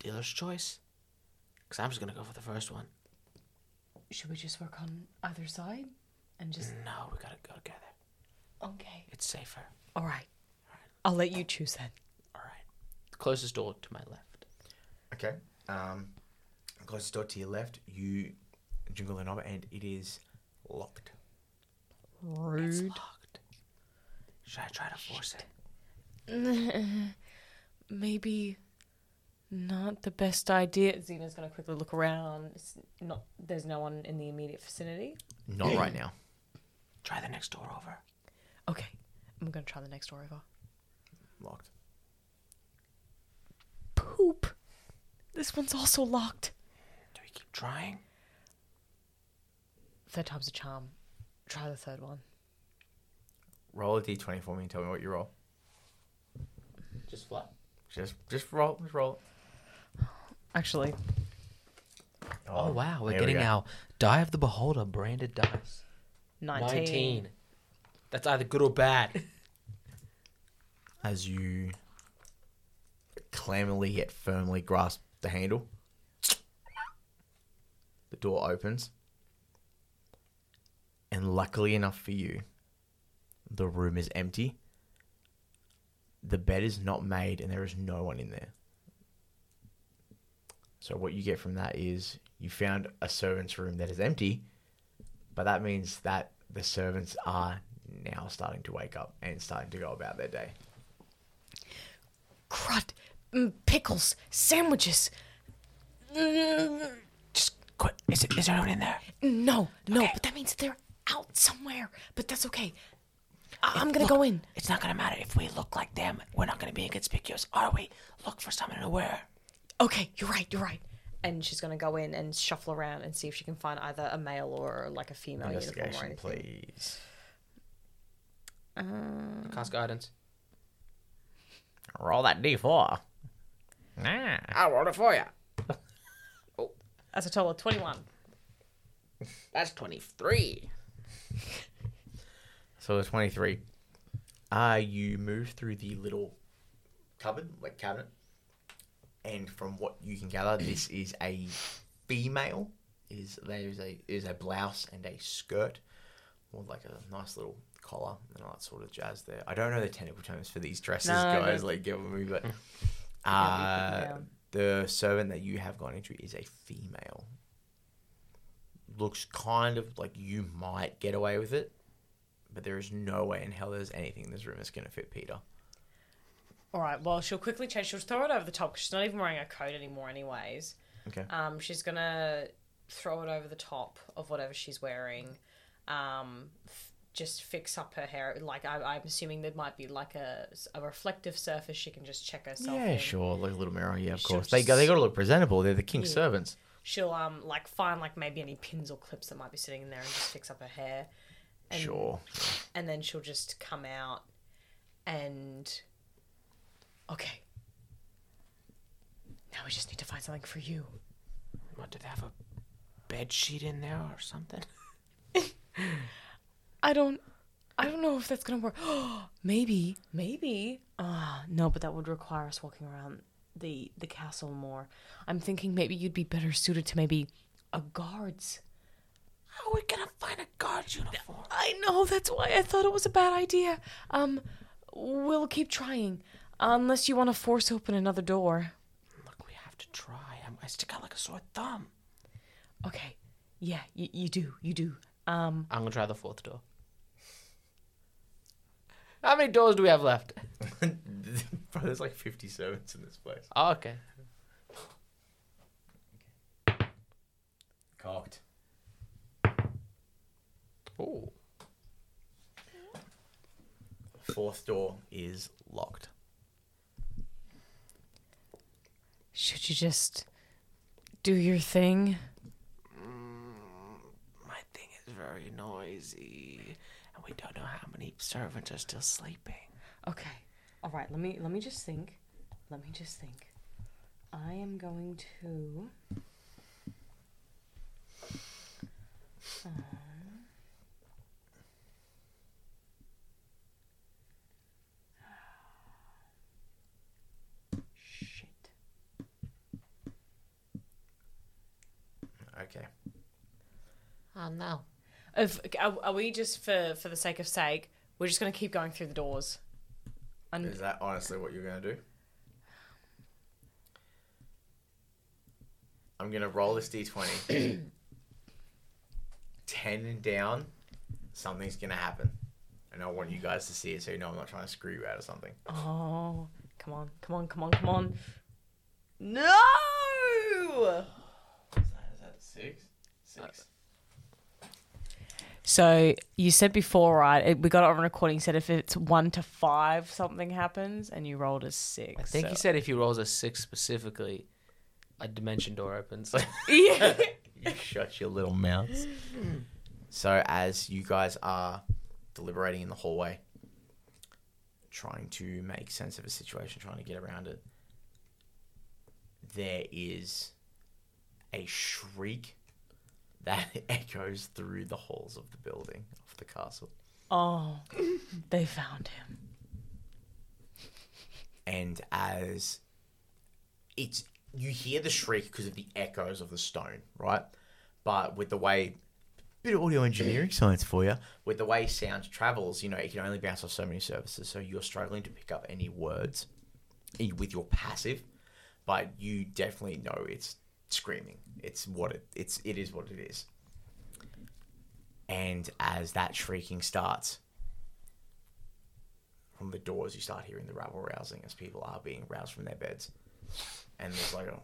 Dealer's choice, because I'm just going to go for the first one. Should we just work on either side and just... No, we got to go together. Okay. It's safer. All right. All right. I'll let you choose then. All right. The closest door to my left. Okay. Um, closest door to your left, you jingle the knob and it is locked. Rude. It's locked. Should I try to force it? Maybe... Not the best idea. Xena's going to quickly look around. It's not. There's no one in the immediate vicinity. Not right now. Try the next door over. Okay. I'm going to try the next door over. Locked. Poop. This one's also locked. Do we keep trying? Third time's a charm. Try the third one. Roll a d twenty for me and tell me what you roll. Just flat. Just just roll. Just roll. Actually. Oh, oh wow. We're getting we our Die of the Beholder branded dice. nineteen. nineteen. That's either good or bad. As you clammily yet firmly grasp the handle, the door opens. And luckily enough for you, the room is empty. The bed is not made and there is no one in there. So what you get from that is you found a servant's room that is empty, but that means that the servants are now starting to wake up and starting to go about their day. Crud. Pickles. Sandwiches. Just quit. Is, it, is there anyone in there? No, no, okay. But that means they're out somewhere, but that's okay. I'm going to go in. It's not going to matter if we look like them. We're not going to be inconspicuous, are we? Look for someone aware. Okay, you're right, you're right. And she's going to go in and shuffle around and see if she can find either a male or, like, a female uniform or anything. Please. Um, Cast guidance. Roll that D four. Nah. I rolled it for you. Oh. That's a total of twenty-one. That's twenty-three. So it's twenty-three. Uh, you move through the little cupboard, like cabinet, and from what you can gather, this is a female. It is there is a it is a blouse and a skirt, or like a nice little collar and all that sort of jazz. There, I don't know the technical terms for these dresses, no, guys. No. Like, give me, but uh, the servant that you have gone into is a female. Looks kind of like you might get away with it. But there is no way in hell there's anything in this room that's going to fit Peter. All right, well, she'll quickly change. She'll throw it over the top because she's not even wearing a coat anymore anyways. Okay. Um, she's going to throw it over the top of whatever she's wearing, um, f- just fix up her hair. Like, I- I'm assuming there might be, like, a, a reflective surface she can just check herself yeah, in. Yeah, sure, like a little mirror, yeah, of she'll course. Just... They got, they got to look presentable. They're the king's yeah. servants. She'll, um, like, find, like, maybe any pins or clips that might be sitting in there and just fix up her hair. And, sure. And then she'll just come out and... Okay. Now we just need to find something for you. What, did they have a bed sheet in there or something? I don't... I don't know if that's going to work. maybe. Maybe. Uh, no, but that would require us walking around the, the castle more. I'm thinking maybe you'd be better suited to maybe a guard's... How are we gonna find a guard uniform? I know, that's why I thought it was a bad idea. Um, we'll keep trying. Unless you want to force open another door. Look, we have to try. I'm, I stick out like a sore thumb. Okay. Yeah, you, you do. You do. Um, I'm gonna try the fourth door. How many doors do we have left? Bro, there's like fifty servants in this place. Oh, okay. Okay. Cocked. Oh. Fourth door is locked. Should you just do your thing? Mm, my thing is very noisy, and we don't know how many servants are still sleeping. Okay, all right. Let me let me just think. Let me just think. I am going to. Uh, Okay. Oh no. If, are, are we just for for the sake of sake? We're just gonna keep going through the doors. Un- Is that honestly what you're gonna do? I'm gonna roll this d twenty. Ten down, something's gonna happen, and I want you guys to see it so you know I'm not trying to screw you out or something. Oh, come on, come on, come on, come on! No. Six? Six. So, you said before, right, it, we got it on recording, said if it's one to five, something happens, and you rolled a six. I think so. He said if he rolls a six specifically, a dimension door opens. Yeah. You shut your little mouths. So, as you guys are deliberating in the hallway, trying to make sense of a situation, trying to get around it, there is... a shriek that echoes through the halls of the building, of the castle. Oh, they found him. And as it's, you hear the shriek because of the echoes of the stone, right? But with the way, bit of audio engineering science for you, with the way sound travels, you know, it can only bounce off so many surfaces. So you're struggling to pick up any words with your passive, but you definitely know it's screaming. It's what it it's it is what it is. And as that shrieking starts from the doors, you start hearing the rabble rousing as people are being roused from their beds. And there's like a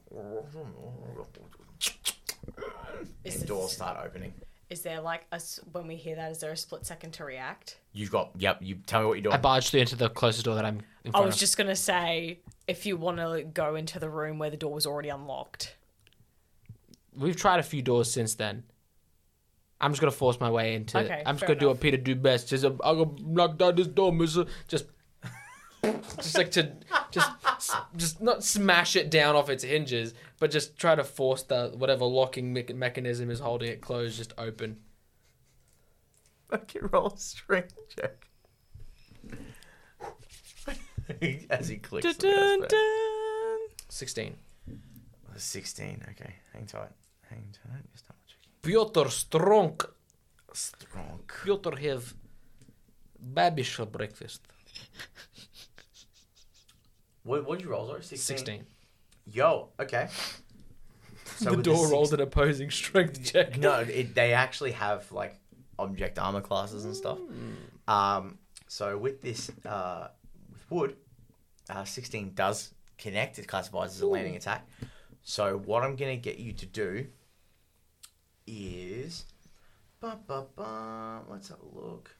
is and doors start opening. Is there like a, when we hear that, is there a split second to react? You've got, yep, you tell me what you're doing. I barged through into the closest door that I'm in front of. I was of. just going to say, if you want to go into the room where the door was already unlocked. We've tried a few doors since then. I'm just going to force my way into okay, it. I'm just going to do what Peter do best. Just, I'm going to knock down this door, mister. Just, just like to, just, just not smash it down off its hinges, but just try to force the, whatever locking me- mechanism is holding it closed, just open. Okay, roll a strength check. As he clicks. Dun, dun, dun. sixteen. sixteen, okay. Hang tight. Hang tight. Just double checking. Piotr Strong. Strong. Piotr have babish for breakfast. What did you roll, though? sixteen? sixteen. Yo, okay. So the door rolled an opposing strength check. No, it, they actually have, like, object armor classes and stuff. Mm. Um. So with this, uh, with wood, uh, sixteen does connect. It classifies as a landing attack. So what I'm going to get you to do is... Bah, bah, bah, let's have a look.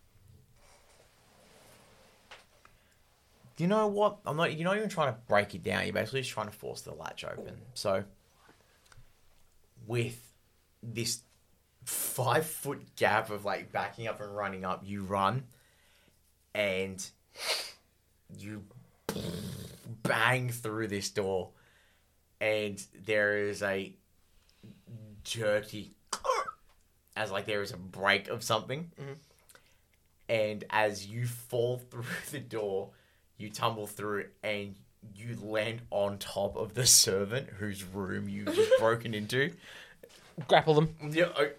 You know what? I'm not. You're not even trying to break it down. You're basically just trying to force the latch open. So with this five foot gap of like backing up and running up, you run and you bang through this door. And there is a dirty as like there is a break of something. Mm-hmm. And as you fall through the door, you tumble through and you land on top of the servant whose room you've just broken into. grapple them. Yeah, I,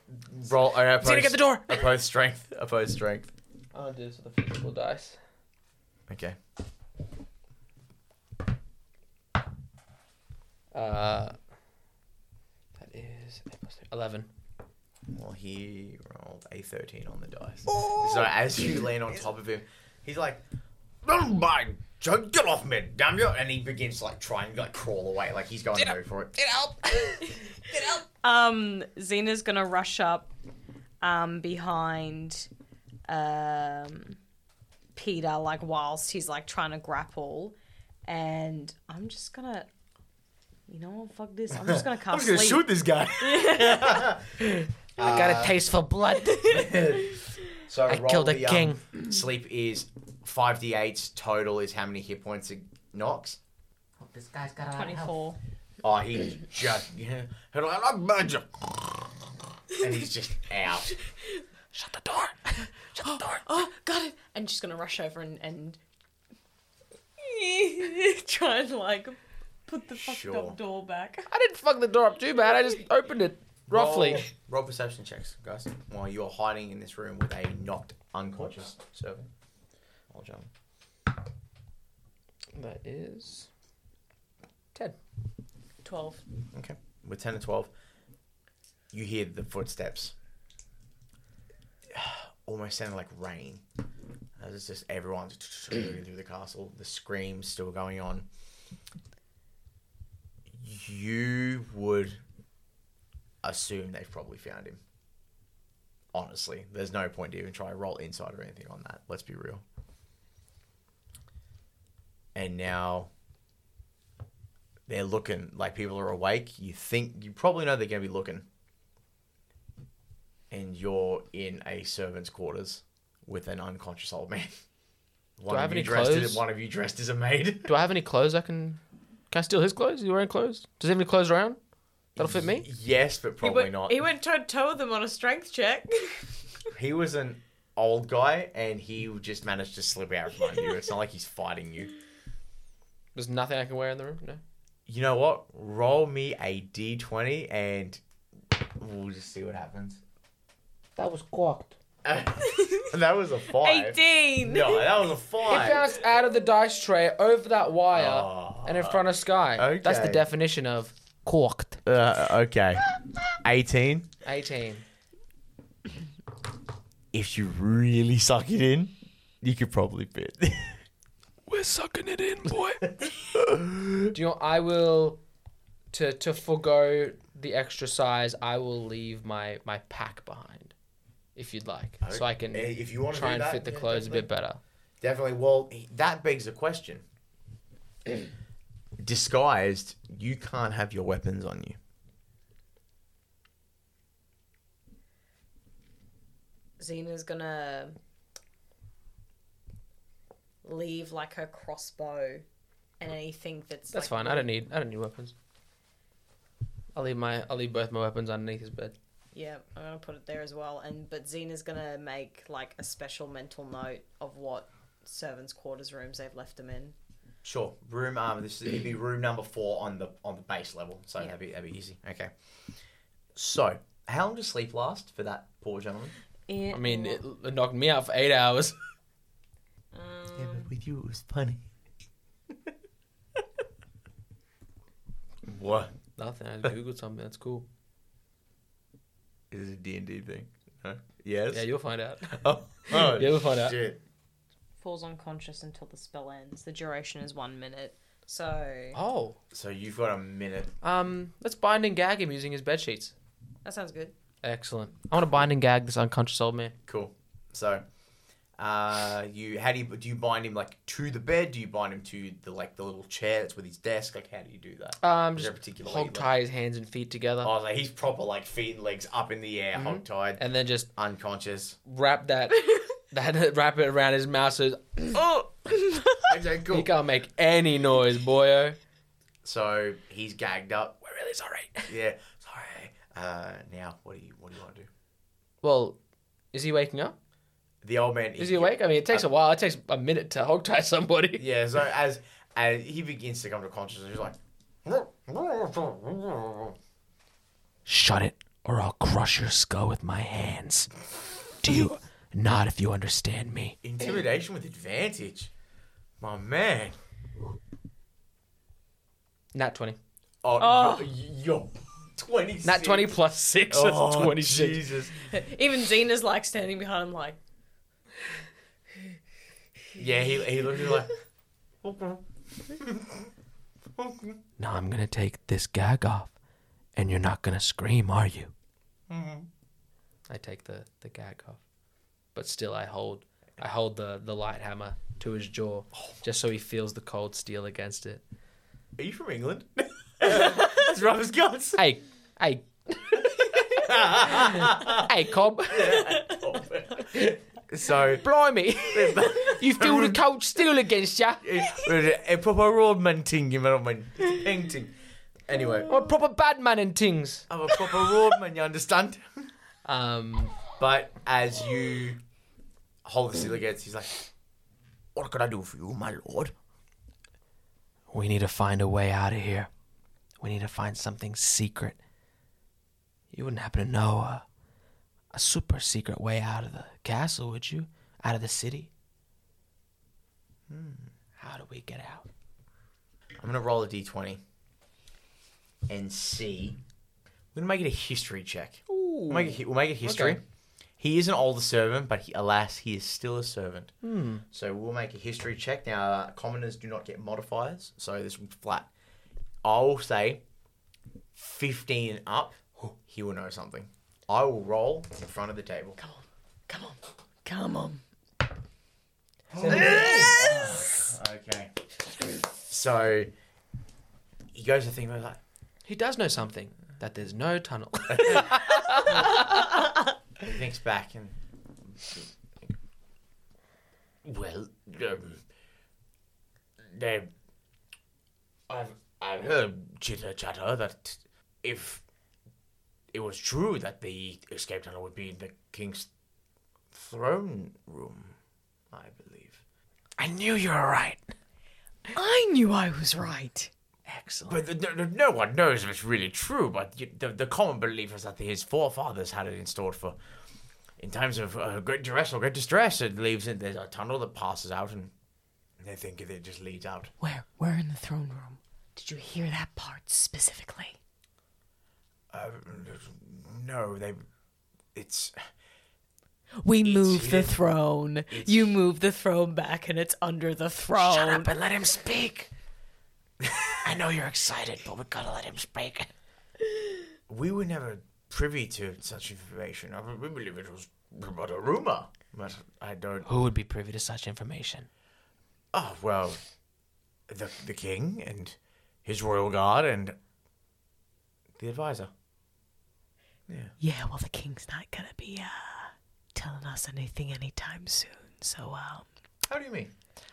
roll. I oppose, Xena, get the door. Oppose strength. Oppose strength. I'll do this with a physical dice. Okay. Uh, that is eleven. Well, he rolled a thirteen on the dice. Oh! So as you lean on top of him, he's like, "Oh my God, get off me, damn you!" And he begins like trying to like crawl away, like he's going to go for it. Get help! Get help! Um, Xena's gonna rush up, um, behind, um, Peter, like whilst he's like trying to grapple, and I'm just gonna. You know what? Fuck this. I'm just going to cast sleep. I'm just going to shoot this guy. I got a taste for blood. So I roll killed the, a king. Um, sleep is five d eight. Total is how many hit points it knocks? Oh, this guy's got a twenty-four. Oh, he's just... Yeah. And he's just out. Shut the door. Shut the door. Oh, got it. And she's going to rush over and, and... try and, like... Put the fucked sure. up door back. I didn't fuck the door up too bad. I just opened it roughly. Roll, roll perception checks, guys, while you're hiding in this room with a knocked unconscious servant. I'll jump. That is ten. twelve. Okay. With ten and twelve, you hear the footsteps. Almost sounded like rain. It's just everyone through the castle. The screams still going on. You would assume they've probably found him. Honestly, there's no point to even try to roll inside or anything on that. Let's be real. And now they're looking, like people are awake. You think, you probably know they're going to be looking. And you're in a servant's quarters with an unconscious old man. One Do I have any dressed clothes? As, one of you dressed as a maid. Do I have any clothes I can... Can I steal his clothes? Is he wearing clothes? Does he have any clothes around? That'll fit me? Yes, but probably he went, not. He went toe-to-toe with them on a strength check. He was an old guy, and he just managed to slip out from under you. It's not like he's fighting you. There's nothing I can wear in the room? No? You know what? Roll me a d twenty, and we'll just see what happens. That was quacked. That was a five. eighteen. No, that was a five. It bounced out of the dice tray over that wire oh, and in front of Skye. Okay. That's the definition of corked. Uh, okay. eighteen. eighteen. If you really suck it in, you could probably fit. We're sucking it in, boy. Do you know, I will, to to forgo the extra size, I will leave my, my pack behind. If you'd like, okay. So I can if you want try to and that, fit the yeah, clothes definitely. A bit better. Definitely. Well, that begs a question. Disguised, you can't have your weapons on you. Xena's gonna leave like her crossbow and anything that's. That's like, fine. I don't need. I don't need weapons. I'll leave my. I'll leave both my weapons underneath his bed. Yeah, I'm going to put it there as well. And But Xena's going to make, like, a special mental note of what servants' quarters rooms they've left them in. Sure. Room, um, this is, it'd be room number four on the on the base level. So yeah. that'd, be, that'd be easy. Okay. So, how long does sleep last for that poor gentleman? It, I mean, it, it knocked me out for eight hours. Um, yeah, but with you it was funny. What? Nothing. I Googled something. That's cool. Is it a D and D thing? No? Yes? Yeah, you'll find out. Oh, oh yeah, we'll find out. Shit. Falls unconscious until the spell ends. The duration is one minute. So... Oh. So you've got a minute. Um, let's bind and gag him using his bed sheets. That sounds good. Excellent. I want to bind and gag this unconscious old man. Cool. So, uh, you how do you do you bind him like to the bed? Do you bind him to the like the little chair that's with his desk? Like how do you do that? Um, is just hog tie like... his hands and feet together. Oh, like he's proper like feet and legs up in the air, mm-hmm. hog tied, and then just unconscious. Wrap that, that wrap it around his mouth. So oh, okay, cool. He can't make any noise, boyo. So he's gagged up. We're really sorry. Yeah, sorry. Uh, now what do you what do you want to do? Well, is he waking up? The old man... Is he awake? I mean, it takes um, a while. It takes a minute to hogtie somebody. Yeah, so as, as he begins to come to consciousness, he's like... Shut it, or or I'll crush your skull with my hands. Do you... Not if you understand me. Intimidation with advantage? My man. Nat twenty. Oh, oh. No, yo. twenty-six. Nat twenty plus six. Oh, that's twenty-six. Jesus. Even Xena's like standing behind him like... Yeah, he he looks like... Okay. Okay. Now I'm going to take this gag off and you're not going to scream, are you? Mm-hmm. I take the, the gag off. But still, I hold, I hold the, the light hammer to his jaw, just so he feels the cold steel against it. Are you from England? That's rough as guts. Hey, hey, hey, Cobb. So, blimey, you feel the cold steel against you. A proper road man thing, you know what I mean? Anyway, I'm a proper bad man and things. I'm a proper road man, you understand? Um. But as you hold the seal against, he's like, what could I do for you, my lord? We need to find a way out of here. We need to find something secret. You wouldn't happen to know a, a super secret way out of the castle, would you? Out of the city? Hmm. How do we get out? I'm going to roll a d twenty and see. We're going to make it a history check. Ooh. We'll make it, we'll make it history. Okay. He is an older servant, but he, alas, he is still a servant. Hmm. So we'll make a history check. Now, uh, commoners do not get modifiers, so this will be flat. I will say fifteen and up, he will know something. I will roll in front of the table. Come on. Come on. Come on. Yes! Okay. So he goes to think about like, he does know something, that there's no tunnel. He thinks back and... Well, um, they, I've, I've heard chitter-chatter that if it was true that the escape tunnel would be in the king's throne room, I believe. I knew you were right. I knew I was right. Excellent. But the, no, no one knows if it's really true, but you, the, the common belief is that his forefathers had it installed for, in times of uh, great duress or great distress, it leaves in there's a tunnel that passes out, and they think it just leads out. Where? Where in the throne room? Did you hear that part specifically? Uh, no, they... It's... We move it's, the throne. You move the throne back, and it's under the throne. Shut up and let him speak. I know you're excited, but we've got to let him speak. We were never privy to such information. I mean, we believe it was but a rumor. But I don't... Who would be privy to such information? Oh, well, the the king and his royal guard and the advisor. Yeah, yeah well, the king's not going to be uh, telling us anything anytime soon, so... Um... How do you mean?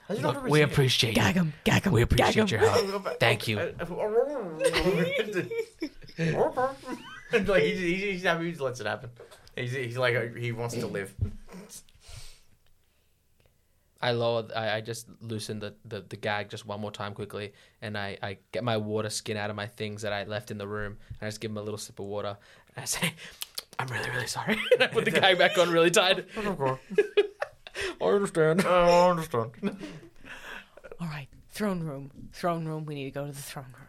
Look, we appreciate you. Gag him, gag him, we appreciate gag your help. Thank you. Like he's, he's, he's happy. He lets it happen. He's, he's like he wants to live. I lower. I, I just loosen the, the, the gag just one more time quickly, and I, I get my water skin out of my things that I left in the room, and I just give him a little sip of water, and I say, "I'm really, really sorry." And I put the gag back on really tight. I understand. I understand. All right, throne room. Throne room, we need to go to the throne room.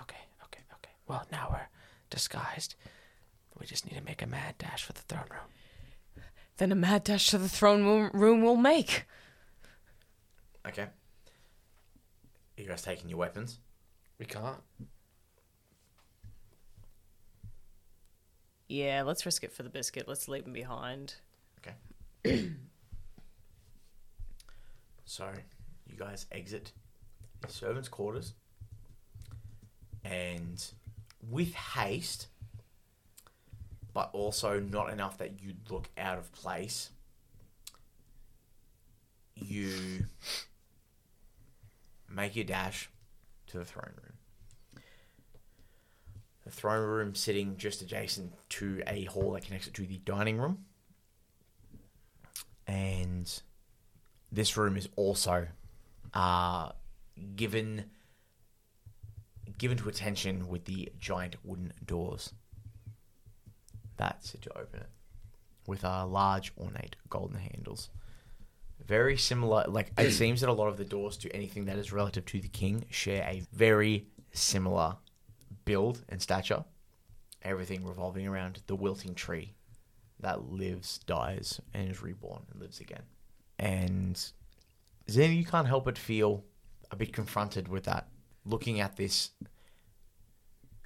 Okay, okay, okay. Well, now we're disguised. We just need to make a mad dash for the throne room. Then a mad dash to the throne room we'll make. Okay. Are you guys taking your weapons? We can't. Yeah, let's risk it for the biscuit. Let's leave them behind. Okay. So, you guys exit the servants' quarters, and with haste, but also not enough that you'd look out of place, you make your dash to the throne room. The throne room sitting just adjacent to a hall that connects it to the dining room, and... This room is also uh, given given to attention with the giant wooden doors that said to open it with uh, large ornate golden handles. Very similar, like it seems that a lot of the doors to anything that is relative to the king share a very similar build and stature. Everything revolving around the wilting tree that lives, dies, and is reborn and lives again. And Xena, you can't help but feel a bit confronted with that, looking at this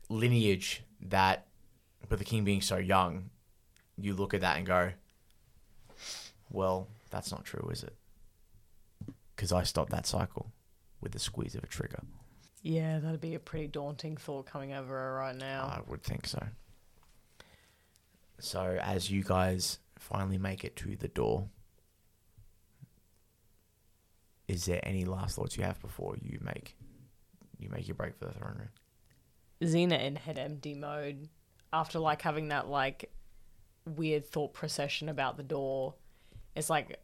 lineage that, with the king being so young, you look at that and go, well, that's not true, is it? Because I stopped that cycle with the squeeze of a trigger. Yeah, that'd be a pretty daunting thought coming over her right now. I would think so. So as you guys finally make it to the door, is there any last thoughts you have before you make you make your break for the throne room? Xena in head empty mode, after like having that like weird thought procession about the door, it's like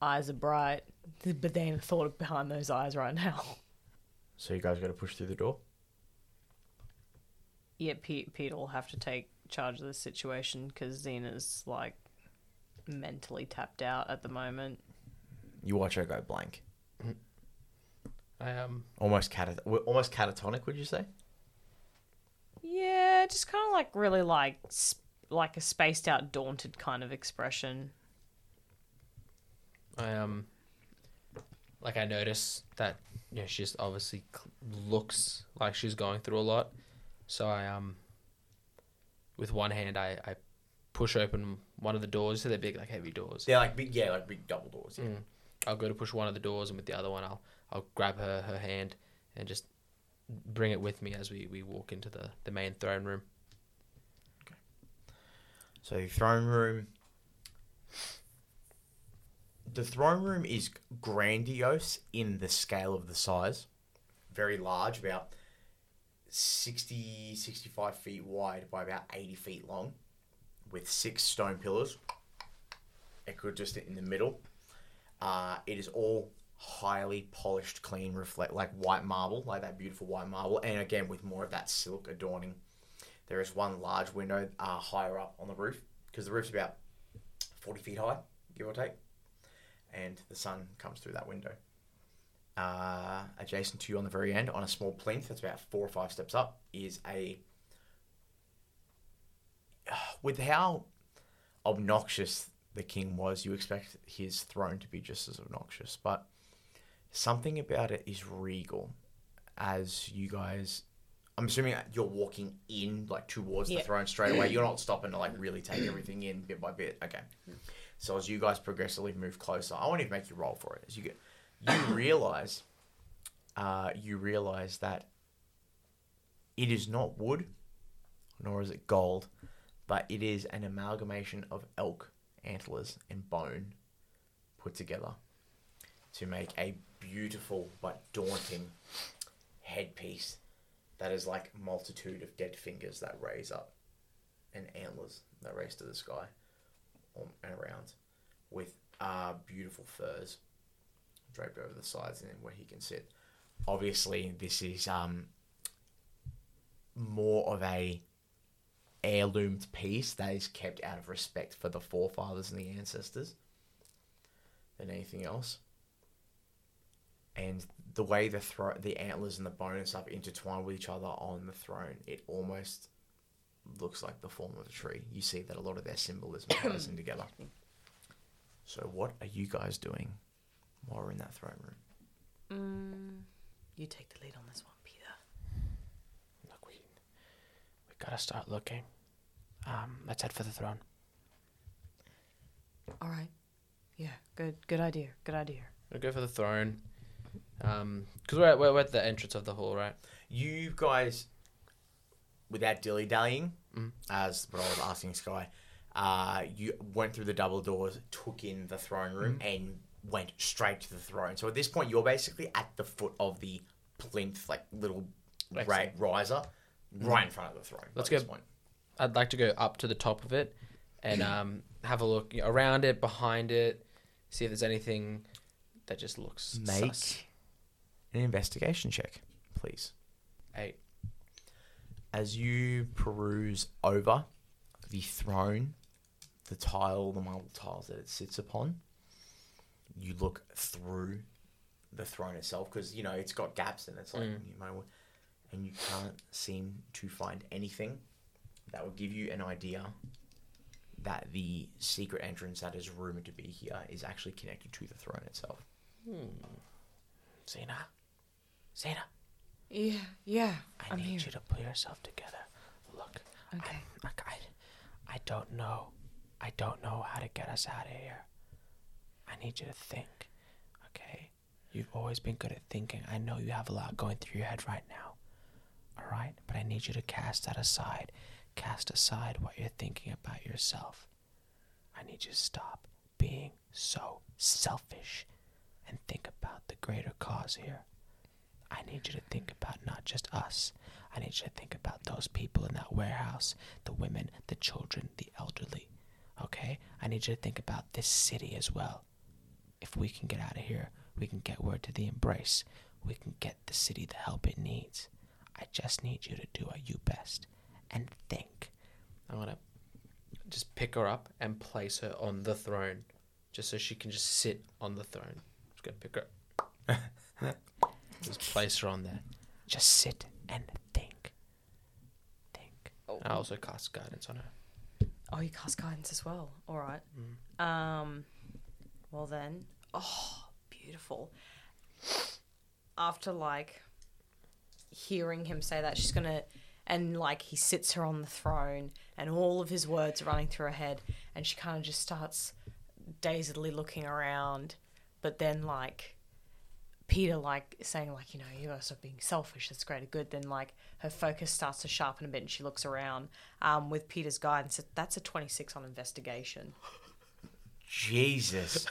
eyes are bright, but then the thought behind those eyes right now. So you guys got to push through the door? Yeah, Pete, Pete will have to take charge of the situation because Xena's like mentally tapped out at the moment. You watch her go blank. I am um... almost catat almost catatonic. Would you say? Yeah, just kind of like really like sp- like a spaced out, daunted kind of expression. I um, like I notice that yeah, you know, she just obviously looks like she's going through a lot. So I um, with one hand I, I push open one of the doors. So they're big, like heavy doors. They're like big, yeah, like big double doors. Yeah. Mm. I'll go to push one of the doors, and with the other one, I'll I'll grab her her hand and just bring it with me as we, we walk into the, the main throne room. Okay. So the throne room, the throne room is grandiose in the scale of the size, very large, about sixty, sixty-five feet wide by about eighty feet long, with six stone pillars. It could just in the middle. Uh, it is all highly polished, clean, reflect like white marble, like that beautiful white marble. And again, with more of that silk adorning. There is one large window uh, higher up on the roof because the roof's about forty feet high, give or take. And the sun comes through that window. Uh, adjacent to you on the very end, on a small plinth that's about four or five steps up, is a... With how obnoxious the king was, you expect his throne to be just as obnoxious, but something about it is regal. As you guys, I'm assuming you're walking in like towards yeah. the throne straight away. You're not stopping to like really take everything in bit by bit. Okay. So as you guys progressively move closer, I won't even make you roll for it. As you get, you realize, uh, you realize that it is not wood, nor is it gold, but it is an amalgamation of elk antlers and bone put together to make a beautiful but daunting headpiece that is like a multitude of dead fingers that raise up and antlers that raise to the sky and around, with uh, beautiful furs draped over the sides and then where he can sit. Obviously, this is um, more of a heirloomed piece that is kept out of respect for the forefathers and the ancestors than anything else. And the way the thro- the antlers and the bone and stuff intertwine with each other on the throne, it almost looks like the form of a tree. You see that a lot of their symbolism ties in together. So what are you guys doing while we're in that throne room? Mm, you take the lead on this one, Peter. Look, we, we gotta start looking. Um, let's head for the throne. All right. Yeah. Good. Good idea. Good idea. We'll go for the throne. Um, because we're, we're we're at the entrance of the hall, right? You guys, without dilly dallying, mm. as what I was asking Skye, uh, you went through the double doors, took in the throne room, mm. and went straight to the throne. So at this point, you're basically at the foot of the plinth, like little ra- riser, mm. right in front of the throne. Let's go. This point. I'd like to go up to the top of it and um have a look, you know, around it, behind it, see if there's anything that just looks Make sus. An investigation check, please. Eight. As you peruse over the throne, the tile, the marble tiles that it sits upon. You look through the throne itself because, you know, it's got gaps and it's like, mm. you know, and you can't seem to find anything that would give you an idea that the secret entrance that is rumored to be here is actually connected to the throne itself. Hmm. Xena? Xena? Yeah, yeah. I I'm need here. you to pull yourself together. Look. Okay. I, I, I don't know. I don't know how to get us out of here. I need you to think, okay? You've always been good at thinking. I know you have a lot going through your head right now, all right? But I need you to cast that aside. Cast aside what you're thinking about yourself. I need you to stop being so selfish and think about the greater cause here. I need you to think about not just us. I need you to think about those people in that warehouse, the women, the children, the elderly, okay? I need you to think about this city as well. If we can get out of here, we can get word to the embrace. We can get the city the help it needs. I just need you to do what you best and think. I'm going to just pick her up and place her on the throne just so she can just sit on the throne. Just going to pick her up. Just place her on there. Just sit and think. Think. Oh. I also cast guidance on her. Oh, you cast guidance as well. All right. Mm. Um. Well then. Oh, beautiful. After, like, hearing him say that, she's going to... And, like, he sits her on the throne and all of his words are running through her head and she kind of just starts dazedly looking around. But then, like, Peter, like, saying, like, you know, you gotta stop being selfish. That's greater good. Then, like, her focus starts to sharpen a bit and she looks around um, with Peter's guidance. That's a twenty-six on investigation. Jesus.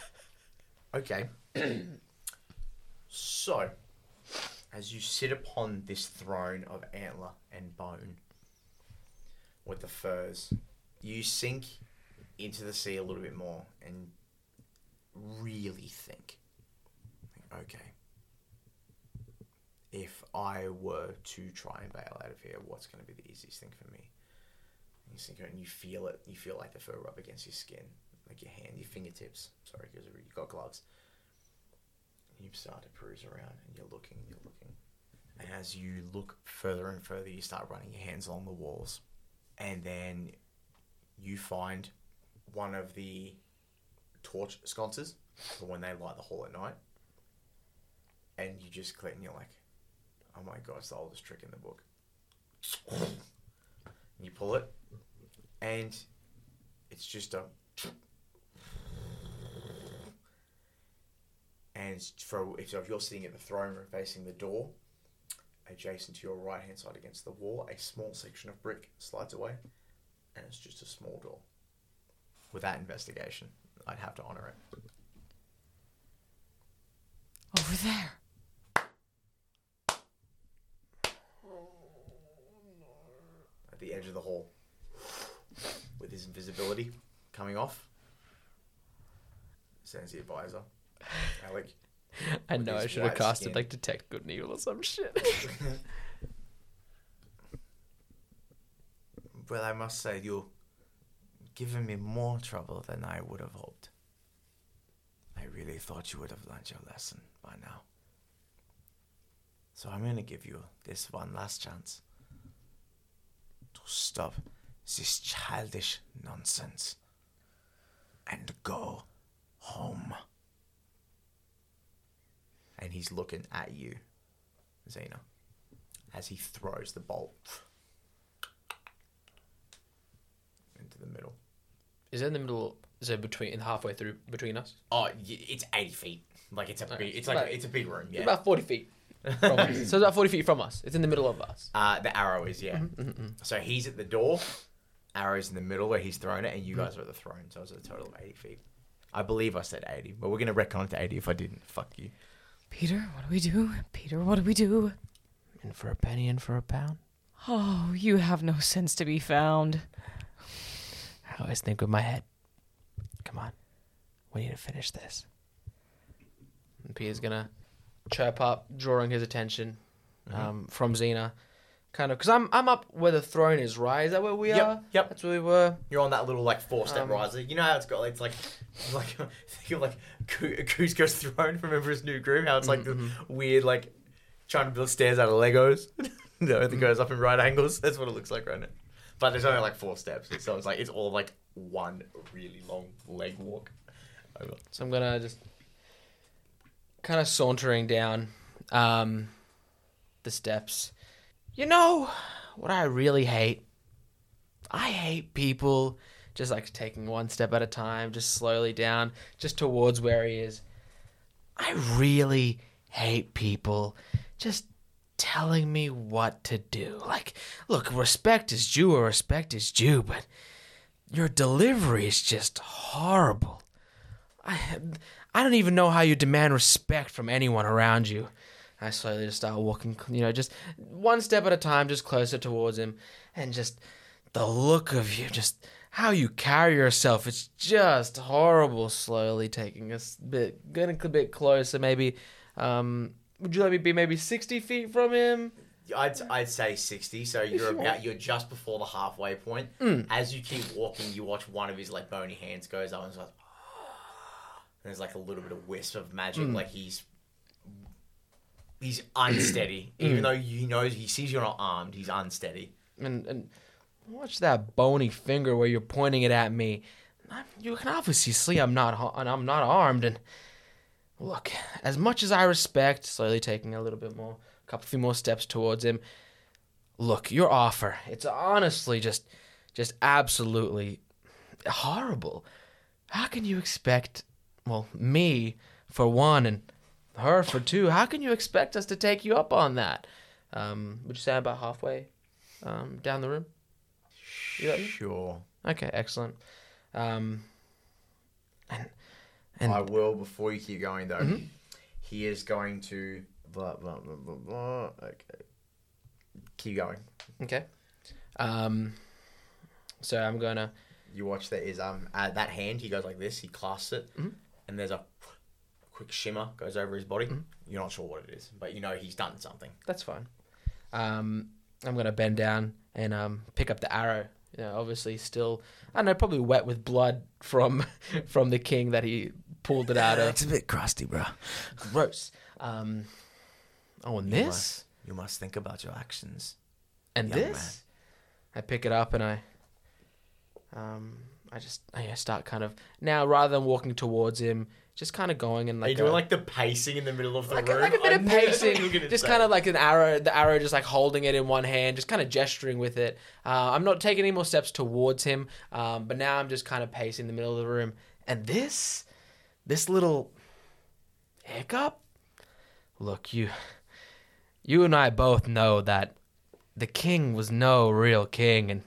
Okay. So... As you sit upon this throne of antler and bone with the furs, you sink into the sea a little bit more and really think, okay, if I were to try and bail out of here, what's going to be the easiest thing for me? And you sink and you feel it. You feel like the fur rub against your skin, like your hand, your fingertips. Sorry, because you've got gloves. You start to peruse around and you're looking, you're looking. And as you look further and further, you start running your hands along the walls. And then you find one of the torch sconces for when they light the hall at night. And you just click and you're like, oh my God, it's the oldest trick in the book. You pull it and it's just a... And for, if you're sitting at the throne room facing the door, adjacent to your right-hand side against the wall, a small section of brick slides away, and it's just a small door. With that investigation, I'd have to honour it. Over there. At the edge of the hall, with his invisibility coming off, sends the advisor. Alec, I know I should have casted skin. Like Detect Good and Evil or some shit. Well, I must say you've given me more trouble than I would have hoped. I really thought you would have learned your lesson by now. So I'm going to give you this one last chance to stop this childish nonsense and go home. And he's looking at you, Xena, as he throws the bolt into the middle. Is it in the middle? Is it between halfway through between us? Oh, it's eighty feet. Like it's a okay. big, it's like, like a, it's a big room. Yeah, about forty feet. From us. So it's about forty feet from us. It's in the middle of us. Uh, the arrow is yeah. Mm-hmm, mm-hmm. So he's at the door. Arrow's in the middle where he's thrown it, and you mm-hmm. guys are at the throne. So it's a total of eighty feet. I believe I said eighty, but we're gonna retcon it to eighty if I didn't. Fuck you. Peter, what do we do? Peter, what do we do? In for a penny, in for a pound. Oh, you have no sense to be found. I always think with my head. Come on. We need to finish this. And Peter's going to chirp up, drawing his attention um, mm-hmm. from Xena. kind of, because I'm I'm up where the throne is, right? Is that where we yep, are? Yep. That's where we were. You're on that little like four step um, riser. You know how it's got, it's like like think of like Cusco's throne from Emperor's New Groove. How it's like mm-hmm. this weird like trying to build stairs out of Legos. No, it goes up in right angles. That's what it looks like right now. But there's only like four steps, so it's like it's all like one really long leg walk. Over. So I'm gonna just kind of sauntering down um, the steps. You know what I really hate? I hate people just like taking one step at a time, just slowly down, just towards where he is. I really hate people just telling me what to do. Like, look, respect is due or respect is due, but your delivery is just horrible. I I don't even know how you demand respect from anyone around you. I slowly just start walking, you know, just one step at a time, just closer towards him, and just the look of you, just how you carry yourself, it's just horrible. Slowly taking a bit, getting a bit closer, maybe. Um, would you let me be maybe sixty feet from him? I'd I'd say sixty. So you're about you're just before the halfway point. Mm. As you keep walking, you watch one of his like bony hands goes up, and it's like, and there's like a little bit of wisp of magic, mm. like he's. He's unsteady. Even though you know he sees you're not armed, he's unsteady. And and watch that bony finger where you're pointing it at me. I'm, you can obviously see I'm not and I'm not armed. And look, as much as I respect, slowly taking a little bit more, a couple few more steps towards him. Look, your offer. It's honestly just, just absolutely horrible. How can you expect? Well, me for one, and her for two. How can you expect us to take you up on that? Um, would you say I'm about halfway um, down the room? Sure. Okay, excellent. Um, and, and I will, before you keep going, though, mm-hmm. he is going to... Blah, blah, blah, blah, blah. Okay. Keep going. Okay. Um, so I'm going to... You watch that is... um at that hand, he goes like this. He clasps it. Mm-hmm. And there's a... quick shimmer goes over his body. Mm-hmm. You're not sure what it is, but you know he's done something. That's fine. Um, I'm going to bend down and um, pick up the arrow. You know, obviously still, I don't know, probably wet with blood from from the king that he pulled it out of. It's a bit crusty, bro. Gross. Um, oh, and this? You must, you must think about your actions. And this? Man. I pick it up and I... Um, I just I you know, start kind of... Now, rather than walking towards him... Just kind of going and like... Are you doing a, like the pacing in the middle of the like, room? Like a bit of pacing. Just kind of like an arrow, the arrow just like holding it in one hand, just kind of gesturing with it. Uh, I'm not taking any more steps towards him, um, but now I'm just kind of pacing the middle of the room. And this, this little hiccup? Look, you, you and I both know that the king was no real king, and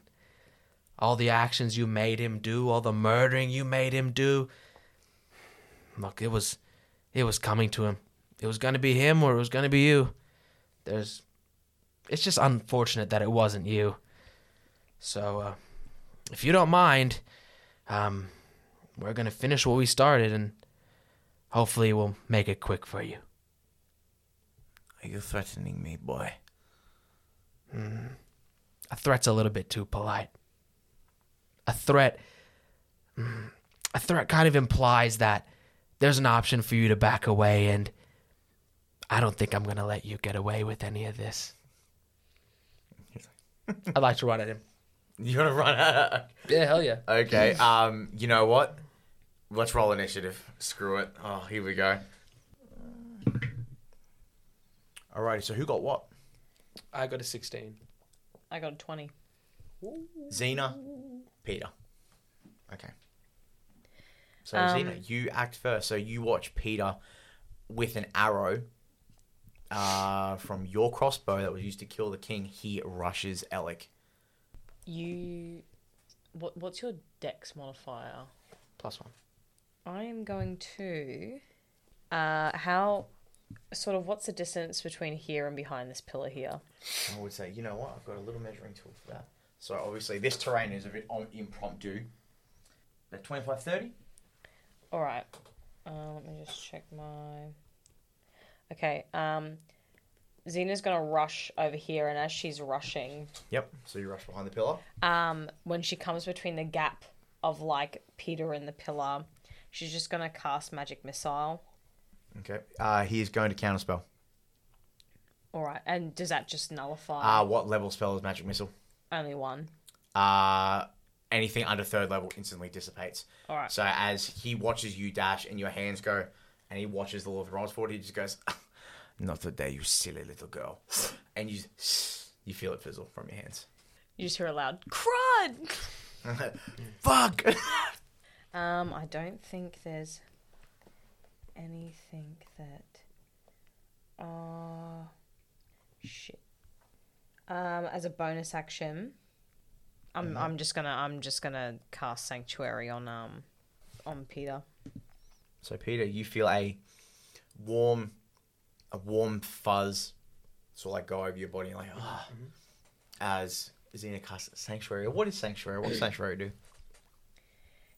all the actions you made him do, all the murdering you made him do... Look, it was, it was coming to him. It was going to be him or it was going to be you. There's, it's just unfortunate that it wasn't you. So, uh, if you don't mind, um, we're going to finish what we started and hopefully we'll make it quick for you. Are you threatening me, boy? Mm. A threat's a little bit too polite. A threat, mm, a threat kind of implies that there's an option for you to back away, and I don't think I'm going to let you get away with any of this. I'd like to run at him. You want to run at him? Yeah, hell yeah. Okay, um, you know what? Let's roll initiative. Screw it. Oh, here we go. Alrighty, so who got what? I got a sixteen. I got a twenty. Xena, Peter. Okay. So, um, Xena, you act first. So, you watch Peter with an arrow uh, from your crossbow that was used to kill the king. He rushes Alec. You... What, what's your dex modifier? Plus one. I am going to... Uh, how... Sort of, what's the distance between here and behind this pillar here? I would say, you know what? I've got a little measuring tool for that. So, obviously, this terrain is a bit on impromptu. About twenty-five, thirty? All right, uh, let me just check my... Okay, um, Xena's going to rush over here, and as she's rushing... Yep, so you rush behind the pillar. Um, when she comes between the gap of, like, Peter and the pillar, she's just going to cast Magic Missile. Okay. Uh, he is going to counterspell. All right, and does that just nullify... Uh, what level spell is Magic Missile? Only one. Uh, anything under third level instantly dissipates. All right. So as he watches you dash and your hands go, and he watches the Lord of the Rolls forward, he just goes... Not today, you silly little girl. And you you feel it fizzle from your hands. You just hear a loud, crud! Fuck! um, I don't think there's anything that... Oh, uh, shit. Um, as a bonus action, I'm mm-hmm. I'm just gonna I'm just gonna cast Sanctuary on um on Peter. So Peter, you feel a warm... a warm fuzz sort of like go over your body and like, ah, oh, mm-hmm. as Xena casts Sanctuary. What is Sanctuary? What does Sanctuary do?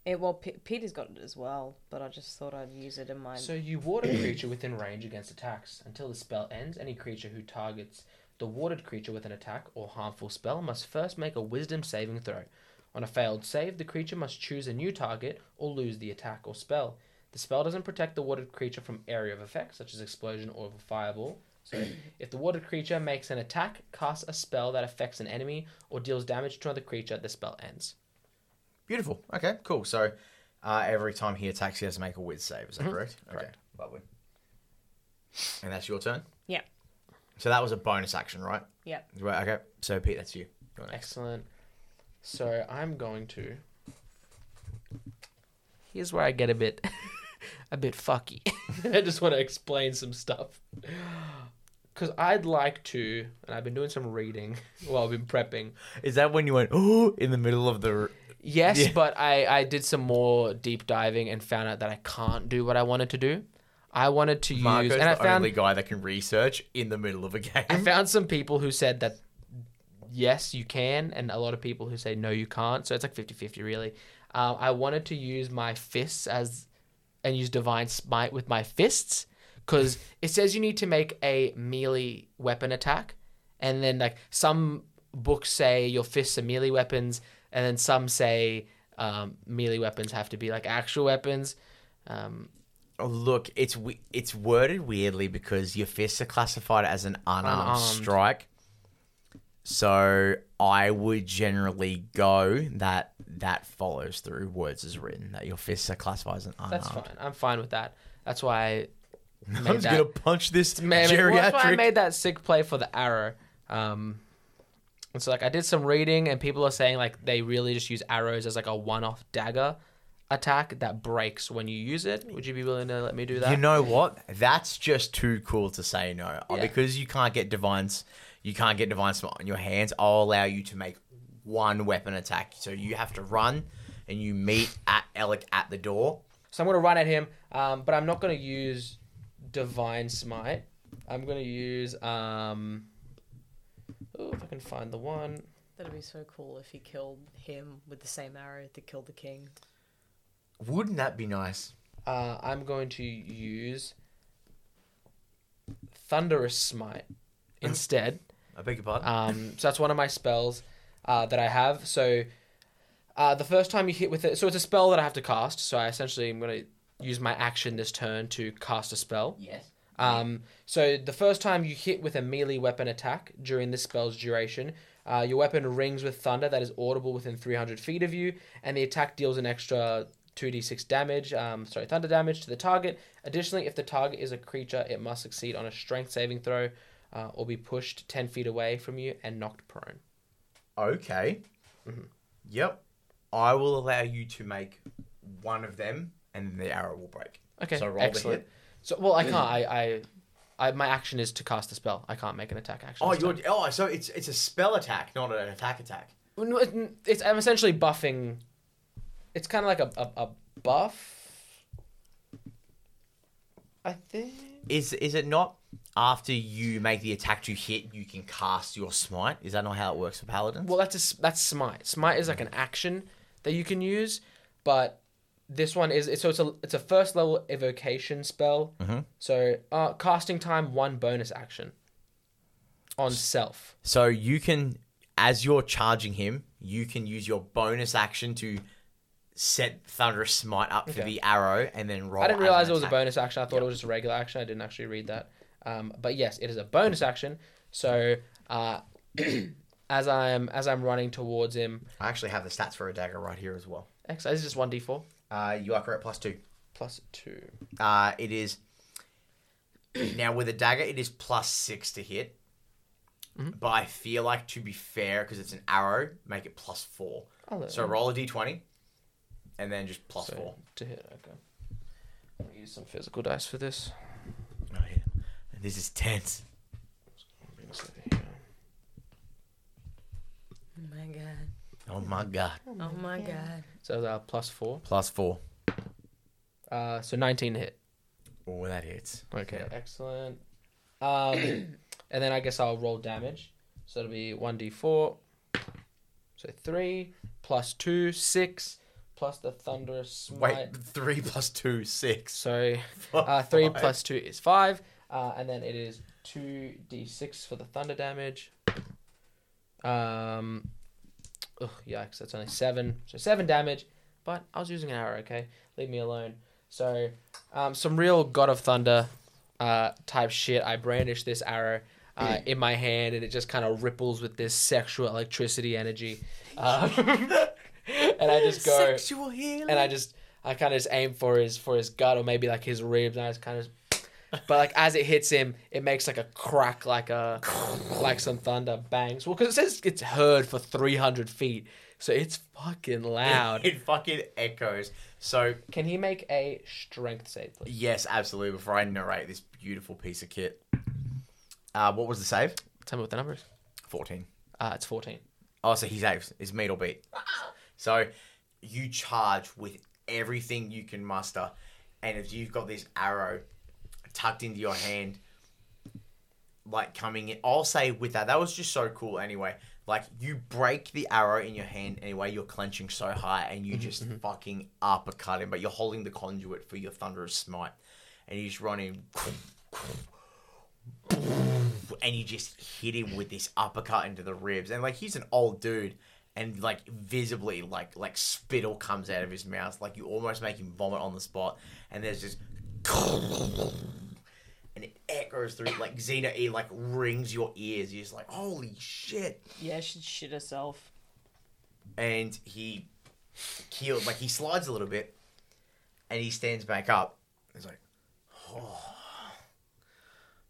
It, well, P- Peter's got it as well, but I just thought I'd use it in my... So you ward a creature within range against attacks. Until the spell ends, any creature who targets the warded creature with an attack or harmful spell must first make a wisdom saving throw. On a failed save, the creature must choose a new target or lose the attack or spell. The spell doesn't protect the warded creature from area of effect, such as explosion or a fireball. So if the warded creature makes an attack, casts a spell that affects an enemy, or deals damage to another creature, the spell ends. Beautiful. Okay, cool. So uh, every time he attacks, he has to make a wit save. Is that mm-hmm. correct? Okay, correct. Lovely. And that's your turn? Yeah. So that was a bonus action, right? Yeah. Okay, so Pete, that's you. Excellent. So I'm going to... Here's where I get a bit... a bit fucky. I just want to explain some stuff. Because I'd like to, and I've been doing some reading while I've been prepping. Is that when you went, ooh, in the middle of the... Yes, yeah. But I, I did some more deep diving and found out that I can't do what I wanted to do. I wanted to Marko's use... and I found the only guy that can research in the middle of a game. I found some people who said that, yes, you can, and a lot of people who say, no, you can't. So it's like fifty-fifty, really. Um, I wanted to use my fists as... and use Divine Smite with my fists, because it says you need to make a melee weapon attack, and then like some books say your fists are melee weapons, and then some say um, melee weapons have to be like actual weapons. Um, oh, look, it's it's worded weirdly because your fists are classified as an unarmed, unarmed. strike. So I would generally go that that follows through words as written, that your fists are classified as an unarmed. That's fine. I'm fine with that. That's why I made I'm just that. going to punch this Man, geriatric. That's why I made that sick play for the arrow. Um, and so like I did some reading, and people are saying like they really just use arrows as like a one-off dagger attack that breaks when you use it. Would you be willing to let me do that? You know what? That's just too cool to say no. Yeah. Because you can't get divines... You can't get Divine Smite on your hands. I'll allow you to make one weapon attack. So you have to run, and you meet at Alec at the door. So I'm going to run at him, um, but I'm not going to use Divine Smite. I'm going to use... Um... Oh, if I can find the one. That'd be so cool if you killed him with the same arrow that killed the king. Wouldn't that be nice? Uh, I'm going to use Thunderous Smite instead. I beg your pardon. Um, so that's one of my spells uh, that I have. So uh, the first time you hit with it... So it's a spell that I have to cast. So I essentially am going to use my action this turn to cast a spell. Yes. Um, so the first time you hit with a melee weapon attack during this spell's duration, uh, your weapon rings with thunder that is audible within three hundred feet of you, and the attack deals an extra two d six damage, um, sorry, thunder damage to the target. Additionally, if the target is a creature, it must succeed on a strength saving throw, Uh, or be pushed ten feet away from you and knocked prone. Okay. Mm-hmm. Yep. I will allow you to make one of them, and the arrow will break. Okay, so roll excellent. The hit. So, well, I can't. I, I, I, my action is to cast a spell. I can't make an attack action. Oh, you're, oh so it's it's a spell attack, not an attack attack. No, it, it's I'm essentially buffing. It's kind of like a, a, a buff, I think. Is is it not? After you make the attack to hit, you can cast your smite. Is that not how it works for paladins? Well, that's a, that's smite. Smite is like an action that you can use, but this one is so it's a it's a first level evocation spell. Mm-hmm. So uh, casting time, one bonus action. on self. So you can, as you're charging him, you can use your bonus action to set Thunderous Smite up for okay. the arrow and then roll. I didn't realize it was a bonus action. I thought yep. it was just a regular action. I didn't actually read that. Um, but yes, it is a bonus action. So uh, as I'm as I'm running towards him, I actually have the stats for a dagger right here as well. Excellent. This is just one d four. Uh, you are correct. Plus two. Plus two. Uh, it is now with a dagger. It is plus six to hit. Mm-hmm. But I feel like, to be fair, because it's an arrow, make it plus four. So you. Roll a d twenty, and then just plus so, four to hit. Okay. I'm gonna use some physical dice for this. Oh, yeah. This is tense. Oh my god. Oh my god. Oh my, oh my god. god. So uh, plus four. Plus four. Uh, so nineteen to hit. Oh, that hits. Okay, yeah. Excellent. Um. And then I guess I'll roll damage. So it'll be one d four. So three plus two, six, plus the Thunderous Smite. Wait, three plus two, six. So uh, three plus two is five. Uh, and then it is two d six for the thunder damage. Um, ugh, yikes, that's only seven. So seven damage. But I was using an arrow, okay? Leave me alone. So um, some real God of Thunder uh, type shit. I brandish this arrow. Uh, in my hand, and it just kind of ripples with this sexual electricity energy, um, and I just go sexual healing. And I just I kind of just aim for his for his gut or maybe like his ribs, and I just kind of, but like as it hits him, it makes like a crack, like a like some thunder bangs. Well, because it says it's heard for three hundred feet, so it's fucking loud. It, it fucking echoes. So can he make a strength save, please? Yes, absolutely. Before I narrate this beautiful piece of kit. Uh, what was the save? Tell me what the number is. fourteen. Uh, it's fourteen. Oh, so he saves. It's meet or beat. So you charge with everything you can muster. And if you've got this arrow tucked into your hand, like coming in, I'll say with that, that was just so cool anyway. Like you break the arrow in your hand anyway, you're clenching so high and you just fucking uppercut him, but you're holding the conduit for your Thunderous Smite. And you just run in. And you just hit him with this uppercut into the ribs. And, like, he's an old dude. And, like, visibly, like, like spittle comes out of his mouth. Like, you almost make him vomit on the spot. And there's just... And it echoes through. Like, Xena, it, like, rings your ears. You're just like, holy shit. Yeah, she shit herself. And he killed. Like, he slides a little bit. And he stands back up. He's like, oh.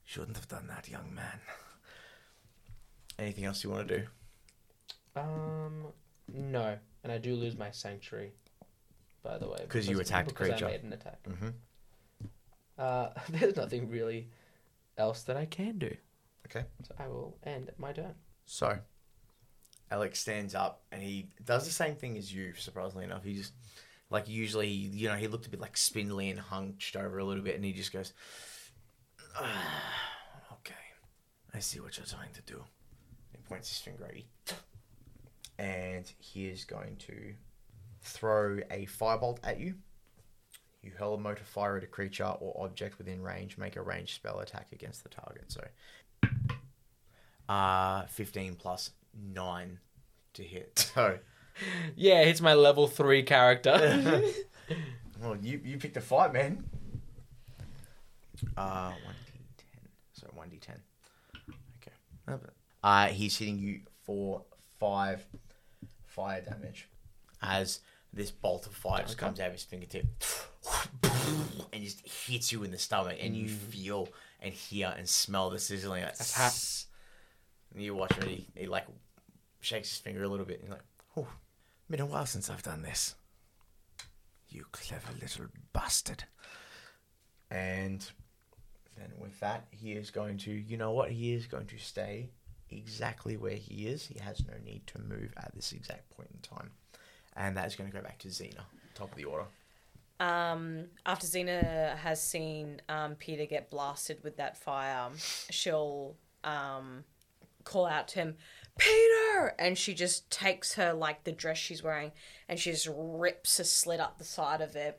Shouldn't have done that, young man. Anything else you want to do? Um, no. And I do lose my sanctuary, by the way. Because you attacked a creature. Because I made an attack. Mm-hmm. Uh, there's nothing really else that I can do. Okay. So I will end my turn. So, Alex stands up and he does the same thing as you, surprisingly enough. He just, like usually, you know, he looked a bit like spindly and hunched over a little bit and he just goes... Okay, I see what you're trying to do. He points his finger at you. And he is going to throw a firebolt at you. You hurl a mote of fire at a creature or object within range. Make a ranged spell attack against the target. So, uh, fifteen plus nine to hit. So, yeah, it's my level three character. Well, you, you picked a fight, man. Uh, one d ten. Sorry, one d ten. Okay. Uh, he's hitting you for five fire damage as this bolt of fire just comes out of his fingertip and just hits you in the stomach and you feel and hear and smell the sizzling. Like, and you watch him, he, he like shakes his finger a little bit and like, oh, been a while since I've done this. You clever little bastard. And then with that, he is going to, you know what? He is going to stay exactly where he is. He has no need to move at this exact point in time. And that is going to go back to Xena, top of the order. Um, after Xena has seen um, Peter get blasted with that fire, she'll um, call out to him, Peter! And she just takes her, like, the dress she's wearing, and she just rips a slit up the side of it.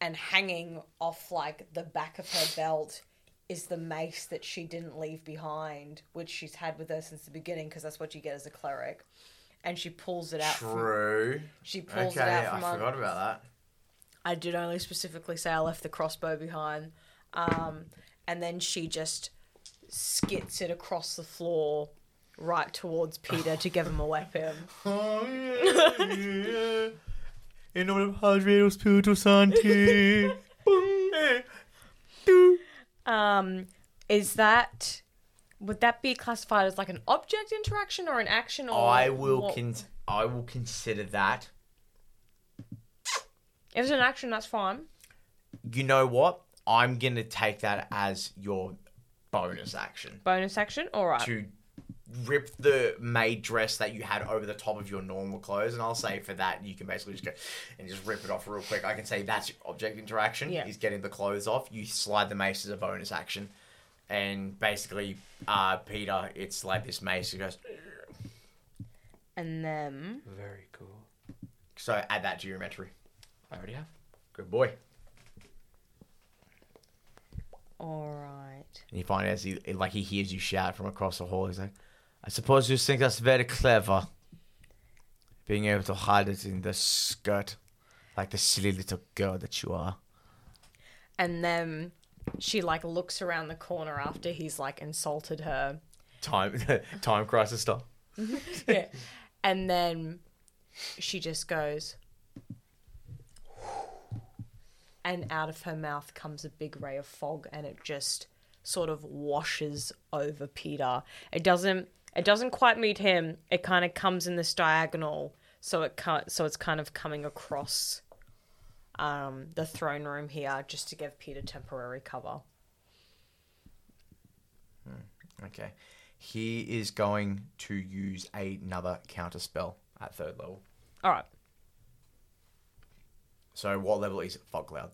And hanging off, like, the back of her belt is the mace that she didn't leave behind, which she's had with her since the beginning, because that's what you get as a cleric. And she pulls it out. True. From, she pulls okay, it out from... Okay, I forgot un- about that. I did only specifically say I left the crossbow behind. Um, and then she just skits it across the floor right towards Peter to give him a weapon. Oh, yeah, yeah. In the name of Padre Spirito Santi. Um, is that... Would that be classified as like an object interaction or an action? Or I will con- I will consider that. If it's an action, that's fine. You know what? I'm going to take that as your bonus action. Bonus action? All right. To rip the maid dress that you had over the top of your normal clothes. And I'll say for that, you can basically just go and just rip it off real quick. I can say that's your object interaction. Yeah. Is getting the clothes off. You slide the mace as a bonus action. And basically, uh, Peter, it's like this mace who goes... And then... Very cool. So add that to your inventory. I already have. Good boy. All right. And you find as he, like, he hears you shout from across the hall. He's like, I suppose you think that's very clever. Being able to hide it in the skirt. Like the silly little girl that you are. And then... She, like, looks around the corner after he's, like, insulted her. Time time crisis style. Yeah. And then she just goes... And out of her mouth comes a big ray of fog, and it just sort of washes over Peter. It doesn't It doesn't quite meet him. It kind of comes in this diagonal, so it so it's kind of coming across... Um, the throne room here, just to give Peter temporary cover. Okay. He is going to use another counter spell at third level. All right. So what level is it? Fog Cloud?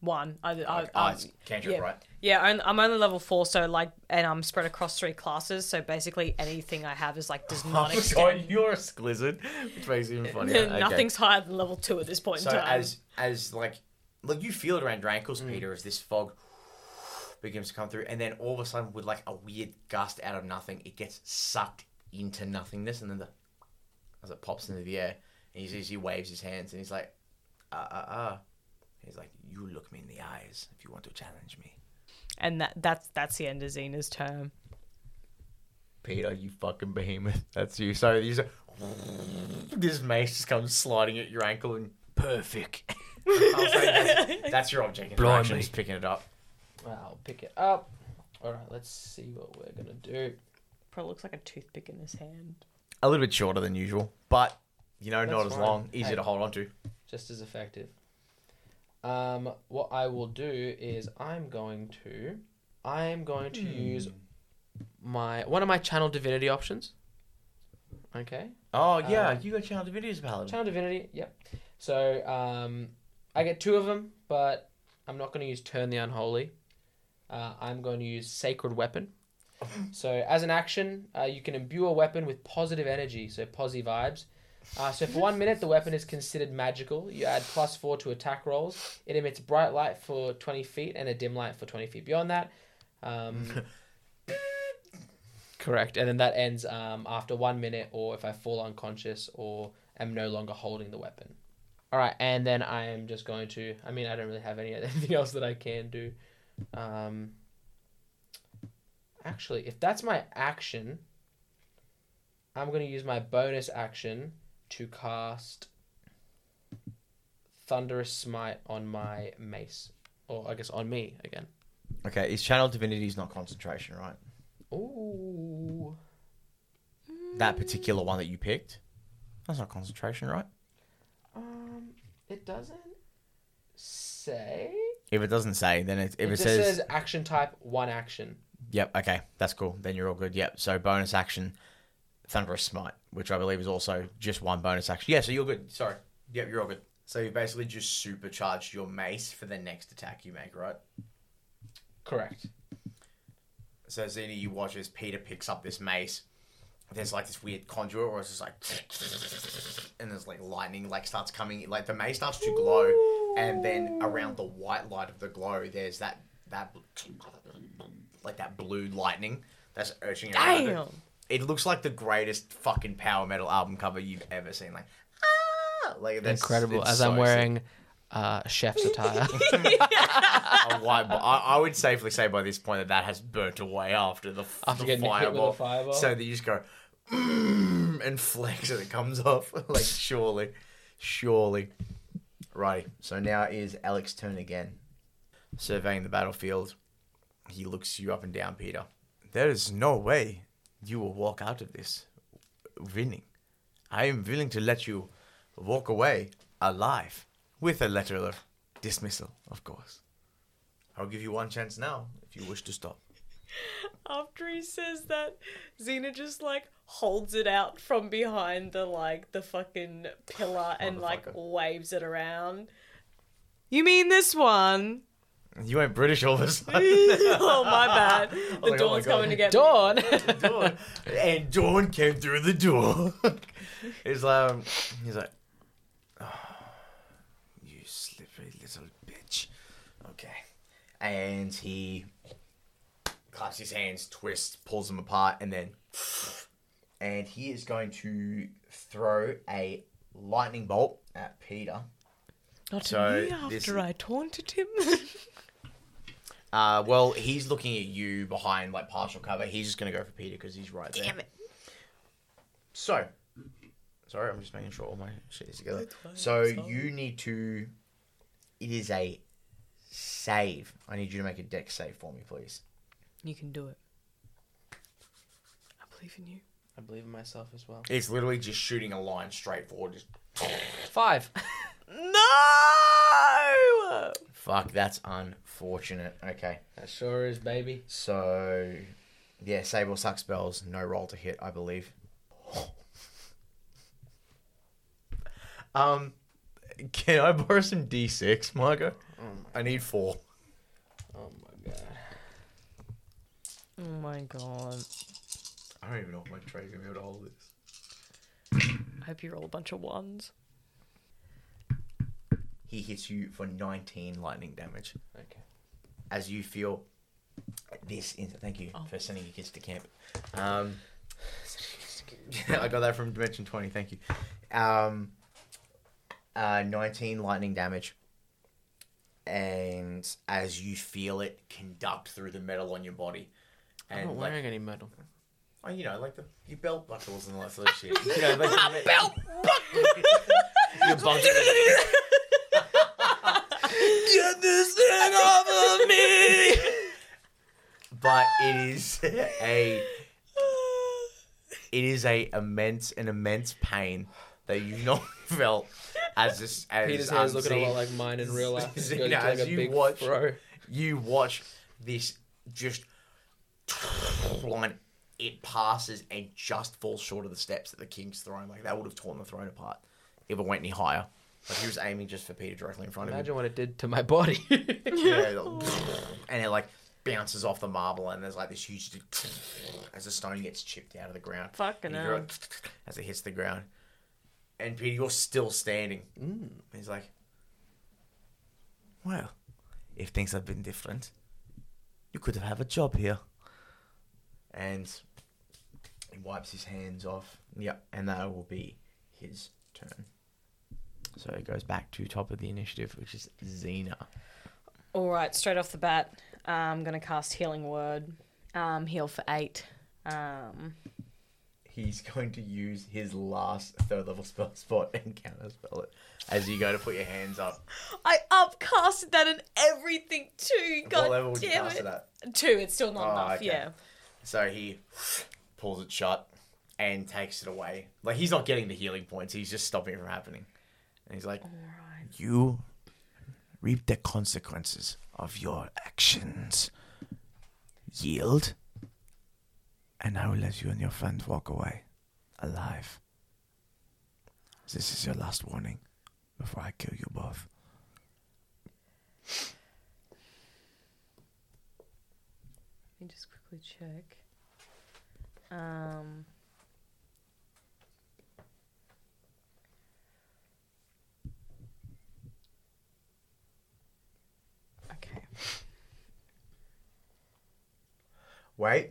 One. I, I, okay. I, I can't do yeah. it right. Yeah, I'm only level four, so like, and I'm spread across three classes, so basically anything I have is like does not extend. Oh, you're a slizzard, which makes it even funnier. Okay. Nothing's higher than level two at this point so in time. So as as like, like you feel it around your ankles, mm. Peter, as this fog begins to come through, and then all of a sudden, with like a weird gust out of nothing, it gets sucked into nothingness, and then the, as it pops into the air, and he he waves his hands, and he's like, ah ah ah. He's like, you look me in the eyes if you want to challenge me. And that that's that's the end of Xena's term. Peter, you fucking behemoth. That's you. So you say, this mace just comes sliding at your ankle and perfect. I'll say that's, that's your object. Blind me. Picking it up. Well, I'll pick it up. All right, let's see what we're going to do. Probably looks like a toothpick in his hand. A little bit shorter than usual, but, you know, that's not as fine. Long. Easier hey, to hold on to. Just as effective. Um, what I will do is I'm going to, I am going to mm. use my, one of my Channel Divinity options. Okay. Oh yeah, um, you got Channel Divinity as a paladin. Channel Divinity, yep. So, um, I get two of them, but I'm not going to use Turn the Unholy. Uh, I'm going to use Sacred Weapon. So, as an action, uh, you can imbue a weapon with positive energy, so posy vibes. Uh, so for one minute, the weapon is considered magical. You add plus four to attack rolls. It emits bright light for twenty feet and a dim light for twenty feet beyond that. Um, correct. And then that ends um, after one minute or if I fall unconscious or am no longer holding the weapon. All right. And then I am just going to... I mean, I don't really have any anything else that I can do. Um, actually, if that's my action, I'm going to use my bonus action... to cast Thunderous Smite on my mace. Or, I guess, on me again. Okay, is Channel Divinity is not concentration, right? Ooh. That particular one that you picked? That's not concentration, right? Um, it doesn't say. If it doesn't say, then it... If it, it says... says action type, one action. Yep, okay, that's cool. Then you're all good. Yep, so bonus action... Thunderous Smite, which I believe is also just one bonus action. Yeah, so you're good. Sorry. Yep, you're all good. So you basically just supercharged your mace for the next attack you make, right? Correct. So, Xena, you watch as Peter picks up this mace. There's, like, this weird conduit, or it's just, like... And there's, like, lightning, like, starts coming... Like, the mace starts to glow, and then around the white light of the glow, there's that that like that blue lightning that's urging around. Damn. It. It looks like the greatest fucking power metal album cover you've ever seen. Like, ah, like that's incredible. As so I'm wearing. Sick. Uh, chef's attire. A white bo- I, I would safely say by this point that that has burnt away after the, f- after the fireball, with fireball. So that you just go mmm, and flex and it comes off. Like surely, surely. Right. So now is Alec's turn again. Surveying the battlefield, he looks you up and down, Peter. There is no way you will walk out of this winning. I am willing to let you walk away alive. With a letter of dismissal, of course. I'll give you one chance now, if you wish to stop. After he says that, Xena just, like, holds it out from behind the, like, the fucking pillar and, like, waves it around. You mean this one? You ain't British all of a sudden. Oh, my bad. The like, dawn's oh coming to get Dawn. me. Dawn. And Dawn came through the door. He's like, um, he's like, oh. Little bitch. Okay. And he clasps his hands, twists, pulls them apart, and then and he is going to throw a lightning bolt at Peter. Not so to me after this... I taunted him. uh, well, he's looking at you behind like partial cover. He's just going to go for Peter because he's right Damn there. Damn it. So, sorry, I'm just making sure all my shit is together. So you need to... It is a save. I need you to make a dex save for me, please. You can do it. I believe in you. I believe in myself as well. It's literally just shooting a line straight forward. Just Five. No! Fuck, that's unfortunate. Okay. That sure is, baby. So, yeah, save or suck spells. No roll to hit, I believe. um... Can I borrow some D six, Marko? Oh I need four. Oh, my God. Oh, my God. I don't even know if my tray's going to be able to hold this. I hope you roll a bunch of ones. He hits you for nineteen lightning damage. Okay. As you feel this... In- Thank you oh. for sending your kids to camp. Um, I got that from Dimension twenty. Thank you. Um... Uh, nineteen lightning damage, and as you feel it conduct through the metal on your body. And I'm not wearing like, any metal. Oh, you know, like the your belt buckles and all that sort of shit. You know, like My belt buckles! Your bunk- Get this thing off of me! But it is a... It is a immense, an immense pain that you've not felt... As this, as Peter's hands um, look a lot like mine in real life. Xena, like as a you big watch, throw. you watch this just line. It passes and just falls short of the steps that the king's throwing. Like that would have torn the throne apart if it went any higher. Like he was aiming just for Peter directly in front Imagine of him. Imagine what it did to my body. Yeah, and it like bounces off the marble, and there's like this huge as the stone gets chipped out of the ground. Fucking hell! Like, as it hits the ground. And Peter, you're still standing. Mm. He's like, well, if things had been different, you could have had a job here. And he wipes his hands off. Yep, and that will be his turn. So it goes back to top of the initiative, which is Xena. All right, straight off the bat, uh, I'm going to cast Healing Word. Um, heal for eight. Um... He's going to use his last third level spell spot and counterspell it as you go to put your hands up. I upcasted that and everything too. God what level would you cast it at? Two. It's still not oh, enough, okay. yeah. So he pulls it shut and takes it away. Like, he's not getting the healing points. He's just stopping it from happening. And he's like, all right. You reap the consequences of your actions. Yield. And I will let you and your friend walk away, alive. This is your last warning before I kill you both. Let me just quickly check. Um, okay. Wait.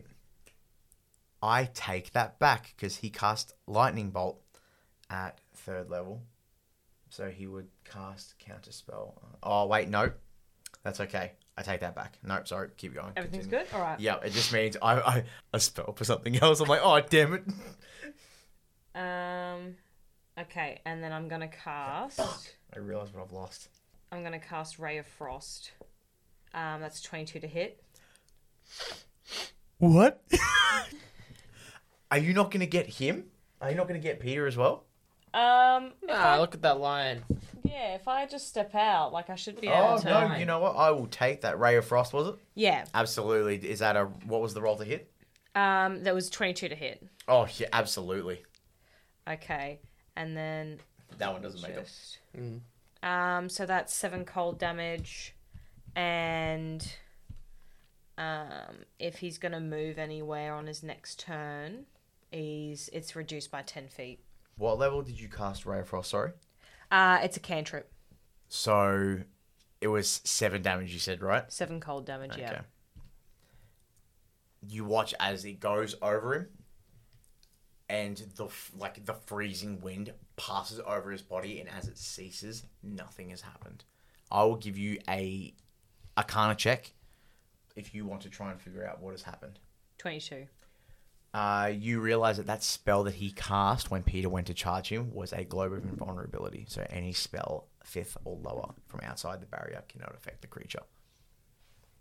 I take that back because he cast Lightning Bolt at third level. So he would cast Counterspell. Oh, wait, no. That's okay. I take that back. Nope, sorry. Keep going. Everything's Continue. Good? All right. Yeah, it just means I, I a spell for something else. I'm like, oh, damn it. Um, okay, and then I'm going to cast... Fuck. I realise what I've lost. I'm going to cast Ray of Frost. Um, that's twenty-two to hit. What? Are you not going to get him? Are you not going to get Peter as well? Um, ah, I, look at that line. Yeah, if I just step out, like I should be able to. Oh, no, you know what? I will take that. Ray of Frost, was it? Yeah. Absolutely. Is that a... What was the roll to hit? Um, that was twenty-two to hit. Oh, yeah, absolutely. Okay, and then... That one doesn't just... make it. Mm. Um, so that's seven cold damage, and um, if he's going to move anywhere on his next turn, he's it's reduced by ten feet. What level did you cast Ray of Frost, sorry? Uh, it's a cantrip. So it was seven damage you said, right? Seven cold damage, okay. Yeah. You watch as it goes over him, and the like the freezing wind passes over his body, and as it ceases, nothing has happened. I will give you a Arcana check if you want to try and figure out what has happened. twenty-two. Uh, you realise that that spell that he cast when Peter went to charge him was a globe of invulnerability. So any spell fifth or lower from outside the barrier cannot affect the creature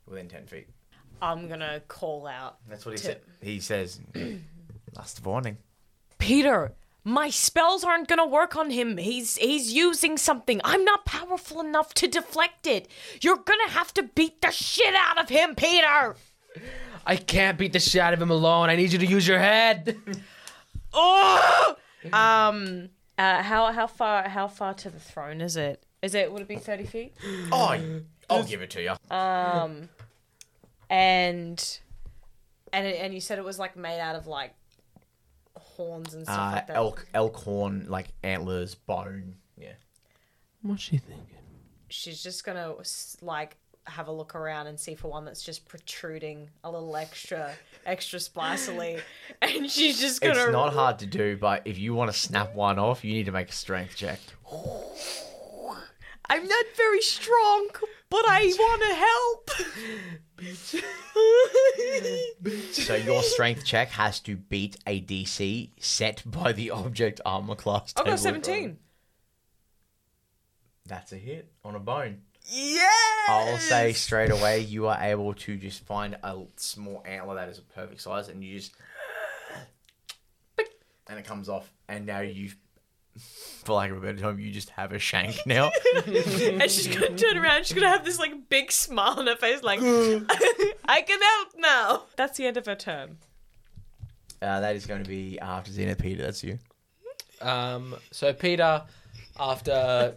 within ten feet. I'm gonna call out. That's what he to... said. He says, "Last warning, Peter. My spells aren't gonna work on him. He's he's using something. I'm not powerful enough to deflect it. You're gonna have to beat the shit out of him, Peter." I can't beat the shit out of him alone. I need you to use your head. Oh, um, uh, how how far how far to the throne is it? Is it would it be thirty feet? Oh, I'll give it to you. Um, and and it, and you said it was like made out of like horns and stuff uh, like that. Elk elk horn, like antlers, bone. Yeah. What's she thinking? She's just gonna like. Have a look around and see for one that's just protruding a little extra, extra spicily, and she's just gonna. It's not hard to do, but if you want to snap one off, you need to make a strength check. I'm not very strong, but I want to help. So your strength check has to beat a D C set by the object armor class. I got seventeen. That's a hit on a bone. Yeah. I'll say straight away, you are able to just find a small antler that is a perfect size, and you just, and it comes off, and now you, for lack of a better term, you just have a shank now. And she's gonna turn around. She's gonna have this like big smile on her face, like I can help now. That's the end of her turn. Uh, that is going to be after Xena. Peter, that's you. Um. So Peter, after.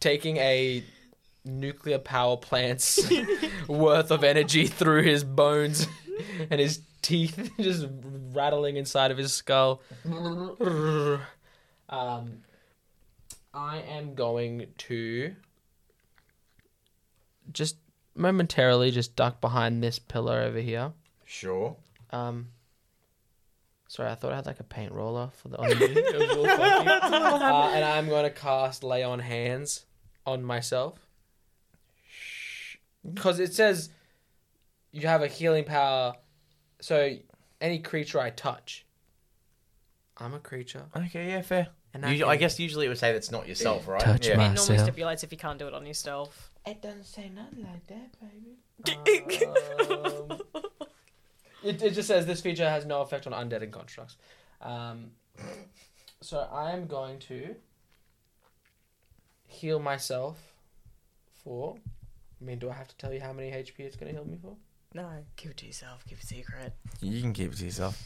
Taking a nuclear power plant's worth of energy through his bones and his teeth just rattling inside of his skull. Um, I am going to just momentarily just duck behind this pillar over here. Sure. Um. Sorry, I thought I had like a paint roller for the. On the it was all funky. Uh, and I'm going to cast Lay on Hands. On myself, because it says you have a healing power. So any creature I touch, I'm a creature. Okay, yeah, fair. And I, you, I guess usually it would say that's not yourself, right? Touch yeah. myself. It normally stipulates if you can't do it on yourself. It doesn't say nothing like that, baby. um, it, it just says this feature has no effect on undead and constructs. Um, so I am going to. Heal myself for... I mean, do I have to tell you how many H P it's going to heal me for? No. Keep it to yourself. Keep it secret. You can keep it to yourself.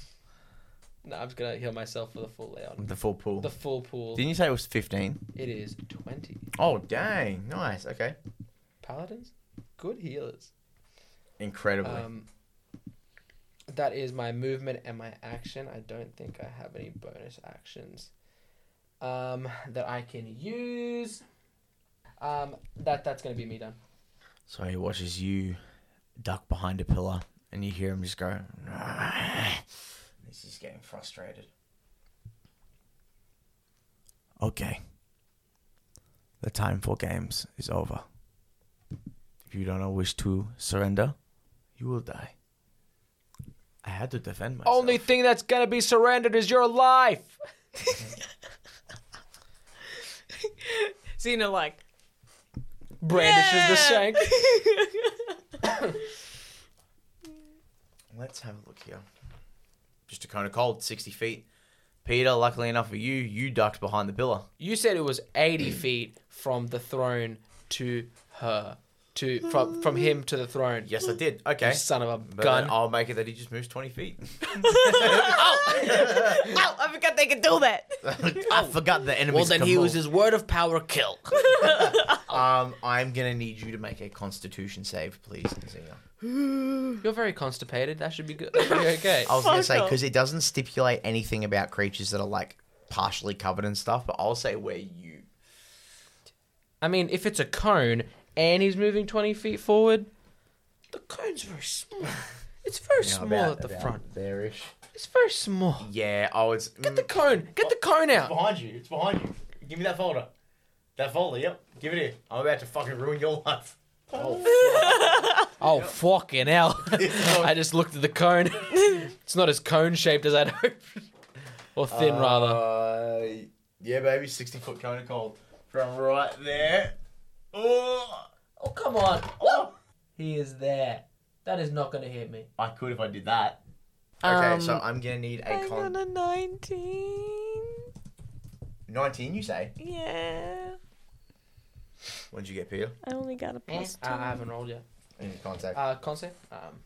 No, I'm just going to heal myself for the full layout. The full pool. The full pool. Didn't you say it was fifteen? It is twenty. Oh, dang. Nice. Okay. Paladins? Good healers. Incredibly. Um, that is my movement and my action. I don't think I have any bonus actions um, that I can use. Um, that that's going to be me done. So he watches you duck behind a pillar and you hear him just go, nah. He's just getting frustrated. Okay. The time for games is over. If you do not wish to surrender, you will die. I had to defend myself. Only thing that's going to be surrendered is your life. Xena, like, brandishes yeah. the shank. Let's have a look here. Just a cone of cold, sixty feet. Peter, luckily enough for you, you ducked behind the pillar. You said it was eighty feet from the throne to her. To from from him to the throne. Yes, I did. Okay. You son of a but gun. I'll make it that he just moves twenty feet. oh! oh, I forgot they could do that. I forgot the enemies. Well, then he used his word of power kill. um, I'm going to need you to make a constitution save, please, Xena. You're very constipated. That should be good. That should be okay. I was going to say, because it doesn't stipulate anything about creatures that are, like, partially covered and stuff, but I'll say where you... I mean, if it's a cone... And he's moving twenty feet forward. The cone's very small. It's very you know, small about, at the front. There-ish. It's very small. Yeah, I was... Get mm, the cone. Get oh, the cone out. It's behind you. It's behind you. Give me that folder. That folder, yep. Give it here. I'm about to fucking ruin your life. Oh, fuck. oh yep. Fucking hell. I just looked at the cone. It's not as cone-shaped as I'd hoped. Or thin, uh, rather. Yeah, baby. sixty-foot cone of cold. From right there. Oh, oh, come on. Oh. He is there. That is not going to hit me. I could if I did that. Okay, um, so I'm going to need a con. I'm on a nineteen. nineteen, you say? Yeah. What did you get, Peter? I only got a plus eh, two. Uh, I haven't rolled yet. Any contact? Uh, concept? Um,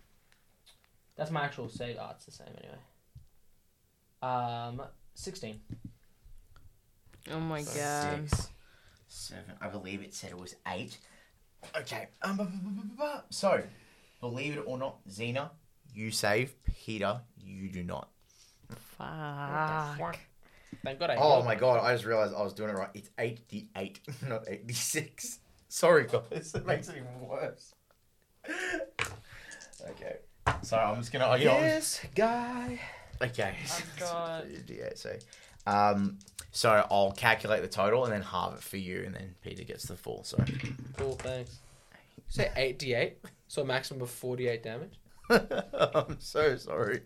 that's my actual save. Oh, it's the same anyway. Um, sixteen. Oh, my so God. Six. Seven. I believe it said it was eight. Okay. Um, bu- bu- bu- bu- bu- so, believe it or not, Xena, you save. Peter, you do not. Fuck. Fuck. Thank God I oh, my God. I just realised I was doing it right. It's eighty-eight, not eighty-six. Sorry, guys. It makes it even worse. Okay. So, I'm just going to... Yes, was... guy. Okay. I've got... yeah, so... Um, so I'll calculate the total and then halve it for you, and then Peter gets the full. So cool, thanks. You say eighty-eight, so a maximum of forty-eight damage. I'm so sorry.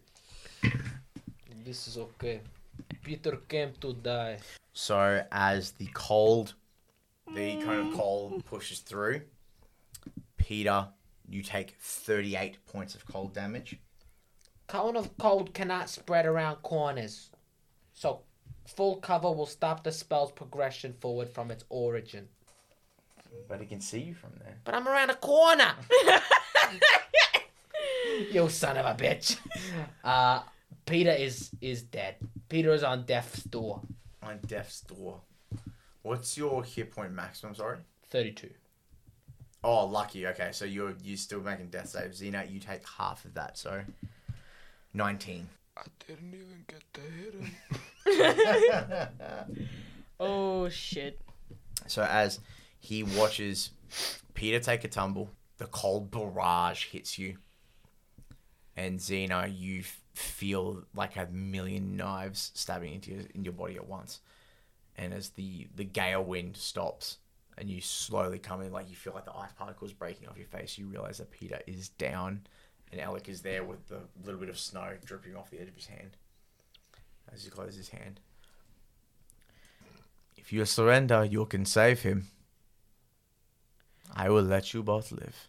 This is okay. Peter came to die. So as the cold, the cone of cold pushes through, Peter, you take thirty-eight points of cold damage. Cone of cold cannot spread around corners, so. Full cover will stop the spell's progression forward from its origin. But it can see you from there. But I'm around a corner! You son of a bitch. Uh, Peter is, is dead. Peter is on death's door. On death's door. What's your hit point maximum, sorry? thirty-two. Oh, lucky. Okay, so you're, you're still making death saves. Xena, you take half of that, so... nineteen. I didn't even get to hit him. Oh shit. So as he watches Peter take a tumble, the cold barrage hits you, and Xena, you f- feel like a million knives stabbing into your, in your body at once. And as the, the gale wind stops and you slowly come in, like you feel like the ice particles breaking off your face, you realise that Peter is down and Alec is there with the little bit of snow dripping off the edge of his hand. As he closes his hand. If you surrender, you can save him. I will let you both live.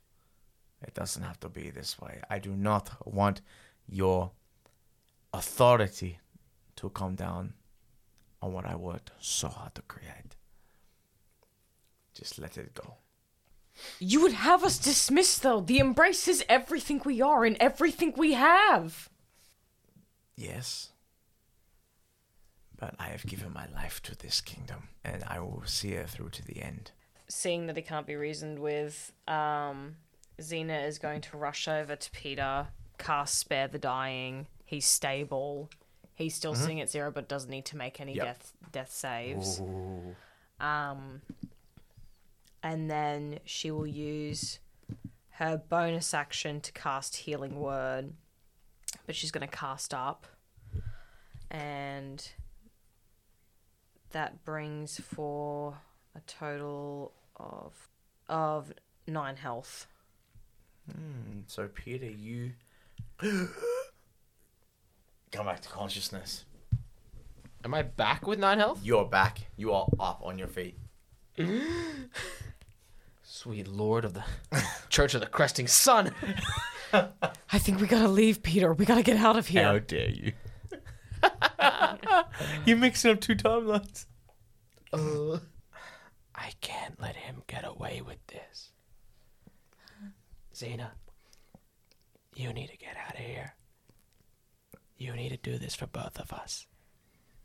It doesn't have to be this way. I do not want your authority to come down on what I worked so hard to create. Just let it go. You would have us dismissed, though. The embrace is everything we are and everything we have. Yes. But I have given my life to this kingdom, and I will see her through to the end. Seeing that he can't be reasoned with, um, Xena is going to rush over to Peter, cast Spare the Dying. He's stable. He's still mm-hmm. sitting at zero, but doesn't need to make any yep. death death saves. Ooh. Um, and then she will use her bonus action to cast Healing Word, but she's going to cast up, and that brings for a total of of nine health. Mm, so Peter, you come back to consciousness. Am I back with nine health? You're back. You are up on your feet. Sweet Lord of the Church of the Cresting Sun. I think we gotta leave, Peter. We gotta get out of here. How dare you? You're mixing up two timelines. Uh, I can't let him get away with this. Xena, you need to get out of here. You need to do this for both of us.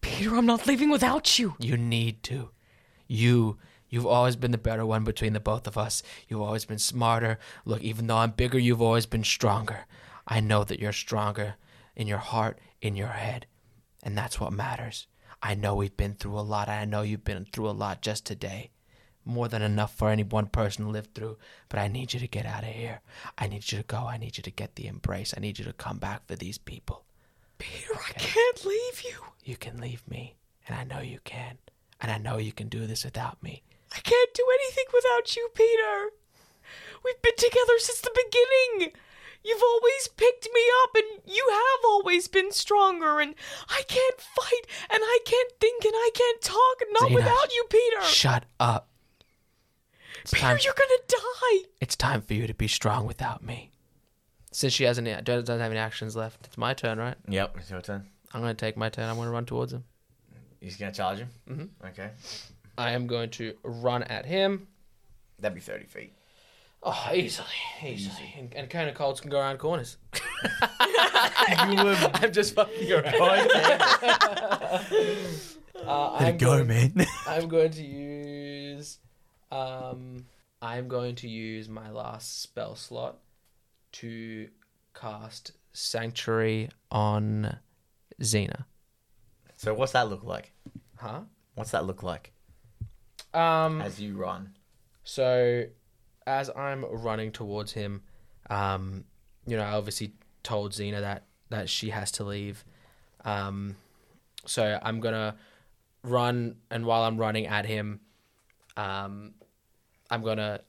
Peter, I'm not leaving without you. You need to. You, you've always been the better one between the both of us. You've always been smarter. Look, even though I'm bigger, you've always been stronger. I know that you're stronger in your heart, in your head, and that's what matters. I know we've been through a lot. I know you've been through a lot just today. More than enough for any one person to live through, but I need you to get out of here. I need you to go. I need you to get the embrace. I need you to come back for these people. Peter, okay. I can't leave you. You can leave me, and I know you can. And I know you can do this without me. I can't do anything without you, Peter. We've been together since the beginning. You've always picked me up, and you have always been stronger, and I can't fight, and I can't think, and I can't talk, not Xena, without you, Peter. Shut up. It's Peter, time. You're going to die. It's time for you to be strong without me. Since she hasn't, doesn't have any actions left, it's my turn, right? Yep, it's your turn. I'm going to take my turn. I'm going to run towards him. He's going to charge him? Mm-hmm. Okay. I am going to run at him. That'd be thirty feet. Oh, easily, easily. Easy. And, and kind of colds can go around corners. You live. I'm just fucking around. uh, Let it go, going, man. I'm going to use... Um, I'm going to use my last spell slot to cast Sanctuary on Xena. So what's that look like? Huh? What's that look like? Um, as you run. So... As I'm running towards him, um, you know, I obviously told Xena that, that she has to leave. Um, so I'm going to run, and while I'm running at him, um, I'm going to,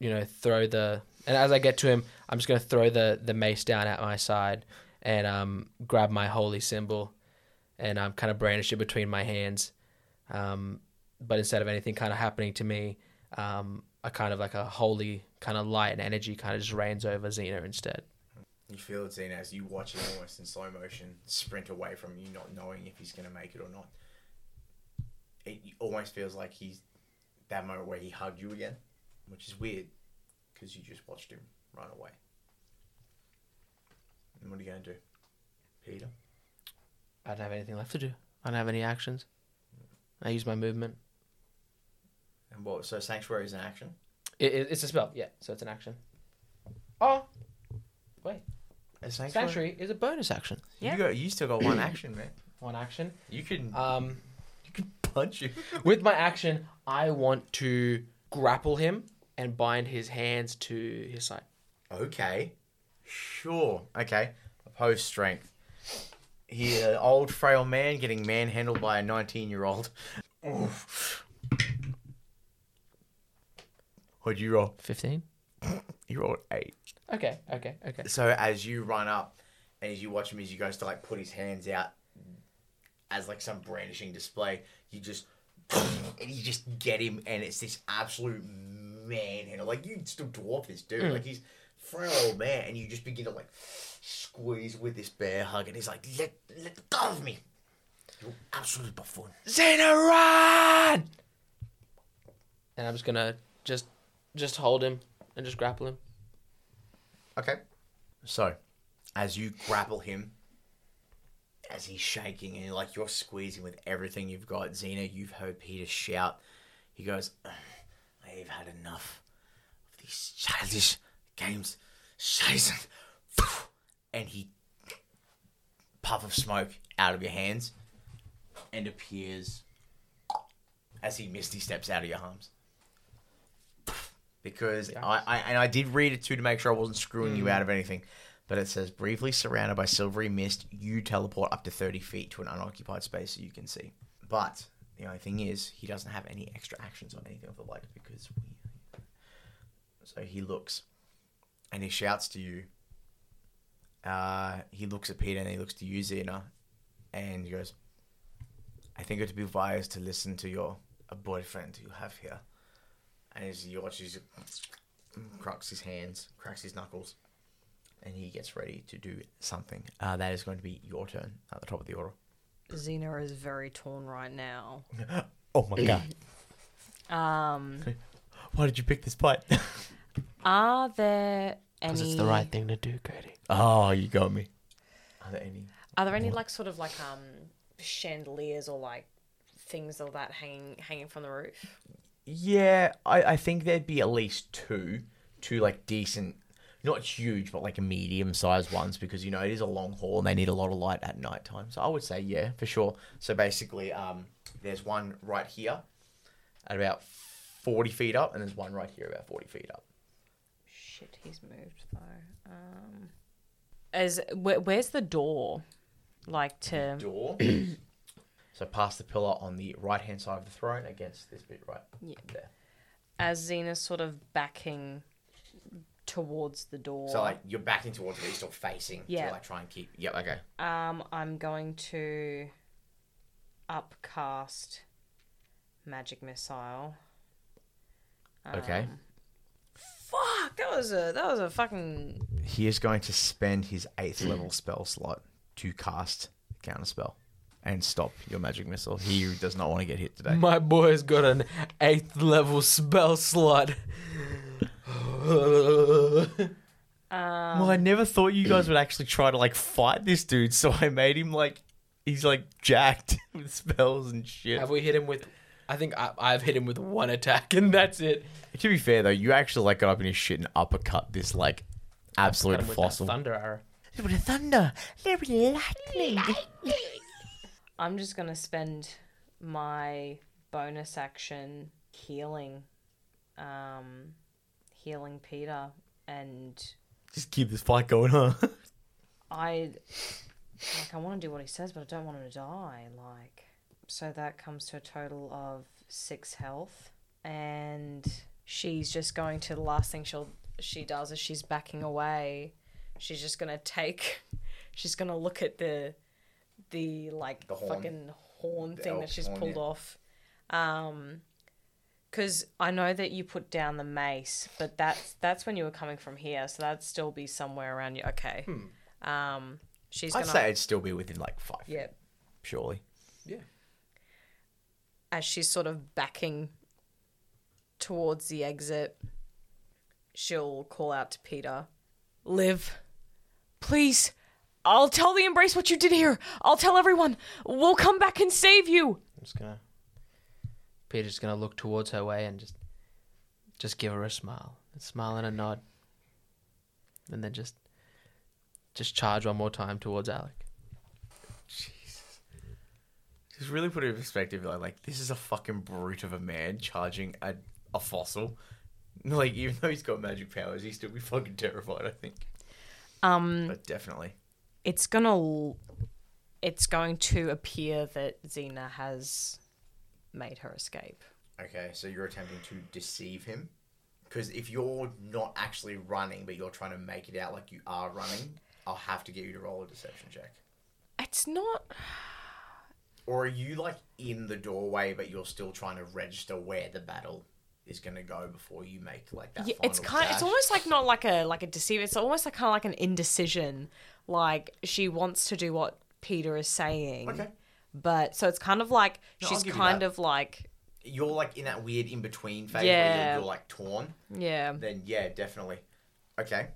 you know, throw the... And as I get to him, I'm just going to throw the, the mace down at my side and um, grab my holy symbol and um, kind of brandish it between my hands. Um, but instead of anything kind of happening to me... Um, a kind of like a holy kind of light and energy kind of just reigns over Xena instead. You feel it, Xena, as you watch it almost in slow motion sprint away from you, not knowing if he's going to make it or not. It almost feels like he's that moment where he hugged you again, which is weird because you just watched him run away. And what are you going to do, Peter? I don't have anything left to do. I don't have any actions. I use my movement. And what? So Sanctuary is an action? It, it, it's a spell, yeah. So it's an action. Oh, wait. A sanctuary? Sanctuary is a bonus action. Yeah. You got, you still got one action, man. One action. You can. Um, you can punch him. With my action, I want to grapple him and bind his hands to his side. Okay. Sure. Okay. Opposed strength. He's an old frail man getting manhandled by a nineteen-year-old. Oof. What'd you roll? fifteen. You rolled eight. Okay, okay, okay. So as you run up and as you watch him as he goes to like put his hands out as like some brandishing display, you just, and you just get him and it's this absolute manhandle. Like you still dwarf this dude. Mm. Like he's frail old man and you just begin to like squeeze with this bear hug and he's like, let, let go of me. You're absolute buffoon. Xena, run! And I'm just going to just... Just hold him and just grapple him. Okay. So, as you grapple him, as he's shaking and like you're squeezing with everything you've got, Xena, you've heard Peter shout. He goes, I've had enough of these childish games. Scheiße. And he, puff of smoke out of your hands and appears as he misty steps out of your arms. because I, I and I did read it too to make sure I wasn't screwing mm. you out of anything. But it says, briefly surrounded by silvery mist, you teleport up to thirty feet to an unoccupied space that you can see. But the only thing is, he doesn't have any extra actions or anything of the like because we... So he looks and he shouts to you. Uh, he looks at Peter and he looks to you, Xena, and he goes, I think it would be wise to listen to your a boyfriend you have here. And as he watches, he cracks his hands, cracks his knuckles. And he gets ready to do something. Uh, that is going to be your turn at the top of the order. Xena is very torn right now. Oh my god. Um, Why did you pick this fight? Are there any... Because it's the right thing to do, Cody. Oh, you got me. Are there any... Are there any, like, sort of, like, um chandeliers or, like, things or that hanging hanging from the roof? Yeah, I, I think there'd be at least two. Two, like, decent... Not huge, but like medium-sized ones because, you know, it is a long haul and they need a lot of light at night time. So I would say, yeah, for sure. So basically, um, there's one right here at about forty feet up and there's one right here about forty feet up. Shit, he's moved though. Um, as where, Where's the door? Like to... The door? So past the pillar on the right-hand side of the throne against this bit right yeah. there. As Xena's sort of backing... towards the door. So, like, you're backing towards it, you're still facing yeah. to, like, try and keep... Yep, okay. Um, I'm going to upcast Magic Missile. Um, okay. Fuck! That was a that was a fucking... He is going to spend his eighth level spell slot to cast Counterspell and stop your Magic Missile. He does not want to get hit today. My boy's got an eighth level spell slot. um, well, I never thought you guys would actually try to, like, fight this dude, so I made him, like, he's, like, jacked with spells and shit. Have we hit him with... I think I, I've hit him with one attack, and that's it. To be fair, though, you actually, like, got up in his shit and uppercut this, like, absolute fossil. With thunder arrow. With a thunder. Very lightning. I'm just going to spend my bonus action healing... Um... healing Peter and... Just keep this fight going, huh? I... Like, I want to do what he says, but I don't want him to die, like... So that comes to a total of six health. And she's just going to... The last thing she'll she does is she's backing away. She's just going to take... She's going to look at the, the like, the horn. fucking horn the thing that she's horn, pulled yeah. off. Um... Because I know that you put down the mace, but that's that's when you were coming from here, so that'd still be somewhere around you. Okay. Hmm. Um, she's I'd gonna... say it'd still be within, like, five. Yeah. Surely. Yeah. As she's sort of backing towards the exit, she'll call out to Peter, Liv, please, I'll tell the Embrace what you did here. I'll tell everyone. We'll come back and save you. I'm just going to... Peter's going to look towards her way and just just give her a smile. A smile and a nod. And then just just charge one more time towards Alec. Jesus. Just really put it in perspective, like, like this is a fucking brute of a man charging a, a fossil. Like, even though he's got magic powers, he'd still be fucking terrified, I think. Um, but definitely. It's going to... It's going to appear that Xena has... made her escape. Okay, so you're attempting to deceive him? Because if you're not actually running, but you're trying to make it out like you are running, I'll have to get you to roll a deception check. It's not... Or are you, like, in the doorway, but you're still trying to register where the battle is going to go before you make, like, that yeah, final it's kind. Of, it's almost like not like a like a deceiver. It's almost like kind of like an indecision. Like, she wants to do what Peter is saying. Okay. But so it's kind of like no, she's kind of like you're like in that weird in between phase yeah. where you're, you're like torn. Yeah. Then yeah, definitely. Okay.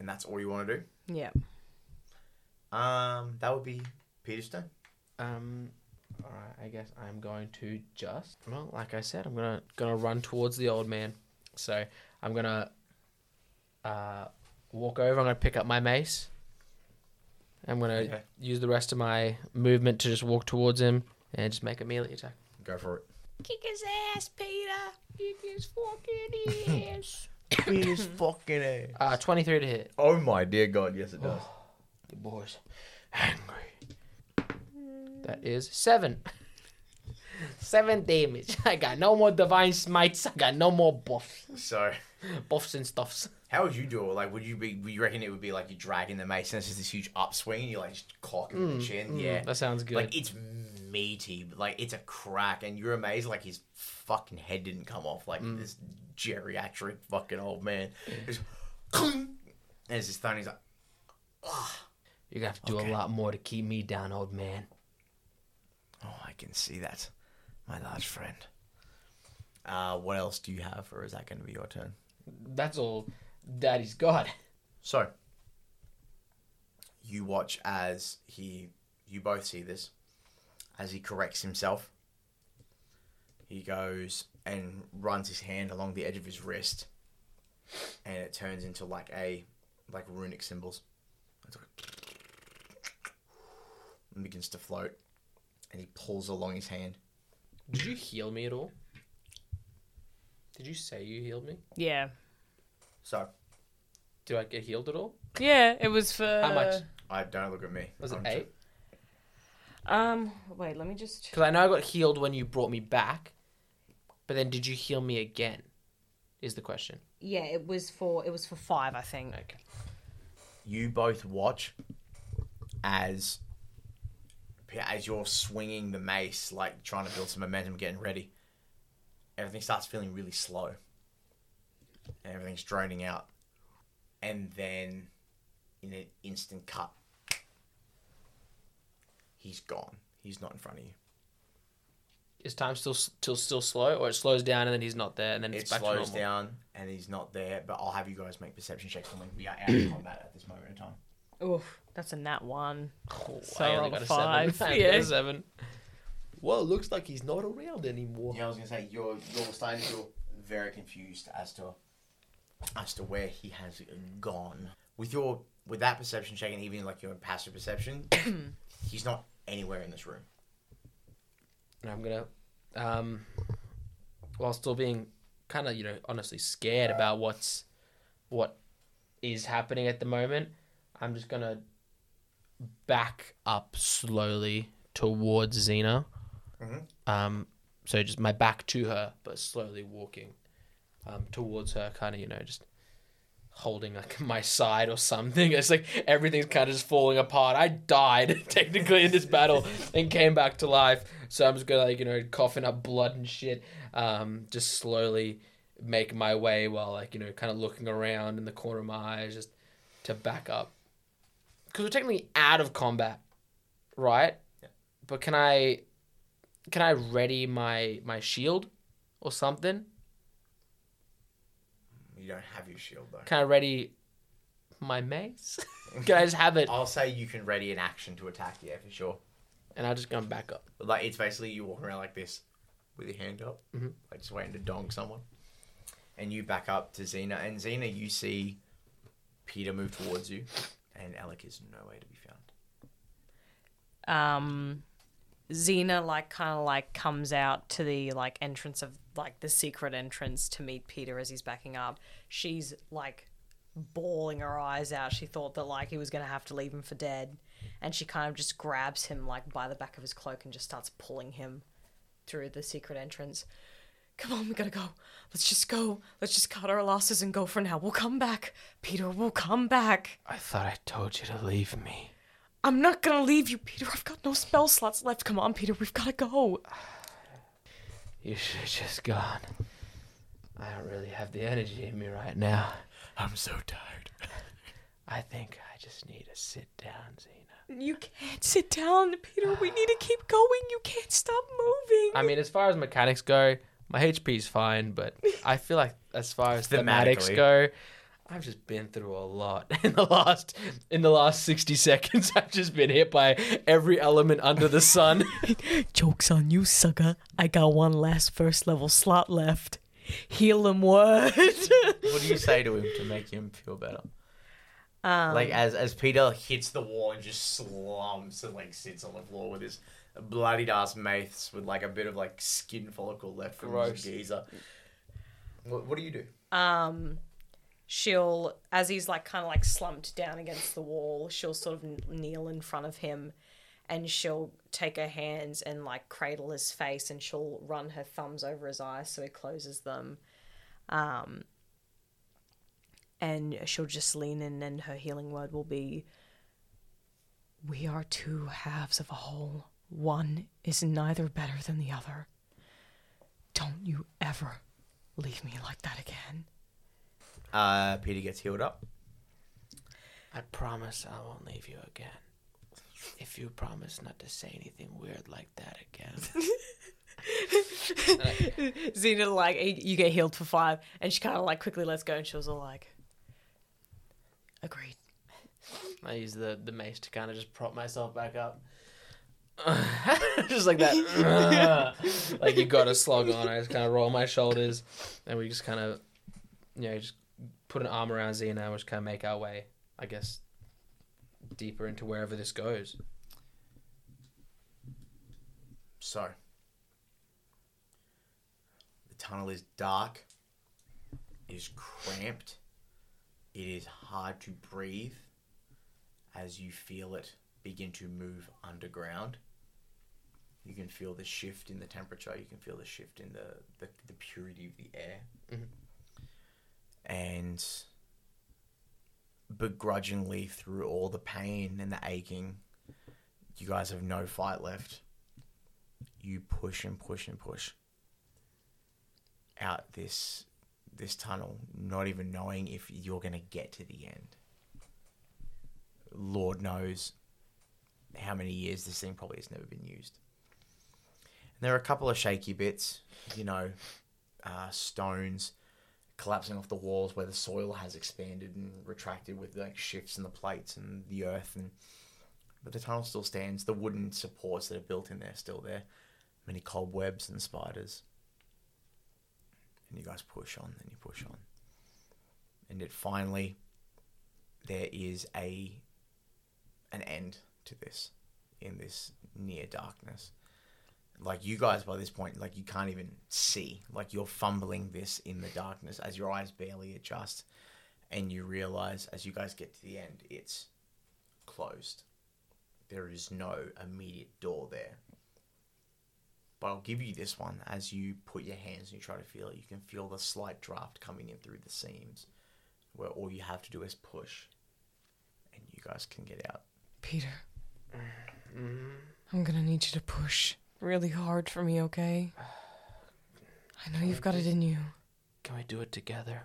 And that's all you want to do? Yeah. Um, that would be Peter's turn. Um, all right. I guess I'm going to just well, like I said, I'm gonna gonna run towards the old man. So I'm gonna uh walk over. I'm gonna pick up my mace. I'm going to okay. use the rest of my movement to just walk towards him and just make a melee attack. Go for it. Kick his ass, Peter. Kick his fucking ass. Kick his fucking ass. Uh, twenty-three to hit. Oh my dear God, yes it does. The boy's angry. That is seven. Seven damage. I got no more divine smites. I got no more buffs. So buffs and stuffs. How would you do it? Like, would you be? Would you reckon it would be like you're dragging the mace and it's just this huge upswing and you're like just clocking mm, the chin? Mm, yeah, that sounds good. Like it's meaty, but like it's a crack, and you're amazed like his fucking head didn't come off. Like mm. this geriatric fucking old man. Just, and it's his thumb. He's like, oh. You're gonna have to do okay. a lot more to keep me down, old man. Oh, I can see that, my large friend. Uh, what else do you have, or is that going to be your turn? That's all Daddy's got. So, you watch as he, you both see this, as he corrects himself. He goes and runs his hand along the edge of his wrist, and it turns into like a, like runic symbols. It's like, and begins to float. And he pulls along his hand. Did you heal me at all? Did you say you healed me? Yeah. So. Do I get healed at all? Yeah, it was for... How much? I don't look at me. Was it I'm eight? Just... Um, wait, let me just... Because I know I got healed when you brought me back, but then did you heal me again, is the question. Yeah, it was for, it was for five, I think. Okay. You both watch as... As you're swinging the mace, like trying to build some momentum, getting ready, everything starts feeling really slow. And everything's droning out. And then, in an instant cut, he's gone. He's not in front of you. Is time still still, still slow, or it slows down and then he's not there, and then it's it back to normal? It slows down and he's not there, but I'll have you guys make perception checks for me. We are out of combat at this moment in time. Oof, that's a nat one. Oh, so I only got a five. Seven. Yeah, seven. Well, looks like he's not around anymore. Yeah, I was gonna say you're you're starting to feel very confused as to as to where he has gone. With your with that perception check and even like your passive perception, he's not anywhere in this room. And I'm gonna, um, while still being kind of you know honestly scared about what's what is happening at the moment. I'm just going to back up slowly towards Xena. Mm-hmm. Um, so just my back to her, but slowly walking um, towards her, kind of, you know, just holding like my side or something. It's like everything's kind of just falling apart. I died technically in this battle and came back to life. So I'm just going to, like, you know, coughing up blood and shit, um, just slowly make my way while, like, you know, kind of looking around in the corner of my eyes just to back up. Because we're technically out of combat, right? Yeah. But can I, can I ready my my shield, or something? You don't have your shield though. Can I ready my mace? Can I just have it? I'll say you can ready an action to attack. Yeah, for sure. And I'll just go back up. Like it's basically you walking around like this, with your hand up, mm-hmm. like just waiting to dong someone, and you back up to Xena. And Xena, you see Peter move towards you. And Alec is nowhere to be found. Um, Xena like kind of like comes out to the like entrance of like the secret entrance to meet Peter as he's backing up. She's like bawling her eyes out. She thought that like he was gonna have to leave him for dead, and she kind of just grabs him like by the back of his cloak and just starts pulling him through the secret entrance. Come on, we gotta go. Let's just go. Let's just cut our losses and go for now. We'll come back. Peter, we'll come back. I thought I told you to leave me. I'm not gonna leave you, Peter. I've got no spell slots left. Come on, Peter, we've gotta go. You should have just gone. I don't really have the energy in me right now. I'm so tired. I think I just need to sit down, Zena. You can't sit down, Peter. We need to keep going. You can't stop moving. I mean, as far as mechanics go... My H P's fine, but I feel like as far as thematics go, I've just been through a lot in the last in the last sixty seconds. I've just been hit by every element under the sun. Joke's on you, sucker! I got one last first level slot left. Heal him, word. What do you say to him to make him feel better? Um, like as as Peter hits the wall and just slumps and like sits on the floor with his bloodied ass mace with like a bit of like skin follicle left from gross. His geezer. What, what do you do? Um, she'll, as he's like kind of like slumped down against the wall, she'll sort of kneel in front of him and she'll take her hands and like cradle his face and she'll run her thumbs over his eyes so he closes them. Um, and she'll just lean in and her healing word will be, "We are two halves of a whole. One is neither better than the other. Don't you ever leave me like that again." Uh, Peter gets healed up. "I promise I won't leave you again. If you promise not to say anything weird like that again." Like, Xena, like, you get healed for five. And she kind of, like, quickly lets go and she was all like, "Agreed." I use the, the mace to kind of just prop myself back up. Just like that. Like, you got a slog on. I just kind of roll my shoulders. And we just kind of, you know, just put an arm around Xena and just kind of make our way, I guess, deeper into wherever this goes. So, the tunnel is dark. It is cramped. It is hard to breathe as you feel it begin to move underground. You can feel the shift in the temperature. You can feel the shift in the, the, the purity of the air. Mm-hmm. And begrudgingly, through all the pain and the aching, you guys have no fight left. You push and push and push out this this tunnel, not even knowing if you're going to get to the end. Lord knows how many years this thing probably has never been used. And there are a couple of shaky bits, you know, uh, stones collapsing off the walls where the soil has expanded and retracted with like shifts in the plates and the earth, and but the tunnel still stands. The wooden supports that are built in there are still there. Many cobwebs and spiders. And you guys push on and you push on. And it finally, there is a an end to this in this near darkness. Like, you guys by this point, like, you can't even see. Like, you're fumbling this in the darkness as your eyes barely adjust, and you realize as you guys get to the end, it's closed. There is no immediate door there. But I'll give you this one. As you put your hands and you try to feel it, you can feel the slight draft coming in through the seams where all you have to do is push and you guys can get out. "Peter, mm-hmm. I'm going to need you to push really hard for me, okay? I know you've got it in you. Can we do it together?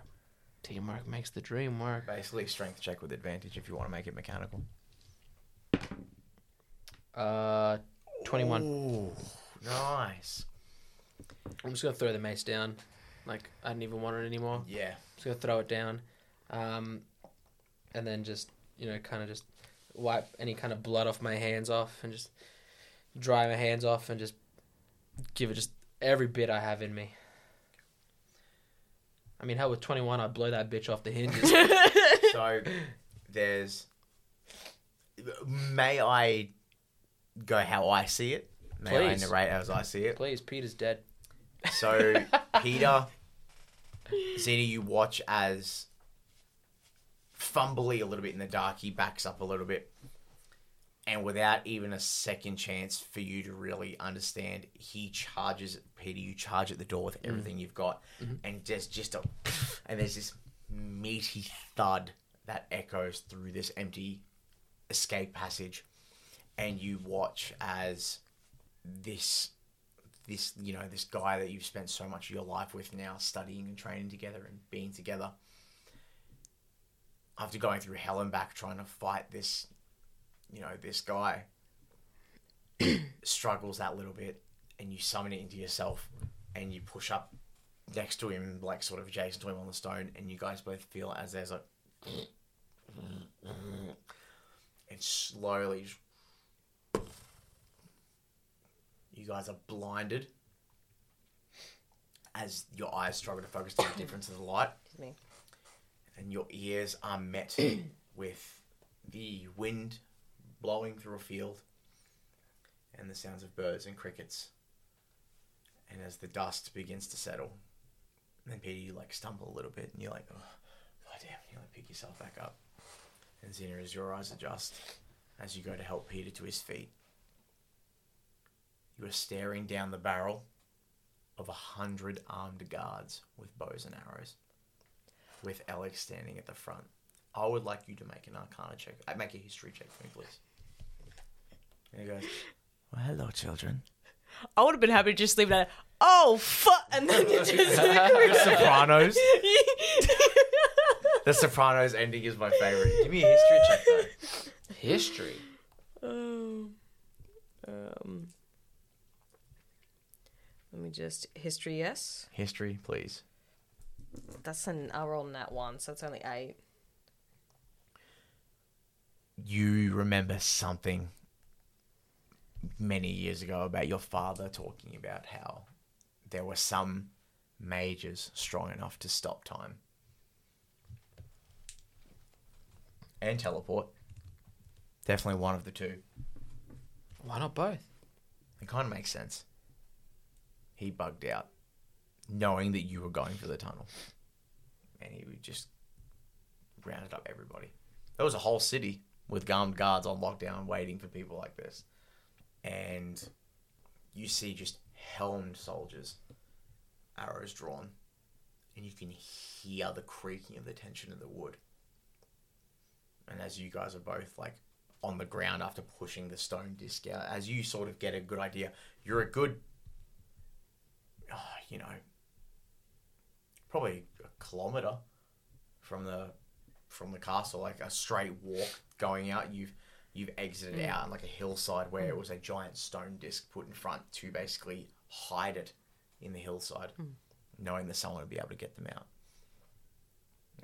Teamwork makes the dream work." Basically, strength check with advantage if you want to make it mechanical. Uh, twenty-one. Ooh, nice. I'm just going to throw the mace down. Like, I didn't even want it anymore. Yeah. Just going to throw it down. Um, and then just, you know, kind of just wipe any kind of blood off my hands off and just dry my hands off and just give it just every bit I have in me. I mean, hell, with twenty-one, I'd blow that bitch off the hinges. So, there's... May I go how I see it? May Please. I narrate as I see it? Please, Peter's dead. So, Peter, Xena, you watch as, fumbly a little bit in the dark, he backs up a little bit. And without even a second chance for you to really understand, he charges, Peter, you charge at the door with everything mm. you've got. Mm-hmm. And there's just a, and there's this meaty thud that echoes through this empty escape passage. And you watch as this, this, you know, this guy that you've spent so much of your life with now, studying and training together and being together, after going through hell and back trying to fight this, you know, this guy struggles that little bit, and you summon it into yourself and you push up next to him, like sort of adjacent to him on the stone, and you guys both feel as there's a and slowly you guys are blinded as your eyes struggle to focus on the difference of the light. Excuse me. And your ears are met with the wind blowing through a field and the sounds of birds and crickets. And as the dust begins to settle, then Peter, you like stumble a little bit and you're like, oh, god damn, you like pick yourself back up. And Xena, as your eyes adjust, as you go to help Peter to his feet, you are staring down the barrel of a hundred armed guards with bows and arrows, with Alec standing at the front. I would like you to make an Arcana check. I'd make a history check for me, please. There you go. Well, hello, children. I would have been happy to just leave that. Oh, fuck! And then you just... The Sopranos. The Sopranos ending is my favorite. Give me a history check, though. History? Um... um... Let me just... History, yes? History, please. That's an... I rolled on that one, so it's only eight. You remember something many years ago about your father talking about how there were some mages strong enough to stop time. And teleport. Definitely one of the two. Why not both? It kind of makes sense. He bugged out, knowing that you were going for the tunnel. And he would just rounded up everybody. There was a whole city with armed guards on lockdown waiting for people like this. And you see just helmed soldiers, arrows drawn. And you can hear the creaking of the tension of the wood. And as you guys are both like on the ground after pushing the stone disc out, as you sort of get a good idea, you're a good... Oh, you know, probably a kilometre from the from the castle, like a straight walk going out. You've you've exited mm. out on like a hillside where mm. it was a giant stone disc put in front to basically hide it in the hillside, mm. knowing that someone would be able to get them out.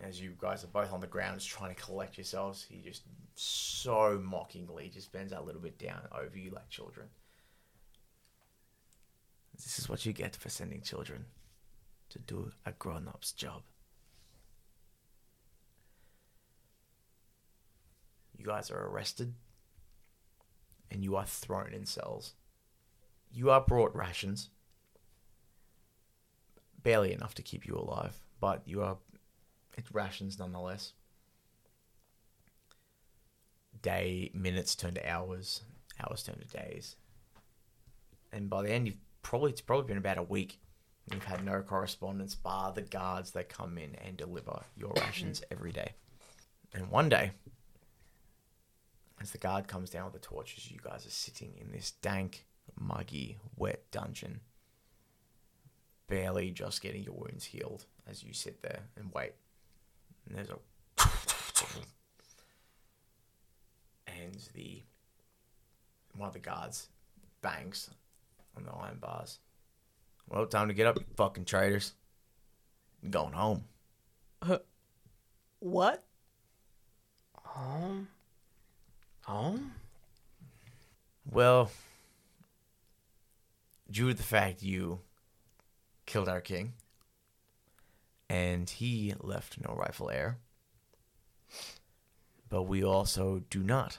As you guys are both on the ground just trying to collect yourselves, he just so mockingly just bends that little bit down over you like children. This is what you get for sending children to do a grown-up's job. You guys are arrested and you are thrown in cells. You are brought rations, barely enough to keep you alive, but you are it's rations nonetheless. Day, minutes turn to hours, hours turn to days. And by the end, you've Probably it's probably been about a week. You've had no correspondence, bar the guards that come in and deliver your rations every day. And one day, as the guard comes down with the torches, you guys are sitting in this dank, muggy, wet dungeon, barely just getting your wounds healed as you sit there and wait. And there's a and the one of the guards bangs on the iron bars. Well, time to get up, you fucking traitors. You're going home. Uh, what? Home? Home? Well, due to the fact you killed our king, and he left no rightful heir, but we also do not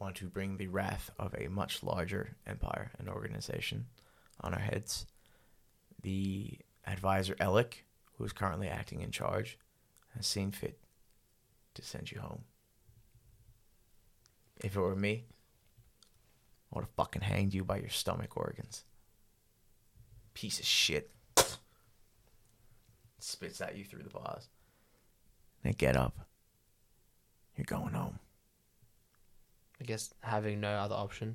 want to bring the wrath of a much larger empire and organization on our heads. The advisor Alec, who is currently acting in charge, has seen fit to send you home. If it were me, I would have fucking hanged you by your stomach organs. Piece of shit. Spits at you through the bars. Now get up. You're going home. I guess having no other option,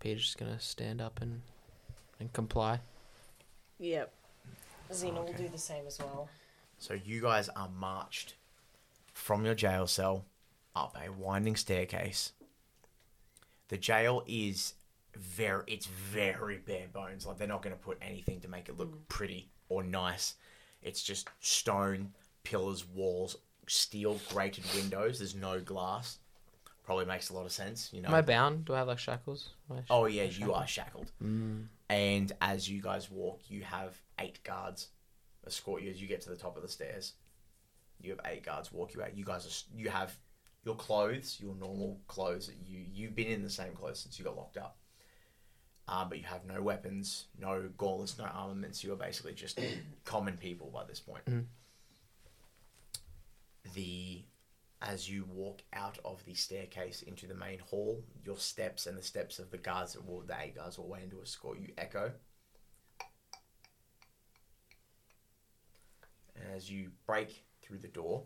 Peter's just gonna stand up and and comply. Yep. Xena oh, okay. will do the same as well. So you guys are marched from your jail cell up a winding staircase. The jail is very it's very bare bones. Like they're not gonna put anything to make it look mm. pretty or nice. It's just stone, pillars, walls, steel grated windows, there's no glass. Probably makes a lot of sense, you know. Am I bound? Do I have like shackles? Sh- oh yeah, shackled? You are shackled. Mm. And as you guys walk, you have eight guards escort you as you get to the top of the stairs. you have eight guards walk you out. You guys are, you have your clothes, your normal clothes that you, you've been in the same clothes since you got locked up. Uh, but you have no weapons, no gauntlets, no armaments. You are basically just common people by this point. Mm. The as you walk out of the staircase into the main hall, your steps and the steps of the guards that will, the eight guards will way into a score. You echo. And as you break through the door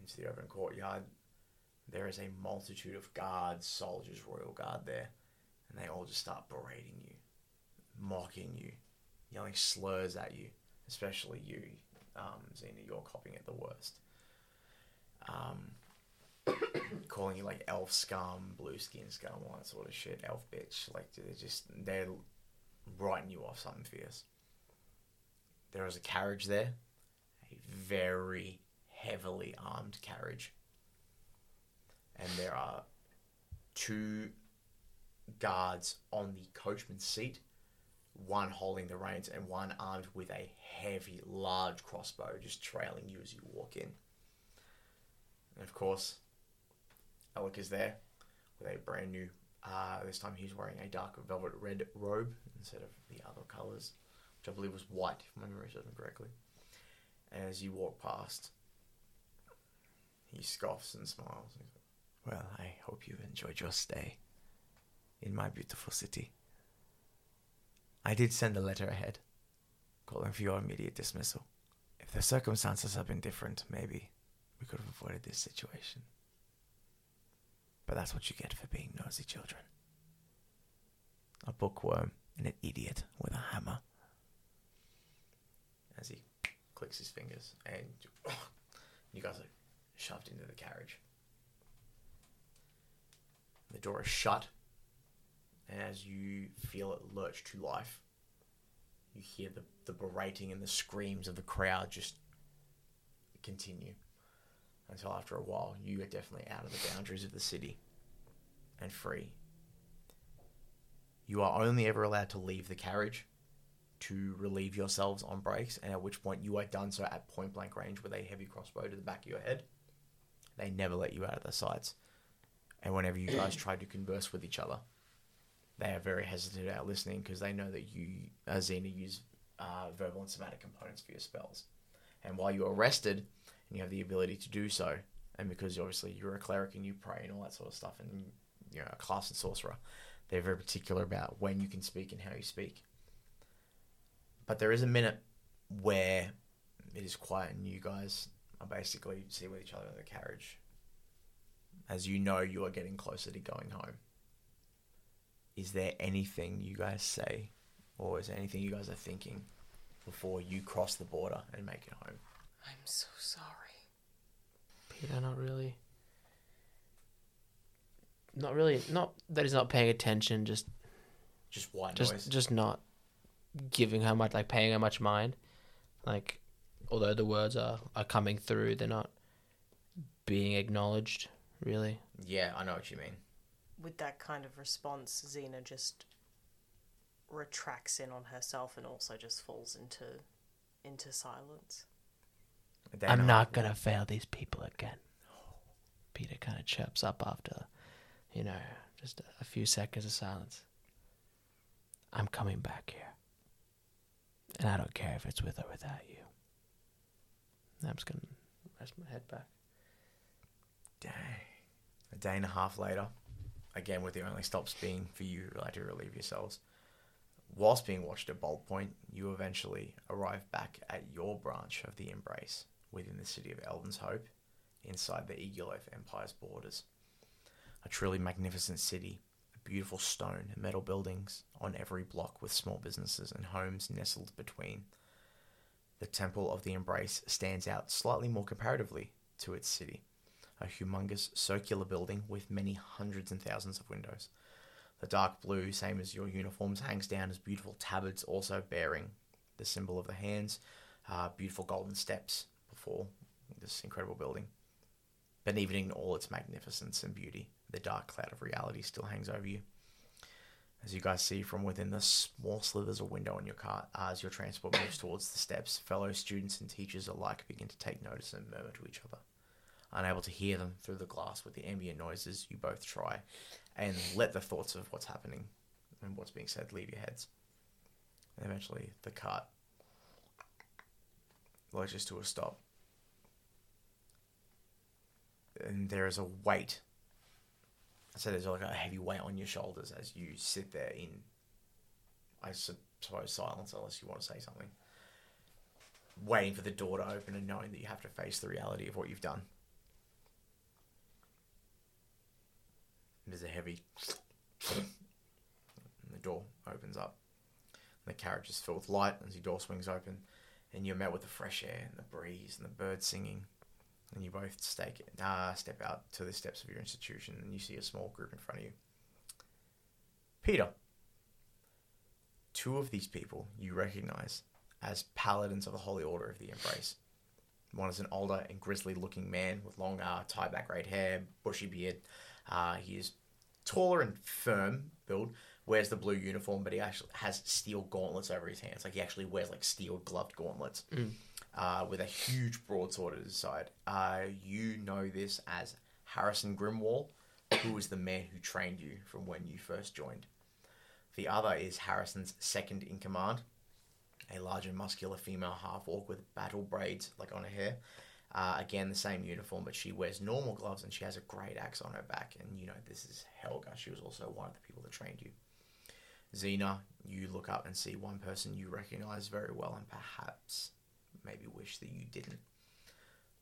into the open courtyard, there is a multitude of guards, soldiers, royal guard there. And they all just start berating you, mocking you, yelling slurs at you, especially you, um, Xena, you're copying it the worst. Um, calling you like elf scum, blue skin scum, all that sort of shit, elf bitch. Like they're just, they're writing you off something fierce. There is a carriage there, a very heavily armed carriage. And there are two guards on the coachman's seat, one holding the reins and one armed with a heavy, large crossbow, just trailing you as you walk in. And of course, Alec is there with a brand new, uh, this time he's wearing a dark velvet red robe instead of the other colours, which I believe was white, if my memory serves me correctly. And as you walk past, he scoffs and smiles. And goes, well, I hope you've enjoyed your stay in my beautiful city. I did send a letter ahead, calling for your immediate dismissal. If the circumstances had been different, maybe we could have avoided this situation. But that's what you get for being nosy children. A bookworm and an idiot with a hammer. As he clicks his fingers, and you guys are shoved into the carriage. The door is shut. And as you feel it lurch to life, you hear the, the berating and the screams of the crowd just continue until after a while you are definitely out of the boundaries of the city and free. You are only ever allowed to leave the carriage to relieve yourselves on breaks, and at which point you are done so at point blank range with a heavy crossbow to the back of your head. They never let you out of their sights. And whenever you guys try to converse with each other, they are very hesitant about listening because they know that you, Xena, use uh, verbal and somatic components for your spells. And while you're arrested, and you have the ability to do so, and because obviously you're a cleric and you pray and all that sort of stuff, and you're a class and sorcerer, they're very particular about when you can speak and how you speak. But there is a minute where it is quiet and you guys are basically sitting with each other in the carriage. As you know, you are getting closer to going home. Is there anything you guys say, or is there anything you guys are thinking before you cross the border and make it home? I'm so sorry. Peter, not really. Not really. Not that he's not paying attention, just... Just white just, noise. Just not giving her much, like paying her much mind. Like, although the words are, are coming through, they're not being acknowledged, really. Yeah, I know what you mean. With that kind of response, Xena just retracts in on herself and also just falls into into silence. They're I'm not, not going to fail these people again. Peter kind of chirps up after, you know, just a few seconds of silence. I'm coming back here. And I don't care if it's with or without you. I'm just going to rest my head back. Dang. A day and a half later, again, with the only stops being for you like, to relieve yourselves. Whilst being watched at Bold Point, you eventually arrive back at your branch of the Embrace within the city of Eldon's Hope, inside the Eagerloaf Empire's borders. A truly magnificent city, a beautiful stone and metal buildings on every block with small businesses and homes nestled between. The Temple of the Embrace stands out slightly more comparatively to its city. A humongous circular building with many hundreds and thousands of windows. The dark blue, same as your uniforms, hangs down as beautiful tabards, also bearing the symbol of the hands, uh, beautiful golden steps before this incredible building. But even in all its magnificence and beauty, the dark cloud of reality still hangs over you. As you guys see from within the small slivers of window on your car, as your transport moves towards the steps, fellow students and teachers alike begin to take notice and murmur to each other. Unable to hear them through the glass with the ambient noises, you both try and let the thoughts of what's happening and what's being said leave your heads. And eventually, the cart lurches to a stop. And there is a weight. So there's like a heavy weight on your shoulders as you sit there in, I suppose, silence, unless you want to say something. Waiting for the door to open and knowing that you have to face the reality of what you've done. There's a heavy... and the door opens up. And the carriage is filled with light as your door swings open. And you're met with the fresh air and the breeze and the birds singing. And you both stake, uh, step out to the steps of your institution and you see a small group in front of you. Peter. Two of these people you recognize as paladins of the Holy Order of the Embrace. One is an older and grisly-looking man with long, uh, tie-back grey hair, bushy beard. Uh, he is taller and firm build, wears the blue uniform, but he actually has steel gauntlets over his hands. Like, he actually wears, like, steel-gloved gauntlets. Mm. Uh, with a huge broadsword at his side. Uh, you know this as Harrison Grimwall, who was the man who trained you from when you first joined. The other is Harrison's second in command, a large and muscular female half-orc with battle braids like on her hair. Uh, again, the same uniform, but she wears normal gloves and she has a great axe on her back. And you know, this is Helga. She was also one of the people that trained you. Xena, you look up and see one person you recognize very well and perhaps... maybe wish that you didn't.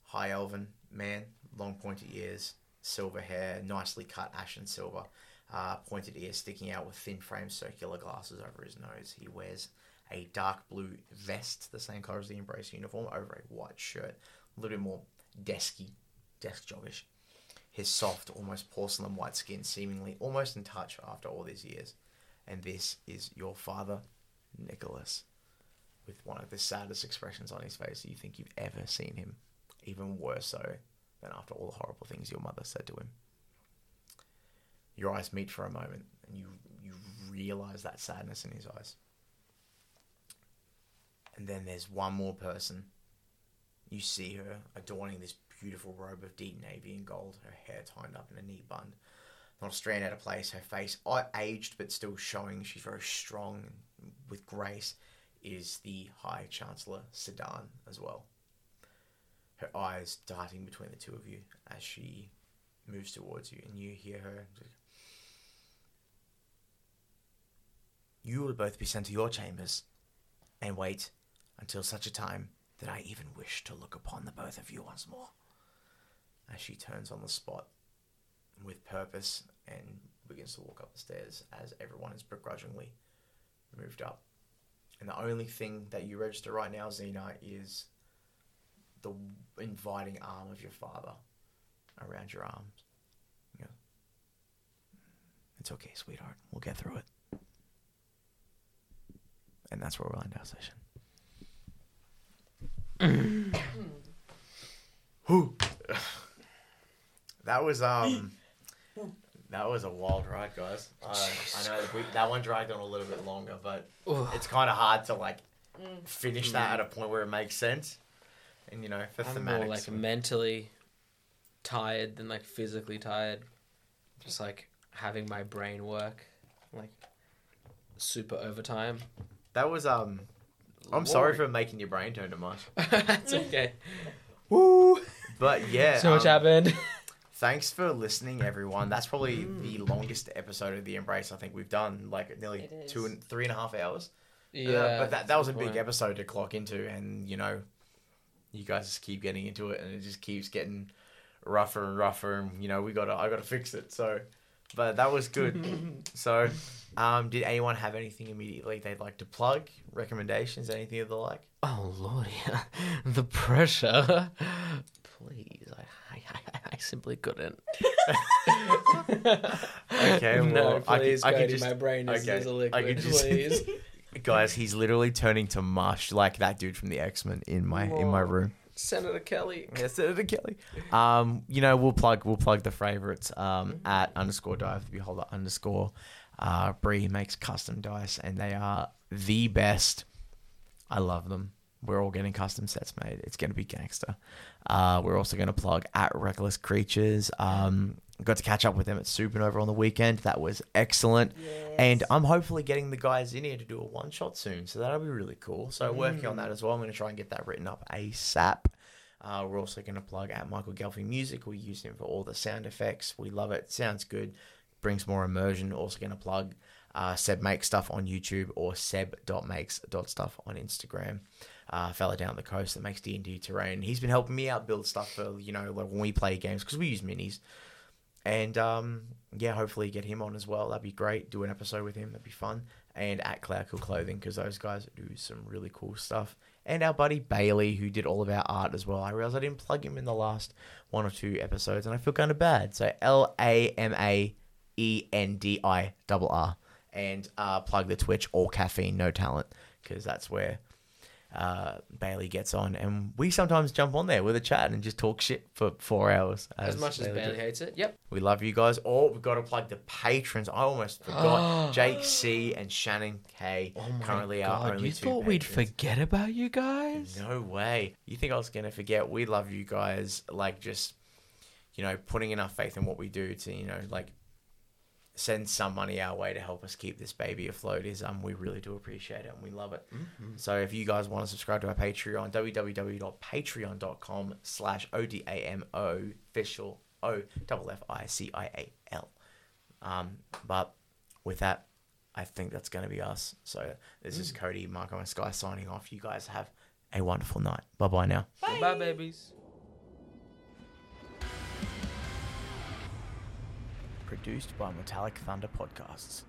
High elven man, long pointed ears, silver hair, nicely cut ash and silver, uh, pointed ears sticking out with thin framed circular glasses over his nose. He wears a dark blue vest, the same colour as the Embrace uniform, over a white shirt, a little bit more desky, desk jobbish. His soft, almost porcelain white skin, seemingly almost in touch after all these years. And this is your father, Nicholas, with one of the saddest expressions on his face you think you've ever seen him, even worse so than after all the horrible things your mother said to him. Your eyes meet for a moment, and you you realise that sadness in his eyes. And then there's one more person. You see her adorning this beautiful robe of deep navy and gold, her hair tied up in a neat bun, not a strand out of place, her face aged but still showing. She's very strong and with grace. Is the High Chancellor Sedan as well. Her eyes darting between the two of you as she moves towards you, and you hear her. You will both be sent to your chambers and wait until such a time that I even wish to look upon the both of you once more. As she turns on the spot with purpose and begins to walk up the stairs as everyone is begrudgingly moved up. And the only thing that you register right now, Xena, is the inviting arm of your father around your arms. Yeah. It's okay, sweetheart. We'll get through it. And that's where we'll end our session. Whew. That was, um... That was a wild ride, guys. Uh, I know that, we, that one dragged on a little bit longer, but Ugh. it's kind of hard to like mm. finish that mm. at a point where it makes sense. And you know, for I'm thematics, more like mentally tired than like physically tired. Just like having my brain work like super overtime. That was um. I'm Whoa. sorry for making your brain turn to mush. It's okay. Woo! But yeah, so um, much happened. Thanks for listening, everyone. That's probably mm. the longest episode of The Embrace I think we've done, like nearly two and three and a half hours. Yeah, uh, but that that was a big episode to clock into, and you know, you guys just keep getting into it, and it just keeps getting rougher and rougher. And you know, we gotta I gotta fix it. So, but that was good. So, um, did anyone have anything immediately they'd like to plug? Recommendations? Anything of the like? Oh lordy, the pressure. Please, I, I, I simply couldn't. Okay, well, no, please, I, I could just. My brain is okay, a liquid. I could just, please. Guys, he's literally turning to mush like that dude from the X-Men in my Whoa. in my room. Senator Kelly. Yeah, Senator Kelly. Um, you know, we'll plug we'll plug the favorites um mm-hmm. at underscore dive the beholder underscore. Uh, Bree makes custom dice, and they are the best. I love them. We're all getting custom sets made. It's going to be gangster. Uh, we're also going to plug at Reckless Creatures. Um, got to catch up with them at Supernova on the weekend. That was excellent. Yes. And I'm hopefully getting the guys in here to do a one-shot soon, so that'll be really cool. So mm. working on that as well. I'm going to try and get that written up ASAP. Uh, we're also going to plug at Michael Gelfie Music. We use him for all the sound effects. We love it. Sounds good. Brings more immersion. Also going to plug uh, Seb Makes Stuff on YouTube or seb dot makes dot stuff on Instagram. Uh, fella down the coast that makes D and D terrain. He's been helping me out build stuff for, you know, like when we play games, because we use minis. And, um, yeah, hopefully get him on as well. That'd be great. Do an episode with him. That'd be fun. And at Cloudkill Clothing, because those guys do some really cool stuff. And our buddy Bailey, who did all of our art as well. I realized I didn't plug him in the last one or two episodes, and I feel kind of bad. So L A M A E N D I R R. And uh, plug the Twitch or Caffeine No Talent, because that's where... Uh, Bailey gets on, and we sometimes jump on there with a chat and just talk shit for four hours. As, as much as Bailey, Bailey hates it. Yep. We love you guys. Oh, we've got to plug the patrons. I almost forgot. Jake C and Shannon K. Oh my currently God. Our only you two thought patrons. We'd forget about you guys? No way. You think I was going to forget? We love you guys. Like, just, you know, putting enough faith in what we do to, you know, like, send some money our way to help us keep this baby afloat is um we really do appreciate it, and we love it. Mm-hmm. So if you guys want to subscribe to our Patreon, w w w dot patreon dot com slash o d a m o official o double f i c i a l. Um but with that, I think that's going to be us. So this mm. is Cody, Marko and Skye signing off. You guys have a wonderful night. Bye bye now. Bye, bye babies. Produced by Metallic Thunder Podcasts.